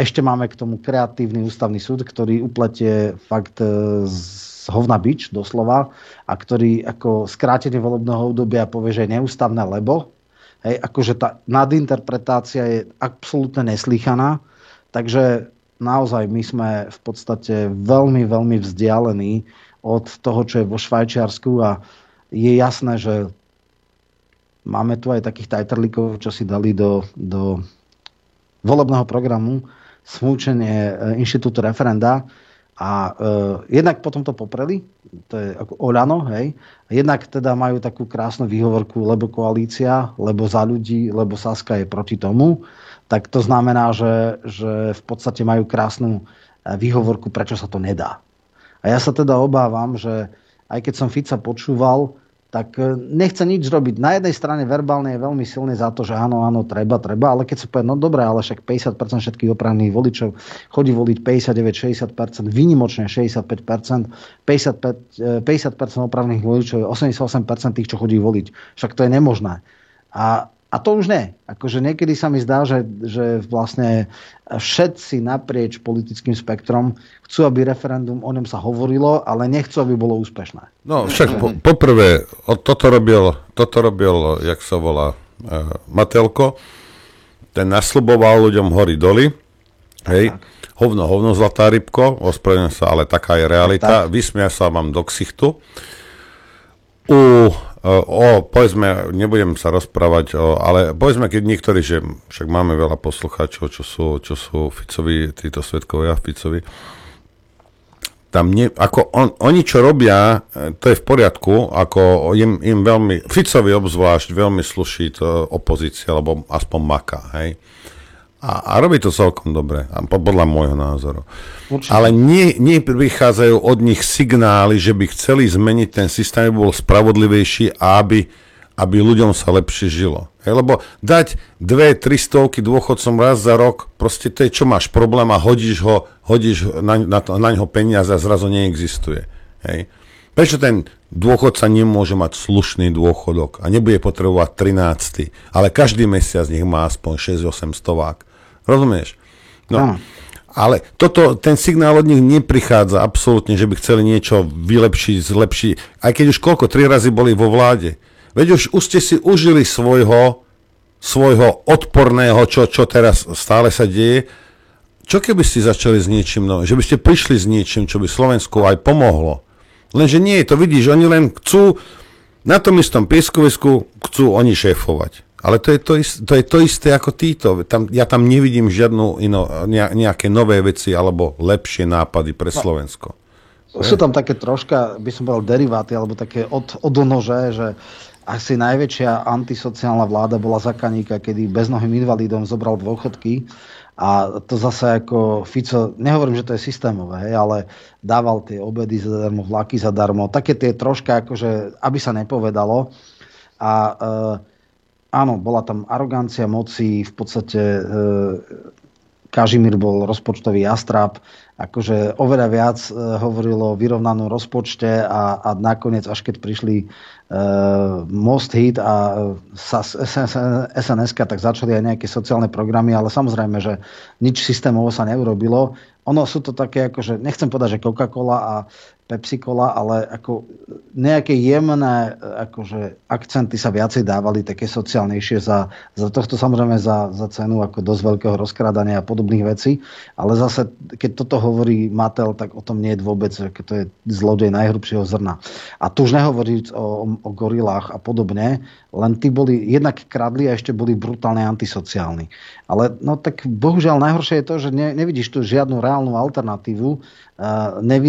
ešte máme k tomu kreatívny ústavný súd, ktorý upletie fakt z hovna bič, doslova, a ktorý ako skrátenie volebného obdobia povie, že je neústavné, lebo hej, akože tá nadinterpretácia je absolútne neslychaná, takže naozaj my sme v podstate veľmi, veľmi vzdialení od toho, čo je vo Švajčiarsku a je jasné, že máme tu aj takých tajtrlíkov, čo si dali do volebného programu smúčenie inštitútu referenda. A jednak potom to popreli, to je ako Oľano, hej. Jednak teda majú takú krásnu výhovorku, lebo koalícia, lebo Za ľudí, lebo Saska je proti tomu. Tak to znamená, že v podstate majú krásnu výhovorku, prečo sa to nedá. A ja sa teda obávam, že aj keď som Fica počúval, tak nechce nič robiť. Na jednej strane verbálne je veľmi silný za to, že áno, treba, ale keď sa povie, no dobré, ale však 50% všetkých oprávnených voličov chodí voliť 59-60%, výnimočne 65%, 50% oprávnených voličov je 88% tých, čo chodí voliť. Však to je nemožné. A to už nie. Akože niekedy sa mi zdá, že vlastne všetci naprieč politickým spektrom chcú, aby referendum o ňom sa hovorilo, ale nechcú, aby bolo úspešné. No však poprvé, toto robil, jak sa volá, Matelko, ten nasľuboval ľuďom hory doly, hej, hovno, zlatá rybko, ospravedlňujem sa, ale taká je realita, vysmia sa vám do ksichtu. povedzme, nebudem sa rozprávať, ale povedzme, keď niektorí, že však máme veľa poslucháčov, čo sú Ficovi, títo svedkovia Ficovi, tam nie, ako oni čo robia, to je v poriadku, ako im veľmi, Ficovi obzvlášť veľmi sluší to opozícia, alebo aspoň maká, hej. A robí to celkom dobre, podľa môjho názoru. Určite. Ale nie prichádzajú od nich signály, že by chceli zmeniť ten systém, aby bol spravodlivejší a aby ľuďom sa lepšie žilo. Hej, lebo dať 200-300 dôchodcom raz za rok, proste to je, čo máš problém a hodíš na ňoho peniaze a zrazu neexistuje. Hej. Prečo ten dôchodca nemôže mať slušný dôchodok a nebude potrebovať 13, ale každý mesiac nech má aspoň 6-8 stovák. Rozumieš? No. Ale toto, ten signál od nich neprichádza absolútne, že by chceli niečo vylepšiť, zlepšiť. Aj keď už koľko, 3 razy boli vo vláde. Veď už ste si užili svojho odporného, čo teraz stále sa deje. Čo keby ste začali s niečím novým? Že by ste prišli s niečím, čo by Slovensku aj pomohlo. Lenže nie je to, vidíš, oni len chcú, na tom istom pieskovisku chcú oni šéfovať. Ale to je to isté ako títo. Ja tam nevidím žiadnu nejaké nové veci alebo lepšie nápady pre Slovensko. Sú tam také troška, by som povedal, deriváty alebo také odonože, že asi najväčšia antisociálna vláda bola za Kaníka, kedy beznohým invalidom zobral dôchodky. A to zase ako Fico, nehovorím, že to je systémové, ale dával tie obedy zadarmo, vlaky zadarmo, také tie troška, akože, aby sa nepovedalo. A áno, bola tam arogancia moci, v podstate Kažimír bol rozpočtový jastrab, akože oveľa viac hovorilo o vyrovnanom rozpočte a nakoniec, až keď prišli Most Hit a SNS, tak začali aj nejaké sociálne programy, ale samozrejme, že nič systémovo sa neurobilo. Ono sú to také, akože, nechcem povedať, že Coca-Cola a Pepsi-Cola, ale ako nejaké jemné akože, akcenty sa viacej dávali, také sociálnejšie za tohto, samozrejme za cenu ako dosť veľkého rozkrádania a podobných vecí. Ale zase, keď toto hovorí Mattel, tak o tom nie je vôbec, že to je zlodej najhrubšieho zrna. A tu už nehovoríc o gorilách a podobne, len tí boli jednak kradli a ešte boli brutálne antisociálni. Ale no tak bohužiaľ najhoršie je to, že nevidíš tu žiadnu reálnu alternatívu,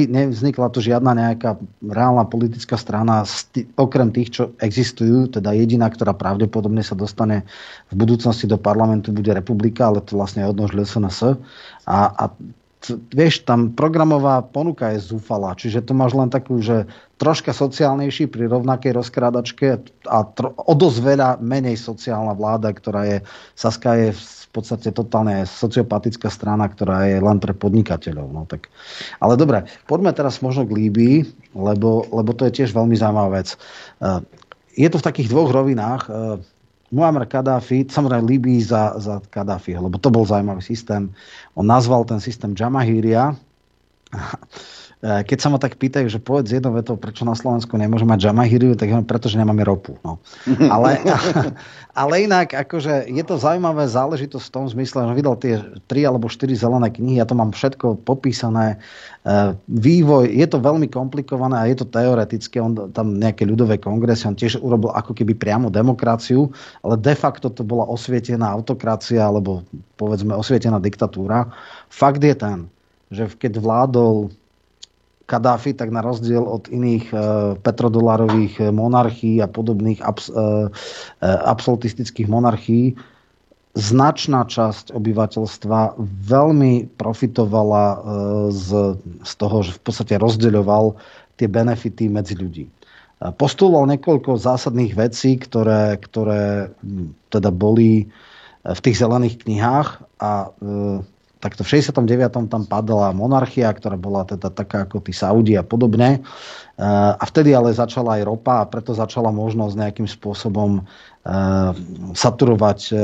nevznikla tu žiadna nejaká reálna politická strana okrem tých, čo existujú, teda jediná, ktorá pravdepodobne sa dostane v budúcnosti do parlamentu, bude Republika, ale to vlastne je odnož SNS a vieš, tam programová ponuka je zúfalá, čiže to máš len takú, že troška sociálnejší pri rovnakej rozkrádačke a o dosť veľa menej sociálna vláda, ktorá je, Saska je v podstate totálne sociopatická strana, ktorá je len pre podnikateľov. No, tak. Ale dobre, poďme teraz možno k Líbii, lebo to je tiež veľmi zaujímavá vec. Je to v takých dvoch rovinách. Muammar Kaddáfi, samozrejme Líbii za Kaddáfiho, lebo to bol zaujímavý systém. On nazval ten systém Džamahíria. Keď sa ma tak pýtajú, že povedz jednou vetou, prečo na Slovensku nemôže mať Džamahíriu, tak je preto, že nemáme ropu. No. Ale inak, akože je to zaujímavá záležitosť v tom zmysle, že vydal tie 3 alebo 4 zelené knihy, ja to mám všetko popísané. Vývoj, je to veľmi komplikované a je to teoretické, on tam nejaké ľudové kongresy, on tiež urobil ako keby priamo demokraciu, ale de facto to bola osvietená autokracia, alebo povedzme osvietená diktatúra. Fakt je ten, že keď vládol Kadáfi, tak na rozdiel od iných petrodolárových monarchií a podobných absolutistických monarchií, značná časť obyvateľstva veľmi profitovala z toho, že v podstate rozdeľoval tie benefity medzi ľudí. Postuloval niekoľko zásadných vecí, ktoré teda boli v tých zelených knihách a takto v 69. tam padala monarchia, ktorá bola teda taká ako tí Saudi a podobne. A vtedy ale začala aj ropa a preto začala možnosť nejakým spôsobom saturovať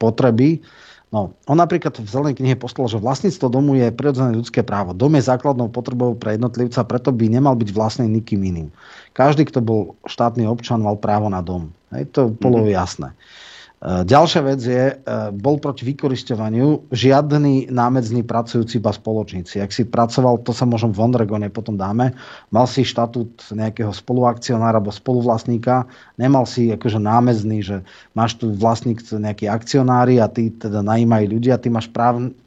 potreby. No, on napríklad v zelenej knihe poslal, že vlastníctvo domu je prirodzené ľudské právo. Dom je základnou potrebou pre jednotlivca, preto by nemal byť vlastný nikým iným. Každý, kto bol štátny občan, mal právo na dom. Hej, to bolo jasné. Ďalšia vec je, bol proti vykorisťovaniu, žiadny námedzný pracujúci, iba spoločníci. Ak si pracoval, to sa možno v Ondregone potom dáme, mal si štatút nejakého spoluakcionára alebo spoluvlastníka, nemal si akože námedzný, že máš tu vlastník nejaký akcionári a ty teda najímajú ľudia, ty máš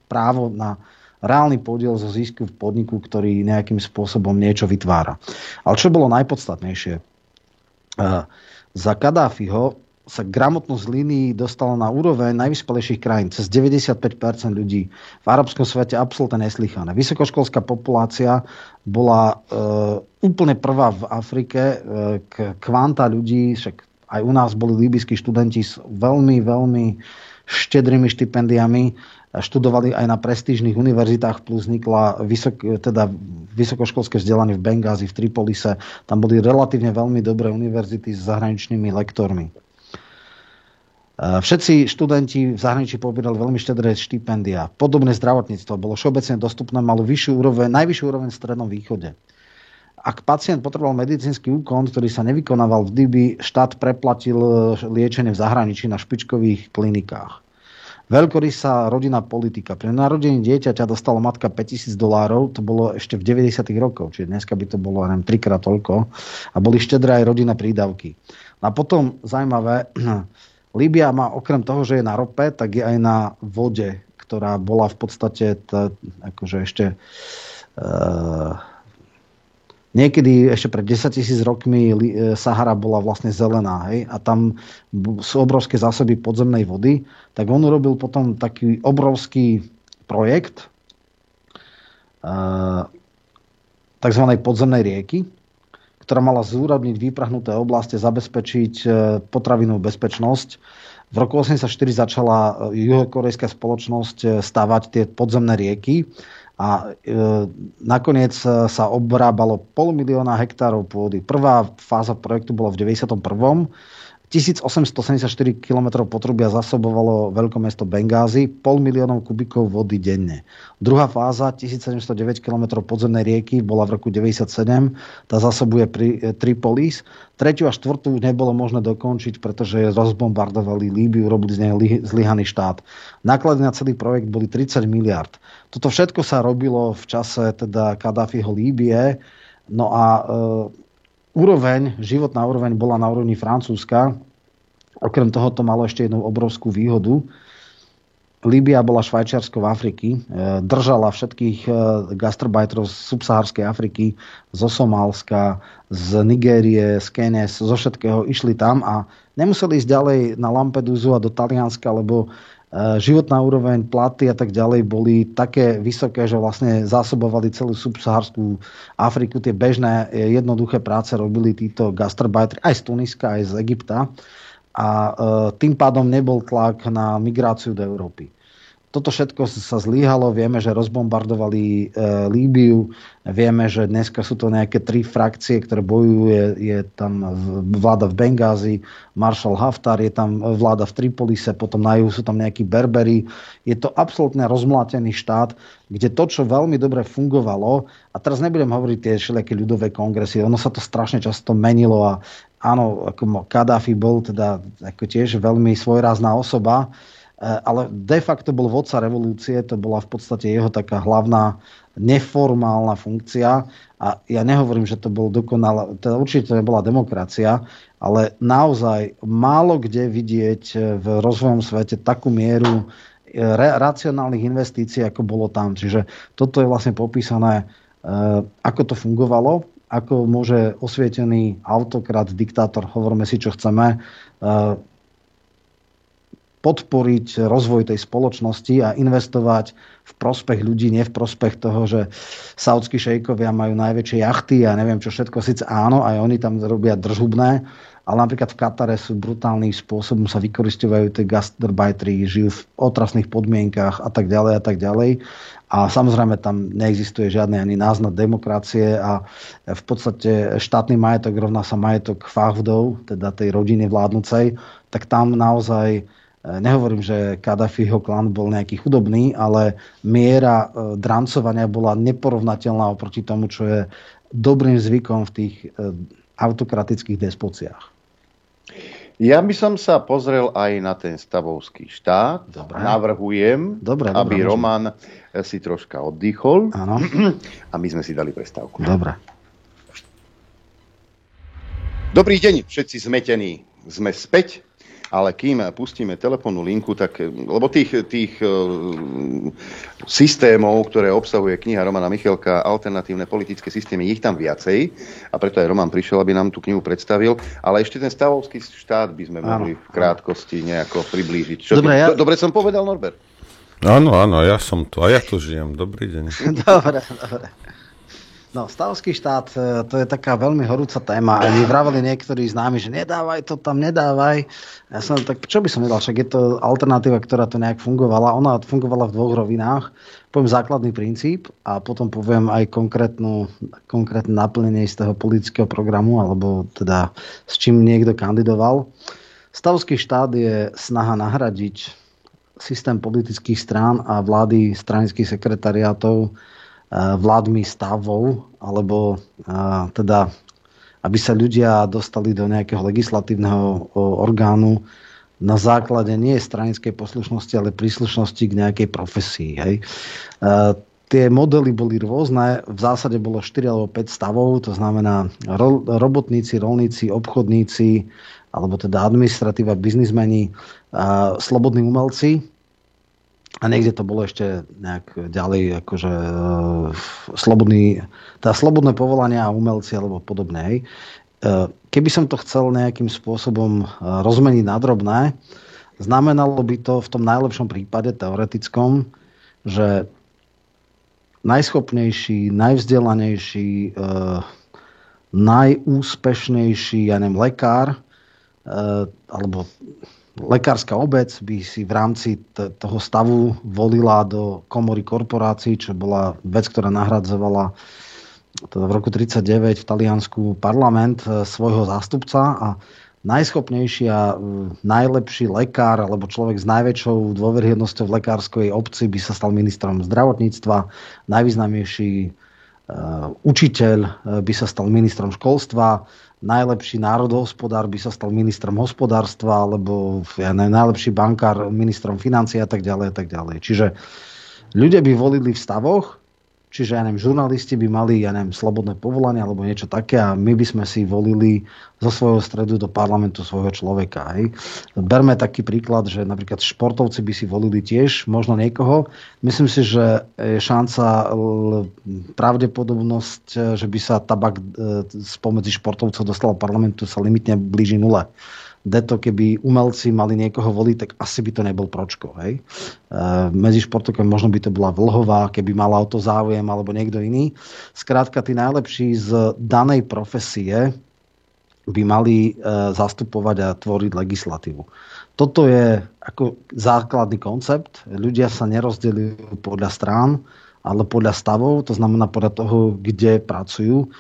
právo na reálny podiel zo zisku v podniku, ktorý nejakým spôsobom niečo vytvára. Ale čo bolo najpodstatnejšie? Za Kadáfiho sa gramotnosť línií dostala na úroveň najvyspelejších krajín. Cez 95% ľudí v arabskom svete absolútne neslychané. Vysokoškolská populácia bola úplne prvá v Afrike. Kvanta ľudí, však aj u nás boli líbyjskí študenti s veľmi, veľmi štedrými štipendiami. Študovali aj na prestížnych univerzitách, plus vznikla vysokoškolské vzdelanie v Bengázi, v Tripolise. Tam boli relatívne veľmi dobré univerzity s zahraničnými lektormi. Všetci študenti v zahraničí pobierali veľmi štedré štipendia. Podobné zdravotníctvo bolo všeobecne dostupné, malo najvyššiu úroveň v Strednom východe. Ak pacient potreboval medicínsky úkon, ktorý sa nevykonával v Líbyi, štát preplatil liečenie v zahraničí na špičkových klinikách. Veľkorysá rodinná politika. Pre narodenie dieťaťa dostala matka $5000, to bolo ešte v 90. rokoch, čiže dneska by to bolo, neviem, 3-krát toľko. A boli štedré aj rodinné prídavky. A potom, zaujímavé, Líbia má okrem toho, že je na rope, tak je aj na vode, ktorá bola v podstate akože ešte... Niekedy ešte pred 10 000 rokmi Sahara bola vlastne zelená, hej? A tam sú obrovské zásoby podzemnej vody, tak on urobil potom taký obrovský projekt tzv. Podzemnej rieky, ktorá mala zúrodniť vyprahnuté oblasti, zabezpečiť potravinovú bezpečnosť. V roku 1984 začala juhokorejská spoločnosť stavať tie podzemné rieky. A nakoniec sa obrábalo 500 000 hektárov pôdy. Prvá fáza projektu bola v 91. 1874 km potrubia zasobovalo veľkomesto Bengázi 500 000 kubíkov vody denne. Druhá fáza, 1709 km podzemnej rieky, bola v roku 1997. Tá zasobuje Tripolis. Tretiu a štvrtú nebolo možné dokončiť, pretože rozbombardovali Líbiu, robili z nej zlyhaný štát. Náklady na celý projekt boli 30 miliard. Toto všetko sa robilo v čase teda Kadáfiho Líbie. No a... životná úroveň bola na úrovni Francúzska. Okrem toho to malo ešte jednu obrovskú výhodu. Líbia bola Švajčiarsko v Afriky. Držala všetkých gastarbajterov z subsahárskej Afriky, zo Somálska, z Nigérie, z Kene, zo všetkého. Išli tam a nemuseli ísť ďalej na Lampedusu a do Talianska, lebo životná úroveň, platy a tak ďalej boli také vysoké, že vlastne zásobovali celú subsaharskú Afriku. Tie bežné jednoduché práce robili títo gastarbajteri aj z Tuniska, aj z Egypta. A tým pádom nebol tlak na migráciu do Európy. Toto všetko sa zlíhalo, vieme, že rozbombardovali Líbiu, vieme, že dneska sú to nejaké 3 frakcie, ktoré bojujú, je tam vláda v Bengázi, maršal Haftar, je tam vláda v Tripolise, potom na juhu sú tam nejakí Berberi. Je to absolútne rozmlátený štát, kde to, čo veľmi dobre fungovalo, a teraz nebudem hovoriť tie všelijaké ľudové kongresy, ono sa to strašne často menilo a áno, Kadáfi bol teda ako tiež veľmi svojrázná osoba, ale de facto bol vodca revolúcie, to bola v podstate jeho taká hlavná neformálna funkcia a ja nehovorím, že to bol dokonalá, teda určite to nebola demokracia, ale naozaj málo kde vidieť v rozvojom svete takú mieru racionálnych investícií, ako bolo tam. Čiže toto je vlastne popísané, ako to fungovalo, ako môže osvietený autokrat, diktátor, hovoríme si, čo chceme, podporiť rozvoj tej spoločnosti a investovať v prospech ľudí, nie v prospech toho, že saúdskí šejkovia majú najväčšie jachty a neviem čo všetko. Sice áno, aj oni tam robia držhubné, ale napríklad v Katare sú brutálnym spôsobom, sa vykorisťujú tie gastarbajtri, žijú v otrasných podmienkach a tak ďalej a tak ďalej. A samozrejme tam neexistuje žiadny ani náznak demokracie a v podstate štátny majetok rovná sa majetok fáhdov, teda tej rodiny vládnucej, tak tam naozaj... Nehovorím, že Kadáfiho klan bol nejaký chudobný, ale miera drancovania bola neporovnateľná oproti tomu, čo je dobrým zvykom v tých autokratických despociách. Ja by som sa pozrel aj na ten stavovský štát. Dobre. Navrhujem, aby môžem. Roman si troška oddychol. Áno. A my sme si dali prestávku. Dobre. Dobrý deň, všetci zmetení. Sme späť, ale kým pustíme telefónnu linku, tak, lebo tých systémov, ktoré obsahuje kniha Romana Michelka, Alternatívne politické systémy, ich tam viacej a preto aj Roman prišiel, aby nám tú knihu predstavil, ale ešte ten stavovský štát by sme mohli v krátkosti nejako priblížiť. Dobre som povedal, Norbert? Áno, ja som tu a ja tu žijem. Dobrý deň. Dobre. No, stavovský štát, to je taká veľmi horúca téma. A mi vraveli niektorí z námi, že nedávaj to tam, nedávaj. Ja som tak, čo by som nedal? Však je to alternatíva, ktorá to nejak fungovala. Ona fungovala v dvoch rovinách. Poviem základný princíp a potom poviem aj konkrétne naplnenie z toho politického programu, alebo teda s čím niekto kandidoval. Stavovský štát je snaha nahradiť systém politických strán a vlády stranických sekretariátov vládmi stavov, alebo teda, aby sa ľudia dostali do nejakého legislatívneho orgánu na základe nie stranickej poslušnosti, ale príslušnosti k nejakej profesii. Hej. Tie modely boli rôzne, v zásade bolo 4 alebo 5 stavov, to znamená robotníci, rolníci, obchodníci, alebo teda administratíva, biznismeni, slobodní umelci. A niekde to bolo ešte nejak ďalej, akože slobodné povolania a umelci alebo podobne. Hej. Keby som to chcel nejakým spôsobom rozmeniť na drobné, znamenalo by to v tom najlepšom prípade teoretickom, že najschopnejší, najvzdelanejší, najúspešnejší, lekár alebo lekárska obec by si v rámci toho stavu volila do komory korporácií, čo bola vec, ktorá nahradzovala v roku 1939 v Taliansku parlament svojho zástupca a najschopnejší a najlepší lekár alebo človek s najväčšou dôveryhodnosťou v lekárskej obci by sa stal ministrom zdravotníctva, najvýznamnejší učiteľ by sa stal ministrom školstva, najlepší národohospodár by sa stal ministrom hospodárstva, alebo najlepší bankár ministrom financií a tak ďalej a tak ďalej. Čiže ľudia by volili v stavoch, čiže žurnalisti by mali slobodné povolanie alebo niečo také a my by sme si volili zo svojho stredu do parlamentu svojho človeka. Hej. Berme taký príklad, že napríklad športovci by si volili tiež možno niekoho. Myslím si, že je šanca, pravdepodobnosť, že by sa tabak spomedzi športovcov dostal parlamentu, sa limitne blíži nule. Deto, keby umelci mali niekoho voliť, tak asi by to nebol Pročko. Hej? Medzi športovkami možno by to bola Vlhová, keby mala o to záujem, alebo niekto iný. Skrátka, tí najlepší z danej profesie by mali zastupovať a tvoriť legislatívu. Toto je ako základný koncept. Ľudia sa nerozdeľujú podľa strán, ale podľa stavov, to znamená podľa toho, kde pracujú.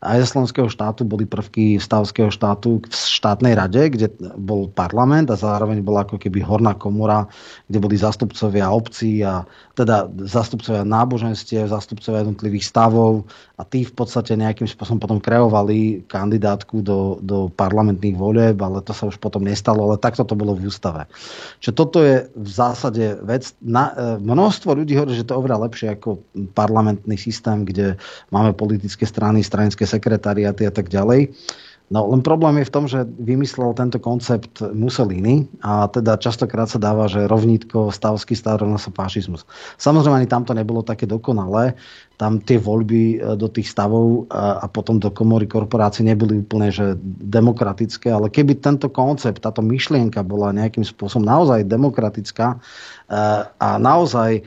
A aj slovenského štátu boli prvky stavovského štátu v štátnej rade, kde bol parlament a zároveň bola ako keby horná komora, kde boli zástupcovia obcí a teda zástupcovia náboženstiev, zástupcovia jednotlivých stavov a tí v podstate nejakým spôsobom potom kreovali kandidátku do parlamentných volieb, ale to sa už potom nestalo, ale takto to bolo v ústave. Čiže toto je v zásade vec, množstvo ľudí hovorí, že to je oveľa lepšie ako parlamentný systém, kde máme politické strany, stranické sekretariaty a tak ďalej. No len problém je v tom, že vymyslel tento koncept Mussolini a teda častokrát sa dáva, že rovnítko stavovský štát rovná sa fašizmus. Samozrejme ani tam to nebolo také dokonalé. Tam tie voľby do tých stavov a potom do komory korporácií neboli úplne že demokratické, ale keby tento koncept, táto myšlienka bola nejakým spôsobom naozaj demokratická a naozaj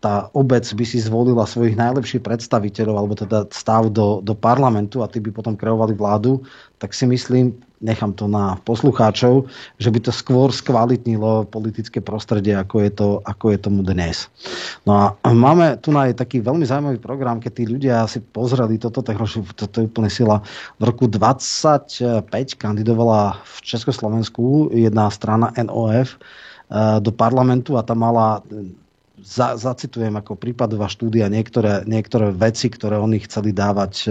tá obec by si zvolila svojich najlepších predstaviteľov, alebo teda stav do parlamentu a tí by potom kreovali vládu, tak si myslím, nechám to na poslucháčov, že by to skôr skvalitnilo politické prostredie, ako je tomu dnes. No a máme tu aj taký veľmi zaujímavý program, keď tí ľudia si pozreli toto, tak toto je úplne sila. V roku 25 kandidovala v Československu jedna strana NOF do parlamentu a tam mala... Zacitujem ako prípadová štúdia niektoré veci, ktoré oni chceli dávať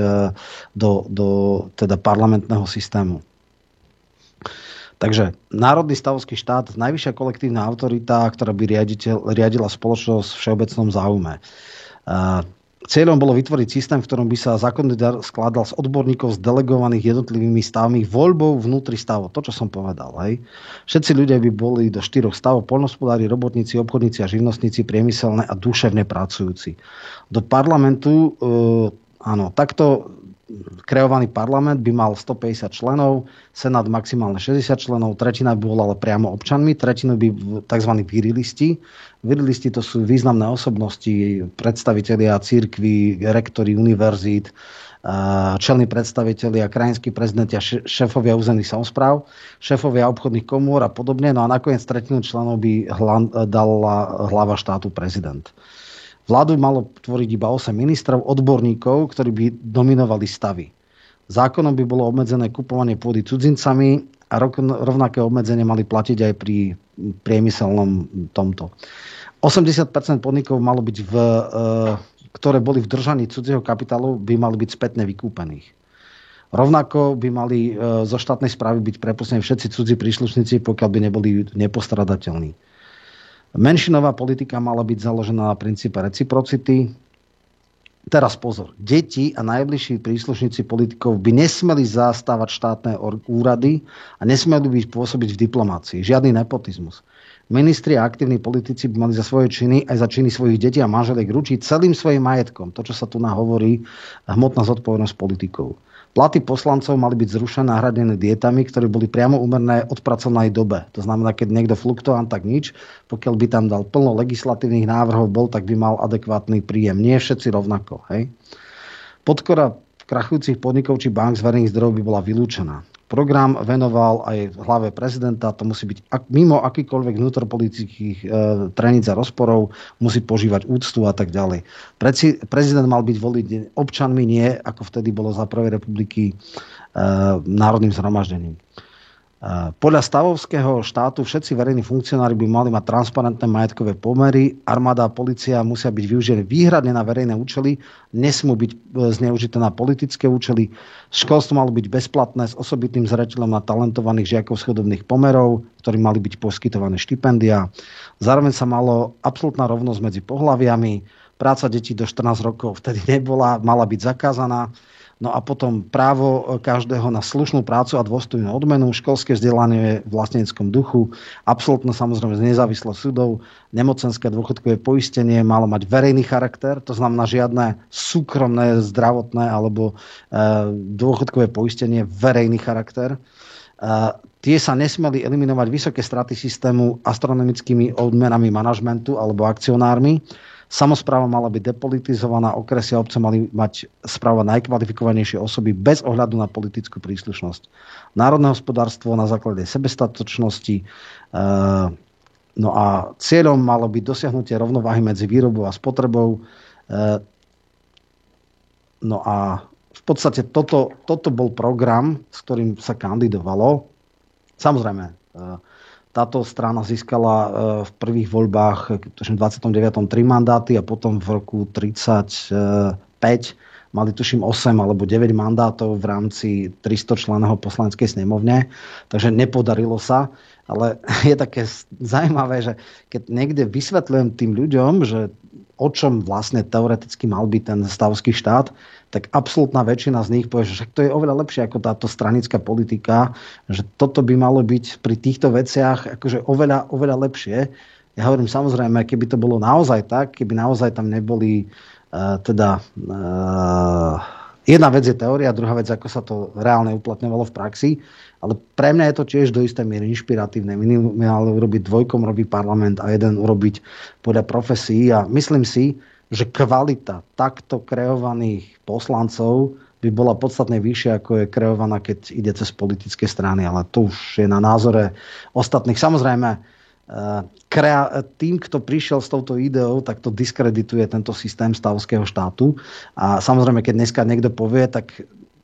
do teda parlamentného systému. Takže národný stavovský štát, najvyššia kolektívna autorita, ktorá by riadila spoločnosť v všeobecnom záujme. Cieľom bolo vytvoriť systém, v ktorom by sa zákonný dar skladal z odborníkov zdelegovaných jednotlivými stavmi voľbou vnútri stavov. To, čo som povedal. Hej. Všetci ľudia by boli do 4 stavov, poľnohospodári, robotníci, obchodníci a živnostníci, priemyselné a duševne pracujúci. Do parlamentu, áno, takto kreovaný parlament by mal 150 členov, senát maximálne 60 členov, tretina by bola ale priamo občanmi, tretinu by tzv. Virilisti. Virilisti to sú významné osobnosti, predstavitelia cirkví, rektori univerzít, čelní predstavitelia, krajinskí prezidenti a šéfovia územných samospráv, šéfovia obchodných komôr a podobne. No a nakoniec tretinu členov by dala hlava štátu, prezident. Vládu malo tvoriť iba 8 ministrov, odborníkov, ktorí by dominovali stavy. Zákonom by bolo obmedzené kupovanie pôdy cudzincami a rovnaké obmedzenie mali platiť aj pri priemyselnom tomto. 80% podnikov malo byť, ktoré boli v držaní cudzieho kapitálu, by mali byť spätne vykúpených. Rovnako by mali zo štátnej správy byť prepustení všetci cudzí príslušníci, pokiaľ by neboli nepostradateľní. Menšinová politika mala byť založená na princípe reciprocity. Teraz pozor. Deti a najbližší príslušníci politikov by nesmeli zastávať štátne úrady a nesmeli by pôsobiť v diplomácii. Žiadny nepotizmus. Ministri a aktívni politici by mali za svoje činy aj za činy svojich detí a manželiek ručiť celým svojim majetkom. To, čo sa tu nahovorí, hmotná zodpovednosť politikov. Platy poslancov mali byť zrušené a nahradené dietami, ktoré boli priamo úmerné od pracovnej dobe. To znamená, keď niekto fluktuant, tak nič. Pokiaľ by tam dal plno legislatívnych návrhov bol, tak by mal adekvátny príjem. Nie všetci rovnako. Hej? Podpora krachujúcich podnikov či bank z verejných zdrojov by bola vylúčená. Program venoval aj hlave prezidenta. To musí byť mimo akýkoľvek vnútropolitických treníc a rozporov, musí požívať úctu a tak ďalej. Prezident mal byť voliť občanmi, nie ako vtedy bolo za prvej republiky národným zhromaždením. Podľa stavovského štátu všetci verejní funkcionári by mali mať transparentné majetkové pomery, armáda a polícia musia byť využité výhradne na verejné účely, nesmú byť zneužité na politické účely, školstvo malo byť bezplatné s osobitným zreteľom na talentovaných žiakov z chudobných pomerov, ktorým mali byť poskytované štipendia. Zároveň sa malo absolútna rovnosť medzi pohlaviami, práca detí do 14 rokov vtedy nebola, mala byť zakázaná. No a potom právo každého na slušnú prácu a dôstojnú odmenu, školské vzdelanie v vlasteneckom duchu, absolútne samozrejme nezávislosť súdov, nemocenské dôchodkové poistenie malo mať verejný charakter, to znamená žiadne súkromné, zdravotné alebo dôchodkové poistenie, verejný charakter. Tie sa nesmeli eliminovať vysoké straty systému astronomickými odmenami manažmentu alebo akcionármi. Samospráva mala byť depolitizovaná, okresy a obce mali mať správa najkvalifikovanejšie osoby bez ohľadu na politickú príslušnosť. Národné hospodárstvo na základe sebestatočnosti. No a cieľom malo byť dosiahnutie rovnováhy medzi výrobou a spotrebou. No a v podstate toto bol program, s ktorým sa kandidovalo. Samozrejme, táto strana získala v prvých voľbách tuším, v 29. 3 mandáty a potom v roku 35 mali tuším 8 alebo 9 mandátov v rámci 300 členov poslaneckej snemovne. Takže nepodarilo sa. Ale je také zaujímavé, že keď niekde vysvetľujem tým ľuďom, že o čom vlastne teoreticky mal byť ten stavovský štát, tak absolútna väčšina z nich povie, že to je oveľa lepšie ako táto stranická politika, že toto by malo byť pri týchto veciach akože oveľa, oveľa lepšie. Ja hovorím samozrejme, keby to bolo naozaj tak, keby naozaj tam neboli jedna vec je teória, druhá vec, ako sa to reálne uplatňovalo v praxi, ale pre mňa je to tiež do istej miery inšpiratívne. Minimálne urobiť dvojkom robí parlament a jeden urobiť podľa profesí a myslím si, že kvalita takto kreovaných poslancov by bola podstatne vyššia, ako je kreovaná, keď ide cez politické strany. Ale to už je na názore ostatných. Samozrejme, tým, kto prišiel s touto ideou, tak to diskredituje tento systém stavovského štátu. A samozrejme, keď dneska niekto povie, tak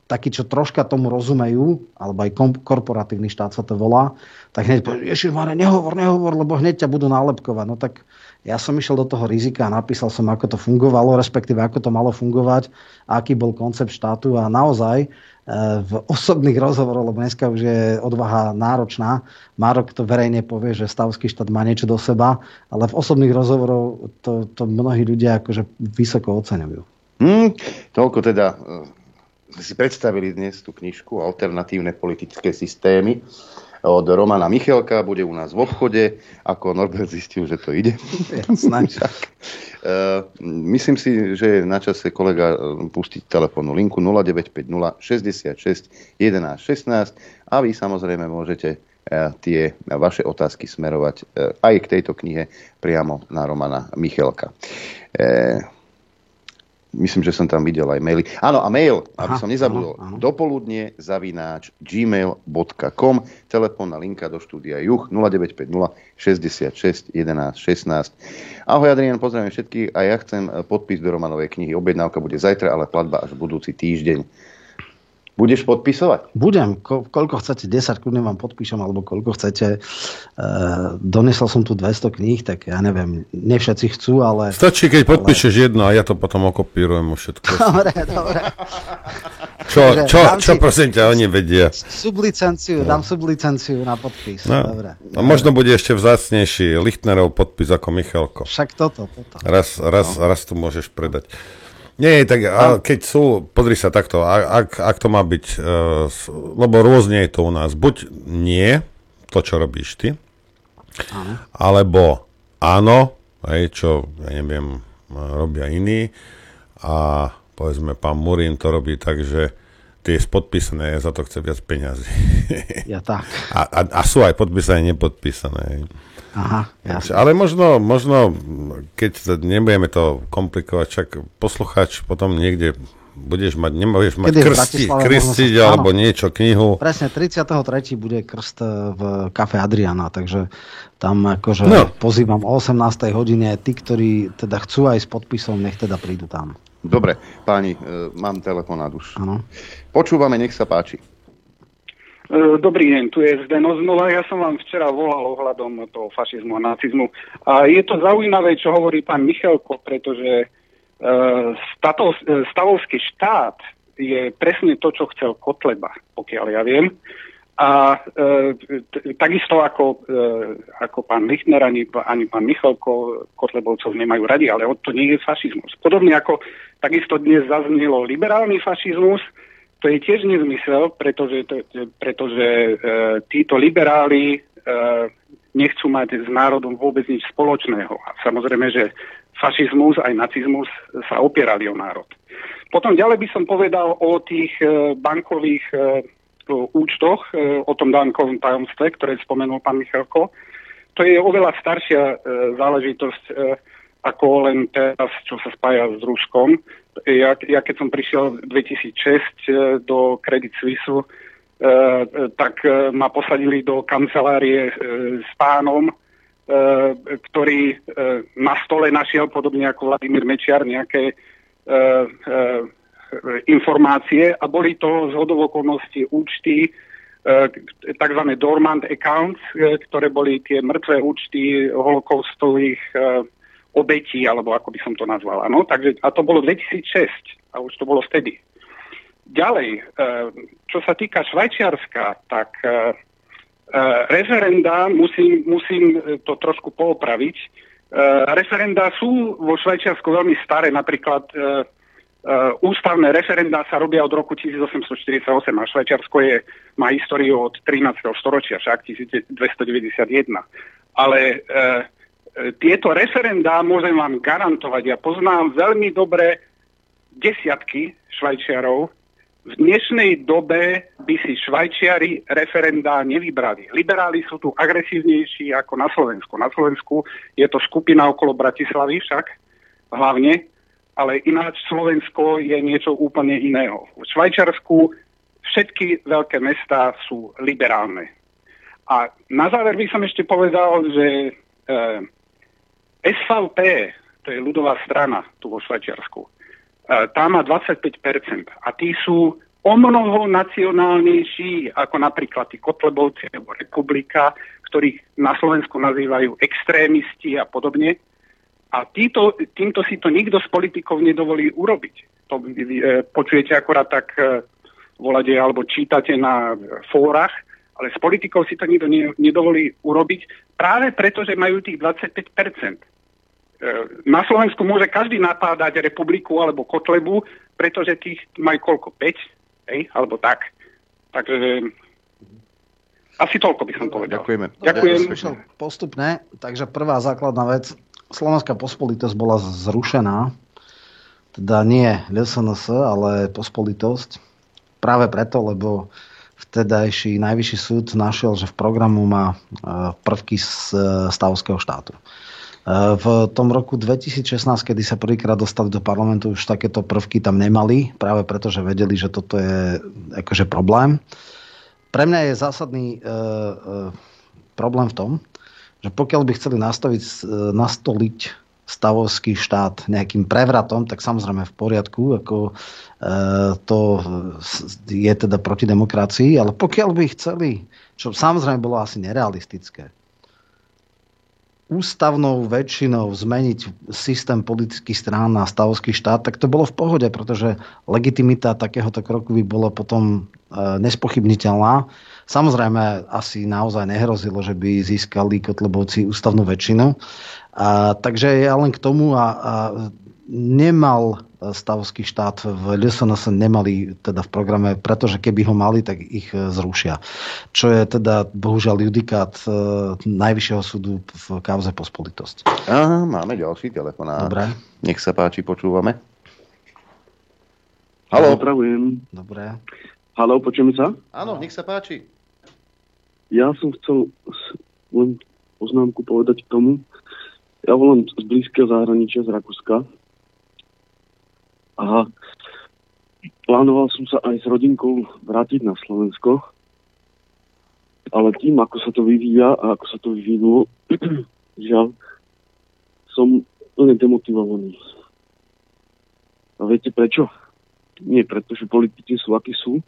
takí, čo troška tomu rozumejú, alebo aj korporatívny štát sa to volá, tak hneď povie, Ježišmane, nehovor, lebo hneď ťa budú nálepkovať. No tak Ja som išiel do toho rizika a napísal som, ako to fungovalo, respektíve ako to malo fungovať, aký bol koncept štátu a naozaj v osobných rozhovoroch, lebo dneska už je odvaha náročná, Marok to verejne povie, že stavovský štát má niečo do seba, ale v osobných rozhovoroch to mnohí ľudia akože vysoko oceňujú. Toľko teda si predstavili dnes tú knižku Alternatívne politické systémy od Romana Michelka, bude u nás v obchode, ako Norbert zistil, že to ide. Myslím si, že je na čase, kolega, pustiť telefónnu linku 0950 66 11 16 a vy samozrejme môžete tie vaše otázky smerovať aj k tejto knihe priamo na Romana Michelka. Myslím, že som tam videl aj maily. Áno, a mail, aby som nezabudol. dopoludnie@gmail.com, telefónna linka do štúdia Juch 0950 66 11 16. Ahoj Adrián, pozdravím všetkých a ja chcem podpis do Romanovej knihy. Objednávka bude zajtra, ale platba až budúci týždeň. Budeš podpisovať? Budem. Koľko chcete? 10 kľudne vám podpíšem, alebo koľko chcete. Donesol som tu 200 kníh, tak ja neviem, ne všetci chcú, ale... Stačí, keď podpíšeš jedno a ja to potom okopírujem všetko. Dobre. Čo prosím ťa, oni vedia? Dám sublicenciu na podpis. No. Dobre. A možno bude ešte vzácnejší Lichtnerov podpis ako Michalko. Však toto. Raz tu môžeš predať. Nie, tak keď sú, podri sa takto, ak to má byť, lebo rôzne je to u nás, buď nie, to čo robíš ty, alebo áno, čo, ja neviem, robia iní a povedzme pán Murín to robí tak, že tie je podpísané, za to chce viac peňazí. Ja tak. A sú aj podpísané, nepodpísané. Aha, jasne. Ale možno, keď nebudeme to komplikovať, však poslucháč potom niekde nebudeš mať krstiť alebo niečo, knihu. Presne, 33. bude krst v kafe Adriana, takže tam akože pozývam o 18. hodine, tí, ktorí teda chcú aj s podpisom, nech teda prídu tam. Dobre, páni, mám telefonát už. Áno. Počúvame, nech sa páči. Dobrý deň, tu je Zdeno znova. Ja som vám včera volal ohľadom toho fašizmu a nacizmu. A je to zaujímavé, čo hovorí pán Michalko, pretože stavovský štát je presne to, čo chcel Kotleba, pokiaľ ja viem. A takisto ako pán Lichtner, ani pán Michalko Kotlebovcov nemajú radi, ale to nie je fašizmus. Podobne ako takisto dnes zaznelo liberálny fašizmus, to je tiež nezmysel, pretože títo liberáli nechcú mať s národom vôbec nič spoločného. A samozrejme, že fašizmus aj nacizmus sa opierali o národ. Potom ďalej by som povedal o tých bankových účtoch, o tom bankovom tajomstve, ktoré spomenul pán Michalko. To je oveľa staršia záležitosť ako len teraz, čo sa spája s Ruskom. Ja keď som prišiel v 2006 do Credit Suisse, tak ma posadili do kancelárie s pánom, ktorý na stole našiel, podobne ako Vladimír Mečiar, nejaké informácie a boli to zhodou okolností účty, tzv. dormant accounts, ktoré boli tie mŕtvé účty holokaustových obetí, alebo ako by som to nazval. Áno? Takže, a to bolo 2006, a už to bolo vtedy. Ďalej, čo sa týka Švajčiarska, tak referenda, musím to trošku poopraviť, referenda sú vo Švajčiarsku veľmi staré, napríklad ústavné referenda sa robia od roku 1848 a Švajčiarsko má históriu od 13. storočia, však 1291. Ale tieto referendá môžem vám garantovať. Ja poznám veľmi dobre desiatky Švajčiarov. V dnešnej dobe by si Švajčiari referendá nevybrali. Liberáli sú tu agresívnejší ako na Slovensku. Na Slovensku je to skupina okolo Bratislavy však hlavne, ale ináč Slovensko je niečo úplne iného. V Švajčiarsku všetky veľké mestá sú liberálne. A na záver by som ešte povedal, že SVP, to je ľudová strana tu vo Švajčiarsku, tá má 25% a tí sú omnoho nacionálnejší ako napríklad tí Kotlebovci alebo Republika, ktorých na Slovensku nazývajú extrémisti a podobne. A týmto si to nikto z politikov nedovolí urobiť. To počujete akorát tak volade alebo čítate na fórach, ale z politikov si to nikto nedovolí urobiť práve preto, že majú tých 25%. Na Slovensku môže každý napádať Republiku alebo Kotlebu, pretože tých majú koľko? 5? Hej? Alebo tak. Takže asi toľko by som povedal. Ďakujem. Postupne, takže prvá základná vec. Slovenská pospolitosť bola zrušená. Teda nie LSNS, ale pospolitosť. Práve preto, lebo vtedajší najvyšší súd našiel, že v programu má prvky z stavovského štátu. V tom roku 2016, kedy sa prvýkrát dostali do parlamentu, už takéto prvky tam nemali, práve preto, že vedeli, že toto je akože problém. Pre mňa je zásadný problém v tom, že pokiaľ by chceli nastoliť stavovský štát nejakým prevratom, tak samozrejme v poriadku, ako to je teda proti demokracii, ale pokiaľ by chceli, čo samozrejme bolo asi nerealistické, ústavnou väčšinou zmeniť systém politických strán na stavovský štát, tak to bolo v pohode, pretože legitimita takéhoto kroku by bola potom nespochybniteľná. Samozrejme, asi naozaj nehrozilo, že by získali kotlebovci ústavnú väčšinu. Takže ja len k tomu nemal stavovský štát v LSNS nemali teda v programe, pretože keby ho mali, tak ich zrušia. Čo je teda bohužiaľ judikát Najvyššieho súdu v kauze pospolitosť. Aha, máme ďalší telefonát. Dobre. Nech sa páči, počúvame. Haló. Pozdravujem. Dobre. Haló, počujeme sa? Áno, nech sa páči. Ja som chcel len poznámku povedať k tomu. Ja volám z blízkeho zahraničia, z Rakúska. Aha, plánoval som sa aj s rodinkou vrátiť na Slovensko, ale tým, ako sa to vyvíja a ako sa to vyvinulo, žiaľ, som plne demotivovaný. A viete prečo? Nie preto, že politici sú, akí sú,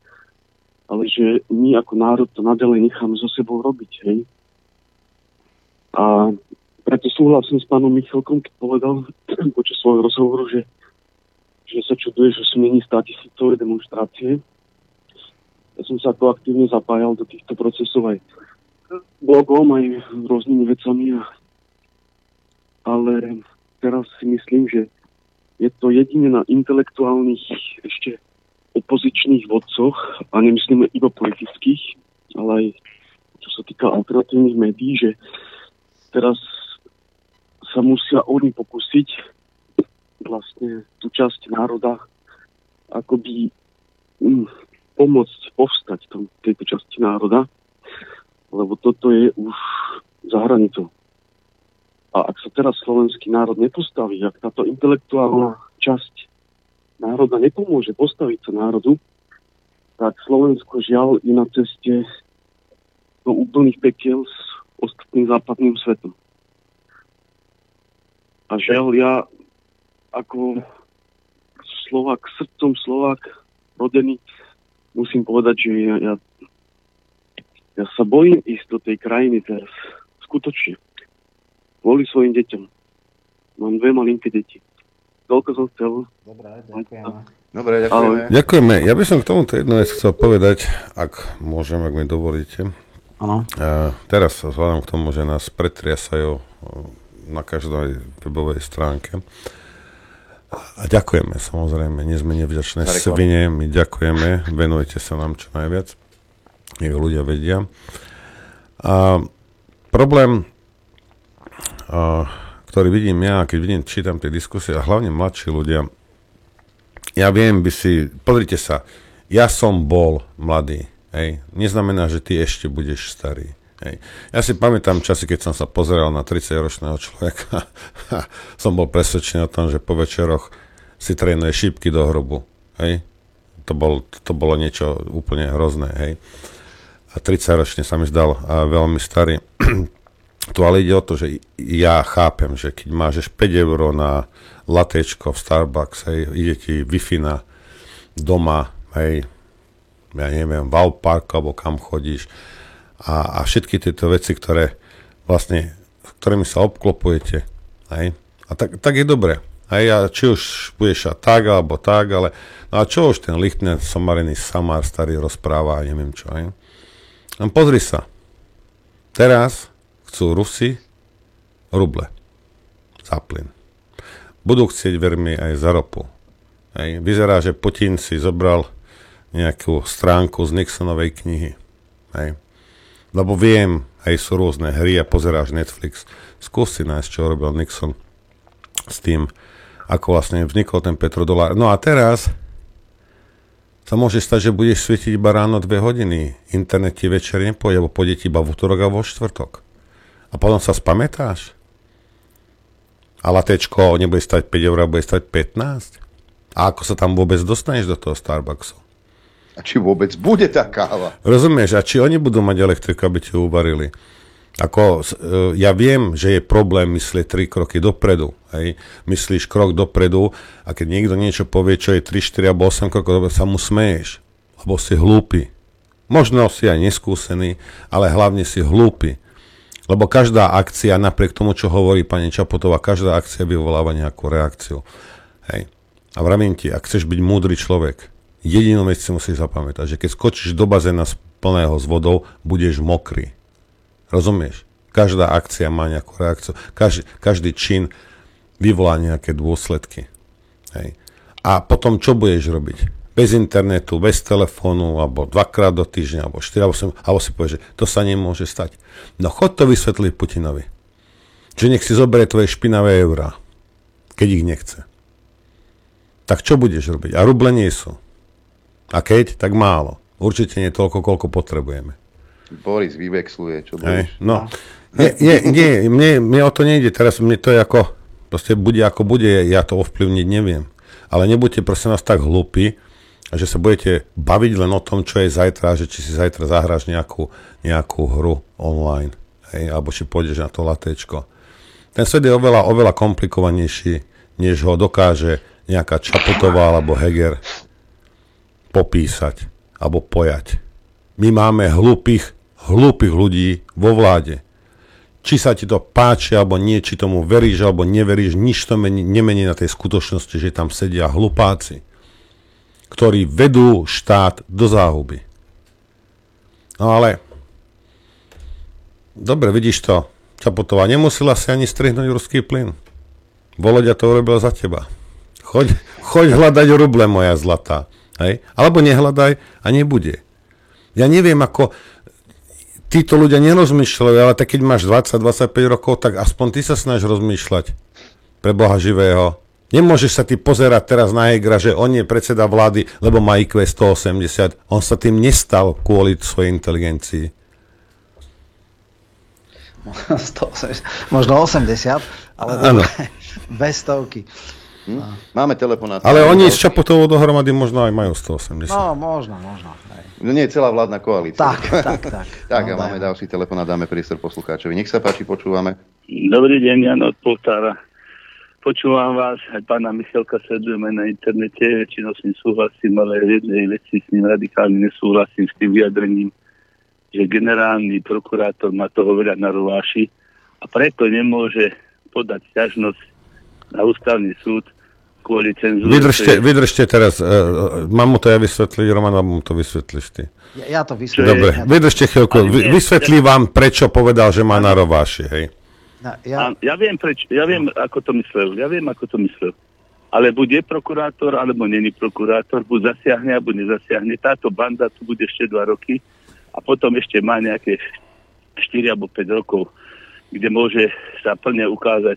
ale že my ako národ to naďalej necháme so sebou robiť, hej. A preto súhlasím s pánom Michalkom, keď povedal počas svojho rozhovoru, že sa čuduje, že sú není 100 000 demonstrácie. Ja som sa ako aktívne zapájal do týchto procesov aj blogom, aj rôznymi vecami. Ale teraz si myslím, že je to jedine na intelektuálnych ešte opozičných vodcoch, a nemyslíme iba politických, ale aj čo sa týka alternatívnych médií, že teraz sa musia oni pokúsiť vlastne tú časť národa akoby pomôcť povstať tejto časti národa, lebo toto je už za hranicou. A ak sa teraz slovenský národ nepostaví, ak táto intelektuálna časť národa nepomôže postaviť sa národu, tak Slovensko žiaľ je na ceste do úplných pekiel s ostatným západným svetom. A žiaľ, ja ako Slovák, srdcom Slovák, rodený, musím povedať, že ja sa bojím ísť do tej krajiny teraz. Skutočne. Kvôli svojim deťom. Mám 2 malinké deti. Toľko som chcel. Dobre, ďakujeme. Ďakujeme. Ja by som k tomuto jednu vec chcel povedať, ak môžem, ak mi dovolíte. Áno. Teraz sa vzhľadám k tomu, že nás pretriasajú na každej webovej stránke. A ďakujeme, samozrejme, nie sme nevďačné svine, my ďakujeme, venujte sa nám čo najviac, nech ľudia vedia. A problém, ktorý vidím ja, keď čítam tie diskusie, a hlavne mladší ľudia, ja viem, pozrite sa, ja som bol mladý, hej, neznamená, že ty ešte budeš starý. Hej. Ja si pamätám časy, keď som sa pozeral na 30-ročného človeka. Som bol presvedčený o tom, že po večeroch si trénuje šípky do hrobu. Hej. To bolo niečo úplne hrozné. Hej. A 30-ročne sa mi zdal veľmi starý. Tu ale ide o to, že ja chápem, že keď máš 5 € na latečko v Starbucks, hej, ide ti Wi-Fi na doma, hej, ja neviem, v Alpark alebo kam chodíš, a všetky tieto veci, ktorými sa obklopujete, hej, A tak je dobre. A ja, či už budeš a tak, alebo tak, ale... No a čo už ten Lichtner, somarený samár starý rozpráva, neviem čo, hej? No pozri sa. Teraz chcú Rusi ruble za plyn. Budú chcieť vermi aj za ropu. Hej? Vyzerá, že Putin si zobral nejakú stránku z Nixonovej knihy. Hej? Lebo viem, aj sú rôzne hry a pozeráš Netflix. Skús si nájsť, čo robil Nixon s tým, ako vlastne vznikol ten petrodolár. No a teraz sa môže stať, že budeš svietiť iba ráno 2 hodiny. Internet ti večer nepôjde, alebo pôjde ti iba v utorok a vo štvrtok. A potom sa spamätáš. A latečko nebude stať 5 eur, bude stať 15. A ako sa tam vôbec dostaneš do toho Starbucksu? A či vôbec bude tá káva? Rozumieš, a či oni budú mať elektriku, aby ti uvarili? Ako, ja viem, že je problém myslieť 3 kroky dopredu. Hej. Myslíš krok dopredu a keď niekto niečo povie, čo je 3, 4 alebo 8 krokov dopredu, sa mu smeješ. Lebo si hlúpy. Možno si aj neskúsený, ale hlavne si hlúpy. Lebo každá akcia, napriek tomu, čo hovorí pani Čaputová, každá akcia vyvoláva nejakú reakciu. Hej. A vravím ti, ak chceš byť múdry človek, jedinú vec si musíš zapamätať, že keď skočíš do bazéna plného s vodou, budeš mokrý. Rozumieš? Každá akcia má nejakú reakciu. Každý čin vyvolá nejaké dôsledky. Hej. A potom čo budeš robiť? Bez internetu, bez telefónu, alebo 2-krát do týždňa, alebo 4, alebo si povieš, že to sa nemôže stať. No chod to vysvetliť Putinovi. Že nech si zoberie tvoje špinavé eurá, keď ich nechce. Tak čo budeš robiť? A ruble nie sú. A keď, tak málo. Určite nie toľko, koľko potrebujeme. Boris vyvexluje, čo budeš. No, nie, mne o to nejde. Teraz mne to je ako, proste bude ako bude, ja to ovplyvniť neviem. Ale nebuďte prosím vás tak hlúpi, že sa budete baviť len o tom, čo je zajtra, že či si zajtra zahráš nejakú hru online. Hej, alebo či pôjdeš na to latečko. Ten svet je oveľa, oveľa komplikovanejší, než ho dokáže nejaká Čaputová alebo Heger popísať alebo pojať. My máme hlúpych ľudí vo vláde. Či sa ti to páči, alebo nie, či tomu veríš, alebo neveríš, nič to nemení na tej skutočnosti, že tam sedia hlupáci, ktorí vedú štát do záhuby. No ale, dobre, vidíš to, Čaputová nemusela si ani strihnúť ruský plyn. Voloďa to urobil za teba. Choď hľadať ruble, moja zlatá. Hej? Alebo nehľadaj a nebude. Ja neviem, ako títo ľudia nerozmýšľajú, ale tak keď máš 20-25 rokov, tak aspoň ty sa snaž rozmýšľať pre Boha živého. Nemôžeš sa ty pozerať teraz na Hegera, že on je predseda vlády, lebo má IQ 180. On sa tým nestal kvôli svojej inteligencii. Možno 80, ale bez stovky. Hm? Máme telefonát. Ale oni s Čaputovou dohromady možno aj majú 180. No, možno. No nie je celá vládna koalícia. Tak. Tak no, a máme ďalší telefonát, dáme priestor poslucháčovi. Nech sa páči, počúvame. Dobrý deň, Jan od Poltára. Počúvam vás, aj pána Michalka sledujeme na internete, väčšinou s ním súhlasím, ale v jednej veci s ním radikálne nesúhlasím, s tým vyjadrením, že generálny prokurátor má toho veľa na rováši a preto nemôže podať sťažnosť na ústavný súd. Vydržte teraz. Mám mu to ja vysvetliť, Roman, alebo mu to vysvetlíš ty? Ja to vysvetlím. Dobre, vydržte chvíľku. Vysvetlí vám, prečo povedal, že má na rováši, hej? Ja viem, ako to myslel. Ale buď je prokurátor, alebo není prokurátor, buď zasiahne, alebo nezasiahne. Táto banda tu bude ešte 2 roky a potom ešte má nejaké 4 alebo 5 rokov, kde môže sa plne ukázať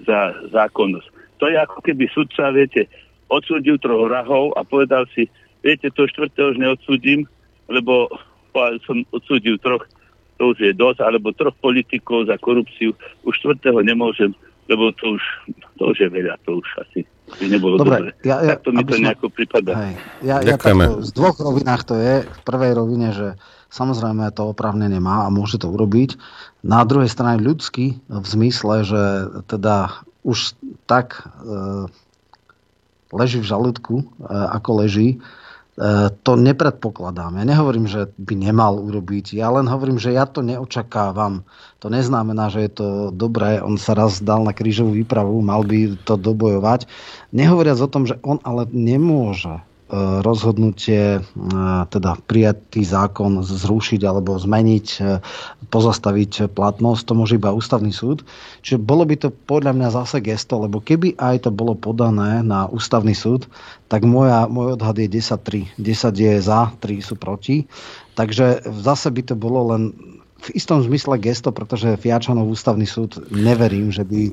za zákonnosť. To je ako keby sudca, viete, odsúdil 3 vrahov a povedal si, viete, toho 4. už neodsúdim, lebo som odsúdil 3, to už je dosť, alebo 3 politikov za korupciu, už 4. nemôžem, lebo to už je veľa, to už asi by nebolo dobre. Takto mi to nejako pripadá. Ja takto, z 2 rovinách to je. V prvej rovine, že samozrejme to oprávnenie má a môže to urobiť. Na druhej strane ľudský, v zmysle, že teda už tak leží v žalúdku, ako leží, to nepredpokladám. Ja nehovorím, že by nemal urobiť. Ja len hovorím, že ja to neočakávam. To neznamená, že je to dobré. On sa raz dal na krížovú výpravu, mal by to dobojovať. Nehovoriac o tom, že on ale nemôže rozhodnutie, teda prijatý zákon zrušiť alebo zmeniť, pozastaviť platnosť, to môže iba ústavný súd. Čiže bolo by to podľa mňa zase gesto, lebo keby aj to bolo podané na ústavný súd, tak môj odhad je 10-3. 10 je za, 3 sú proti. Takže zase by to bolo len v istom zmysle gesto, pretože Fiačanov ústavný súd neverím, že by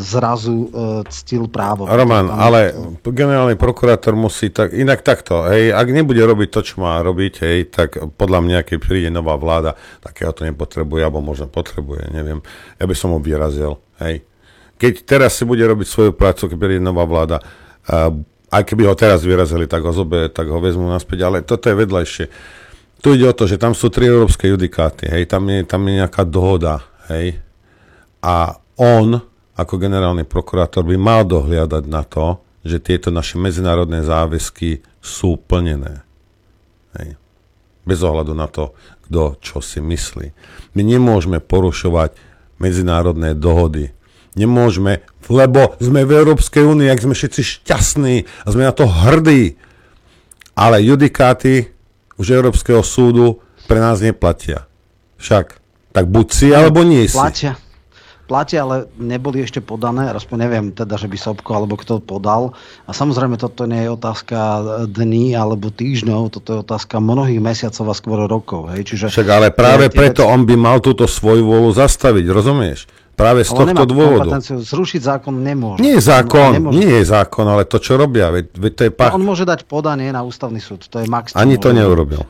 zrazu ctil právo. Roman, ale generálny prokurátor musí tak, inak takto, hej, ak nebude robiť to, čo má robiť, hej, tak podľa mňa, keď príde nová vláda, tak ja to nepotrebuje, alebo možno potrebuje, neviem. Ja by som ho vyrazil, hej. Keď teraz si bude robiť svoju prácu, keď príde nová vláda, aj keby ho teraz vyrazili, tak ho zobe, tak ho vezmu naspäť, ale toto je vedľajšie. Tu ide o to, že tam sú 3 európske judikáty, hej, tam je nejaká dohoda, hej, a on, ako generálny prokurátor, by mal dohliadať na to, že tieto naše medzinárodné záväzky sú plnené, hej, bez ohľadu na to, kto čo si myslí. My nemôžeme porušovať medzinárodné dohody, nemôžeme, lebo sme v Európskej únii, ak sme všetci šťastní a sme na to hrdí, ale judikáty už Európskeho súdu pre nás neplatia. Však, tak buď si, alebo nie si. Platia, ale neboli ešte podané, aspoň neviem teda, že by Sobko alebo kto podal. A samozrejme, toto nie je otázka dní alebo týždňov, toto je otázka mnohých mesiacov a skôr rokov. Hej. Čiže však, ale práve preto on by mal túto svoju vôľu zastaviť, rozumieš? Práve z tohto dôvodu. Zrušiť zákon nemôže. Nie je zákon, ale to, čo robia. Veď to je pach. On môže dať podanie na ústavný súd, to je maximum. Ani to neurobil.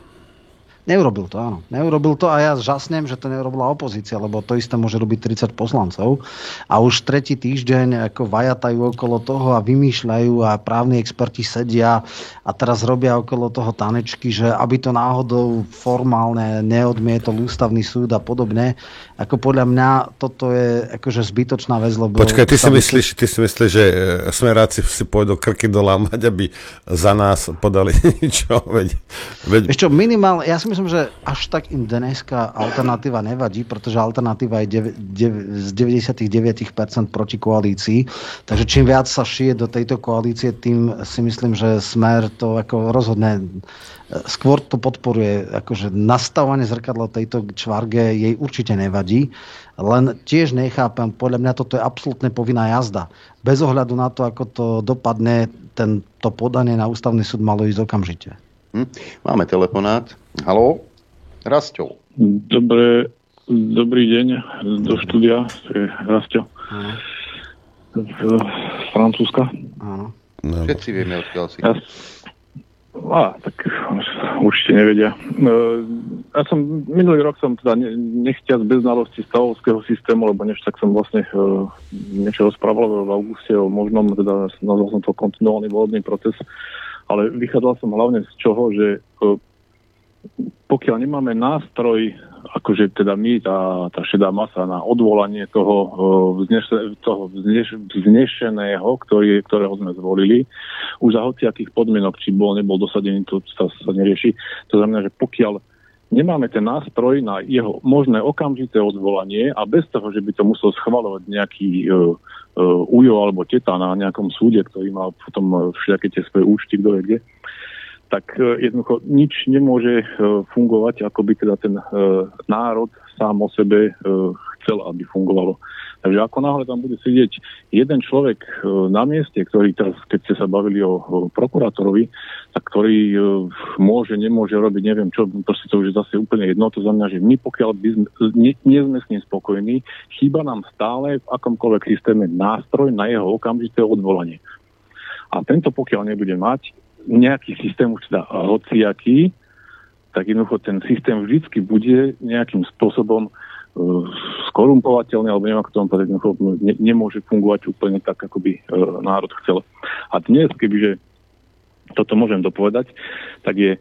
Neurobil to, áno. Neurobil to a ja žasnem, že to neurobila opozícia, lebo to isté môže robiť 30 poslancov. A už tretí týždeň ako vajatajú okolo toho a vymýšľajú a právni experti sedia a teraz robia okolo toho tanečky, že aby to náhodou formálne neodmietol ústavný súd a podobne. Ako podľa mňa toto je akože zbytočná vec, lebo... Počkaj, ty si myslíš, že smeráci si pôjdu krky dolámať, aby za nás podali niečo. Ešte minimálne, ja myslím, že až tak im dneska alternatíva nevadí, pretože alternatíva je z 99% proti koalícii. Takže čím viac sa šije do tejto koalície, tým si myslím, že Smer to ako rozhodne skôr to podporuje. Akože nastavovanie zrkadla tejto čvarge jej určite nevadí. Len tiež nechápem, podľa mňa toto je absolútne povinná jazda. Bez ohľadu na to, ako to dopadne, to podanie na ústavný súd malo ísť okamžite. Máme telefonát. Haló? Rasto. Dobrý deň do štúdia. Rasto. Z Francúzska. Áno. Všetci vieme, odkiaľ si. Tak určite nevedia. Ja som minulý rok teda nechtiac bez znalosti stavovského systému, lebo než tak som vlastne niečo rozprával v auguste o možnom, teda nazval som to kontinuálny volebný proces, ale vychádzal som hlavne z čoho, že pokiaľ nemáme nástroj, akože teda my, tá šedá masa na odvolanie toho vznešeného, ktorého sme zvolili, už za hociakých podmienok, či nebol dosadený, to sa nerieši. To znamená, že pokiaľ nemáme ten nástroj na jeho možné okamžité odvolanie a bez toho, že by to musel schvaľovať nejaký ujo alebo teta na nejakom súde, ktorý má potom všetky tie svoje účty, kto je kde, tak jednoducho nič nemôže fungovať, ako by teda ten národ sám o sebe chcel, aby fungovalo. Takže ako náhle tam bude sedieť jeden človek na mieste, ktorý teraz, keď ste sa bavili o prokurátorovi, tak ktorý môže, nemôže robiť, neviem čo, proste to už je zase úplne jedno. To znamená, že my pokiaľ by nie sme s ním spokojní, chýba nám stále v akomkoľvek systéme nástroj na jeho okamžité odvolanie. A tento pokiaľ nebude mať nejaký systém už teda hociaký, tak jednoducho ten systém vždycky bude nejakým spôsobom skorumpovateľný, alebo neviem, ako to vám povedať, nemôže fungovať úplne tak, ako by národ chcel. A dnes, kebyže toto môžem dopovedať, tak je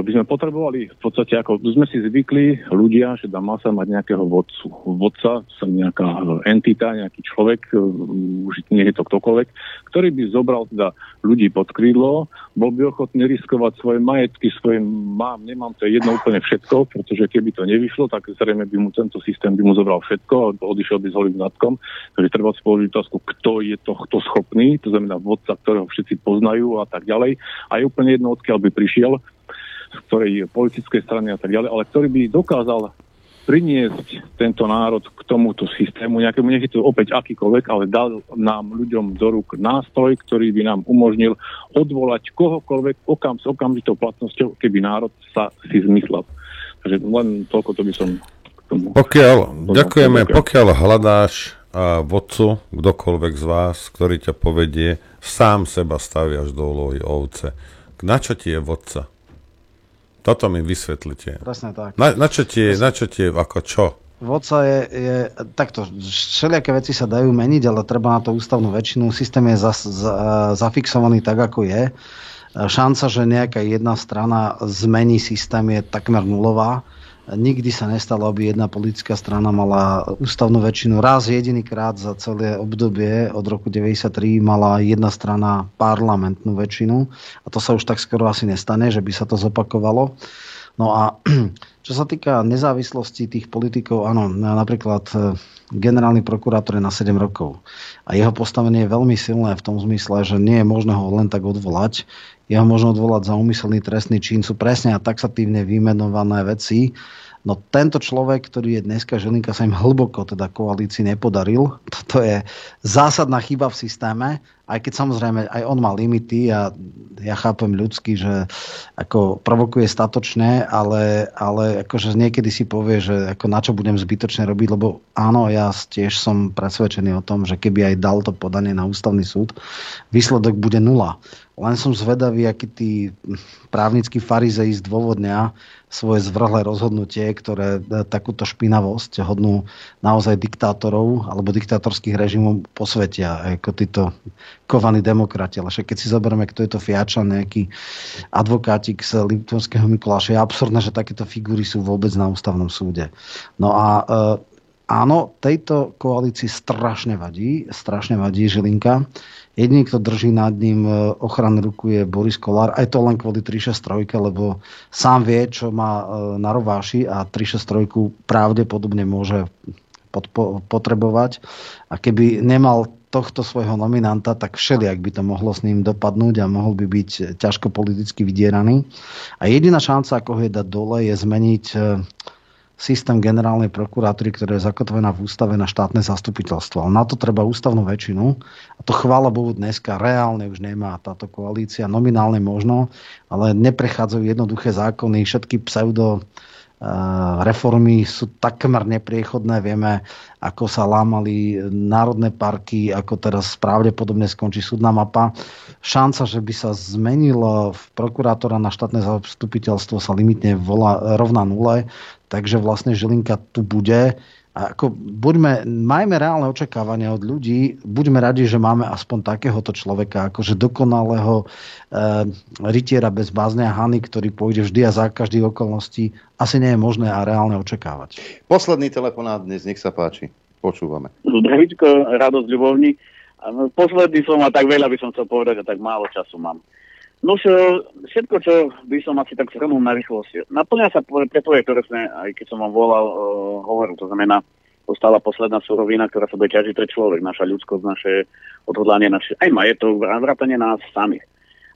by sme potrebovali v podstate, ako sme si zvykli ľudia, že dá masa mať nejakého vodcu. Vodca sa nejaká entita, nejaký človek, už nie je to ktokoľvek, ktorý by zobral teda ľudí pod krídlo, bol by ochotný riskovať svoje majetky, svoje mám, nemám, to je jedno úplne všetko, pretože keby to nevyšlo, tak zrejme by mu tento systém by mu zobral všetko, odišiel by s holým zadkom. Takže treba si položiť otázku, kto je tohto schopný, to znamená vodca, ktorého všetci poznajú a tak ďalej. A je úplne jedno, odkiaľ by prišiel, z ktorej politickej strany a tak ďalej, ale ktorý by dokázal priniesť tento národ k tomuto systému, nejakému, nech je to opäť akýkoľvek, ale dal nám ľuďom do rúk nástroj, ktorý by nám umožnil odvolať kohokoľvek s okamžitou platnosťou, keby národ sa si zmyslel. Takže len toľko to by som k tomu... Pokiaľ hľadáš vodcu, kdokoľvek z vás, ktorý ťa povedie, sám seba staviaš do úlohy ovce. Na čo ti je vodca? Toto mi vysvetlite. Presne tak. Na čo tie, ako čo? Vodca je takto, všelijaké veci sa dajú meniť, ale treba na to ústavnú väčšinu. Systém je zafixovaný tak, ako je. Šanca, že nejaká jedna strana zmení systém, je takmer nulová. Nikdy sa nestalo, aby jedna politická strana mala ústavnú väčšinu. Raz jedinýkrát za celé obdobie od roku 1993 mala jedna strana parlamentnú väčšinu a to sa už tak skoro asi nestane, že by sa to zopakovalo. No a čo sa týka nezávislosti tých politikov, áno, napríklad generálny prokurátor je na 7 rokov a jeho postavenie je veľmi silné v tom zmysle, že nie je možné ho len tak odvolať. Jeho možno odvolať za úmyselný trestný čin, sú presne a taxatívne vymenované veci. No tento človek, ktorý je dneska Žilinka, sa im hlboko teda koalícii nepodaril. Toto je zásadná chyba v systéme, aj keď samozrejme aj on má limity a ja chápem ľudsky, že ako provokuje statočne, ale akože niekedy si povie, že ako na čo budem zbytočne robiť, lebo áno, ja tiež som presvedčený o tom, že keby aj dal to podanie na ústavný súd, výsledok bude nula. Len som zvedavý, aký tí právnickí farizei zdôvodnia svoje zvrhlé rozhodnutie, ktoré takúto špinavosť hodnú naozaj diktátorov alebo diktátorských režimov posvetia, ako títo kovaní demokrati. Ale keď si zoberieme, kto je to Fiača, nejaký advokátik z Liptovského Mikuláša, je absurdné, že takéto figúry sú vôbec na ústavnom súde. No a áno, tejto koalícii strašne vadí Žilinka. Jediný, kto drží nad ním ochrannú ruku, je Boris Kollár. Aj to len kvôli 363, lebo sám vie, čo má na rováši a 363 pravdepodobne môže potrebovať. A keby nemal tohto svojho nominanta, tak všelijak by to mohlo s ním dopadnúť a mohol by byť ťažko politicky vydieraný. A jediná šanca, ako ho je dať dole, je zmeniť systém generálnej prokuratúry, ktorá je zakotvená v ústave na štátne zastupiteľstvo. Ale na to treba ústavnú väčšinu. A to chvála Bohu dneska reálne už nemá táto koalícia. Nominálne možno, ale neprechádzajú jednoduché zákony. Všetky pseudoreformy sú takmer nepriechodné. Vieme, ako sa lámali národné parky, ako teraz pravdepodobne skončí súdna mapa. Šanca, že by sa zmenilo v prokurátora na štátne zastupiteľstvo, sa limitne rovná nule. Takže vlastne Žilinka tu bude. A ako majme reálne očakávania od ľudí, buďme radi, že máme aspoň takéhoto človeka, akože dokonalého rytiera bez bázne a hany, ktorý pôjde vždy a za každých okolností, asi nie je možné a reálne očakávať. Posledný telefonát dnes, nech sa páči, počúvame. Zdravíčko, radosť ľubovní. Posledný som a tak veľa by som chcel povedať a tak málo času mám. No všetko, čo by som asi tak zhrnul na rýchlosť. Naplňa sa prepoje, ktoré sme, aj keď som vám volal, hovoril. To znamená, ostala posledná surovina, ktorá sa bude ťažiť pre človek. Naša ľudskosť, naše odhodlanie, aj majetok, vrátane nás samých.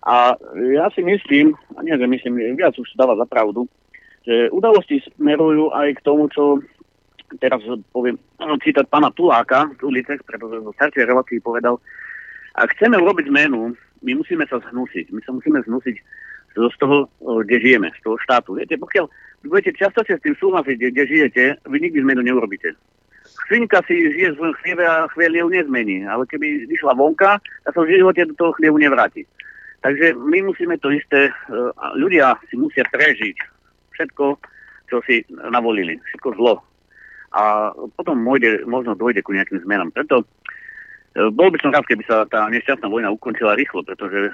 A ja si myslím, a nie, že myslím, viac už dáva za pravdu, že udalosti smerujú aj k tomu, čo teraz poviem, citať pána Tuláka z ulice, pretože v staršej relácii povedal, ak chceme urobiť zmenu, my musíme sa zhnúsiť. My sa musíme zhnúsiť z toho, kde žijeme, z toho štátu. Viete, pokiaľ budete častočne s tým súhlasiť, kde žijete, vy nikdy zmenu neurobíte. Chvíľka si žije svojom chlieve a chvieľ ju nezmení. Ale keby išla vonka, tak sa v živote do toho chlievu nevráti. Takže my musíme to isté, ľudia si musia prežiť všetko, čo si navolili. Všetko zlo. A potom možno dôjde ku nejakým zmenám. Preto Bol by som rád, keby sa tá nešťastná vojna ukončila rýchlo, pretože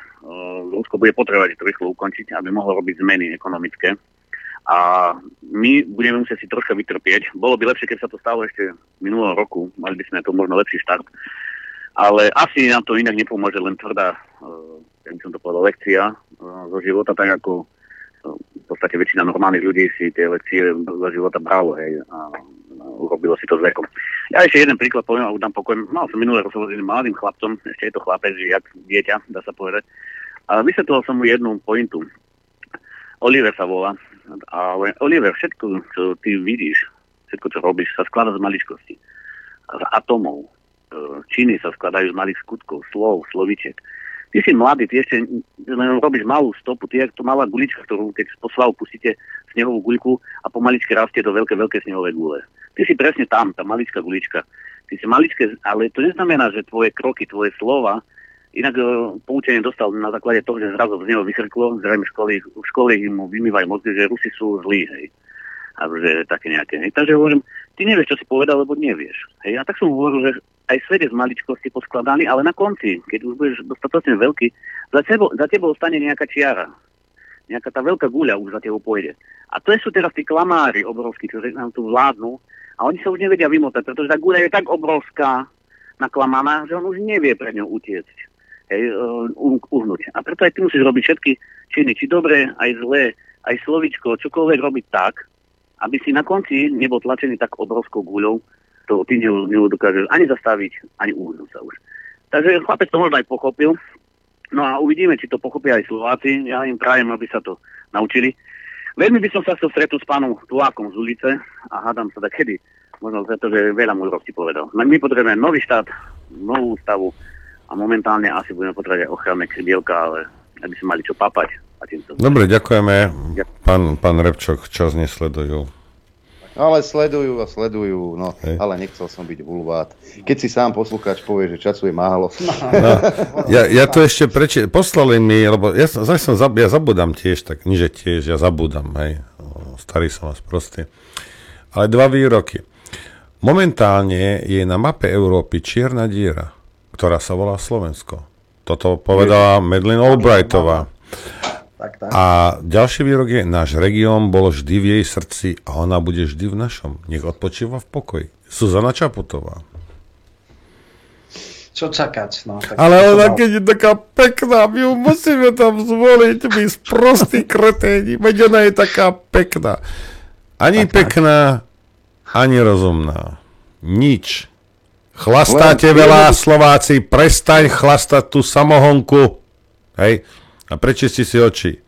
Rusko bude potrebovať to rýchlo ukončiť, aby mohlo robiť zmeny ekonomické. A my budeme musieť si troška vytrpieť. Bolo by lepšie, keby sa to stalo ešte minulého roku. Mali by sme to možno lepší štart. Ale asi nám to inak nepomôže len tvrdá, ja by som to povedal, lekcia zo života, tak ako v podstate väčšina normálnych ľudí si tie lekcie zo života bralo, hej, a urobilo si to s vekom. Ja ešte jeden príklad poviem a udám pokoj. Mal som minulý rozhovor s jedným mladým chlapcom, ešte je to chlapec, jak dieťa, dá sa povedať. A vysvetlil som mu jednu pointu. Oliver sa volá. A Oliver, všetko, čo ty vidíš, všetko, čo robíš, sa skladá z maličkosti. Z atomov. Činy sa skladajú z malých skutkov, slov, slovíček. Ty si mladý, ty ešte len robíš malú stopu, ty je to malá gulička, ktorú keď po svahu pustíte snehovú guľku a pomaličky rastie do veľké snehové gule. Ty si presne tam, tá maličká gulička. Ty si maličké, ale to neznamená, že tvoje kroky, tvoje slova, inak poučenie dostal na základe toho, že zrazu z neho vychrklo, zrejme v škole mu vymývajú mozgy, že Rusi sú zlí, hej. A že také nejaké, hej. Takže hovorím, ty nevieš, čo si povedal, lebo nevieš. Hej, a tak som hovoril, že aj svet je z maličkosti poskladaný, ale na konci, keď už budeš dostatočne veľký, za tebou ostane nejaká čiara. Nejaká tá veľká guľa už za tebou pôjde. A to sú teraz tí klamári obrovskí, ktorí nám tu vládnu a oni sa už nevedia vymotať, pretože tá guľa je tak obrovská, naklamaná, že on už nevie pred ňou utiecť, hej, uhnúť. A preto aj ty musíš robiť všetky činy, či dobré, aj zlé, aj slovičko, čokoľvek robiť tak, aby si na konci nebol tlačený tak obrovskou guľou, to ty nedokážeš ani zastaviť, ani uhnúť sa už. Takže chlapec to možno aj pochopil. No a uvidíme, či to pochopia aj Slováci. Ja im prajem, aby sa to naučili. Veľmi by som sa chcel stretnúť s pánom Tulákom z ulice a hádam sa tak kedy. Možno pretože veľa múdrostí povedal. My potrebujeme nový štát, novú ústavu a momentálne asi budeme potrebovať aj ochranné krídielka, ale aby sme mali čo papať. Dobre, ďakujeme. Pán Repčok, čas nesledujú. Ale sledujú, no, hej. Ale nechcel som byť vulvát. Keď si sám poslucháč povie, že času je málo. No, ja to ešte poslali mi, lebo ja zabudám tiež, tak nie že tiež, ja zabudám, hej. Starý som vás proste. Ale dva výroky. Momentálne je na mape Európy čierna diera, ktorá sa volá Slovensko. Toto povedala Madeleine Albrightová. Tak. A ďalší výrok je, náš región bol vždy v jej srdci a ona bude vždy v našom. Nech odpočíva v pokoji. Zuzana Čaputová. Čo čakať, no. Tak ale ona keď je taká pekná, my ju musíme tam zvoliť, my sprostí kreténi, veď ona je taká pekná. Ani tak, pekná, ani rozumná. Nič. Chlastáte veľa, Slováci, prestaň chlastať tú samohonku. Hej. A prečisti si oči.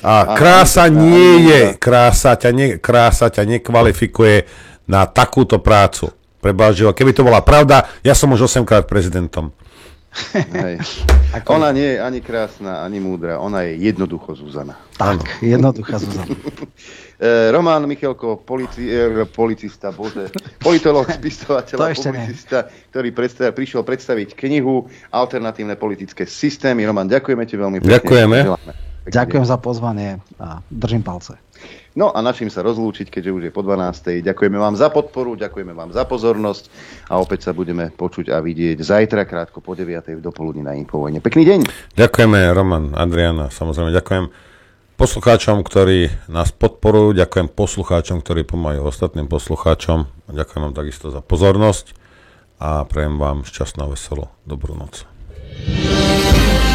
A krása nie je. Krása ťa nekvalifikuje na takúto prácu. Prebaživo. Keby to bola pravda, ja som už 8-krát prezidentom. Hej. Ona nie je ani krásna, ani múdra. Ona je jednoducho Zuzana. Tak, áno. Jednoduchá Zuzana. Roman Michelko, policista, bože, politolog, spisovateľ, publicista, ktorý prišiel predstaviť knihu Alternatívne politické systémy. Roman, ďakujeme ti veľmi pekne. Ďakujeme. Ďakujem za pozvanie a držím palce. No a načím sa rozlúčiť, keďže už je po 12. Ďakujeme vám za podporu, ďakujeme vám za pozornosť a opäť sa budeme počuť a vidieť zajtra krátko po 9. v dopoludní na Infovojne. Pekný deň. Ďakujeme Roman, Adriana, samozrejme ďakujem poslucháčom, ktorí nás podporujú, ďakujem poslucháčom, ktorí pomáhajú ostatným poslucháčom a ďakujem vám takisto za pozornosť a prajem vám šťastnú, veselú, dobrú noc.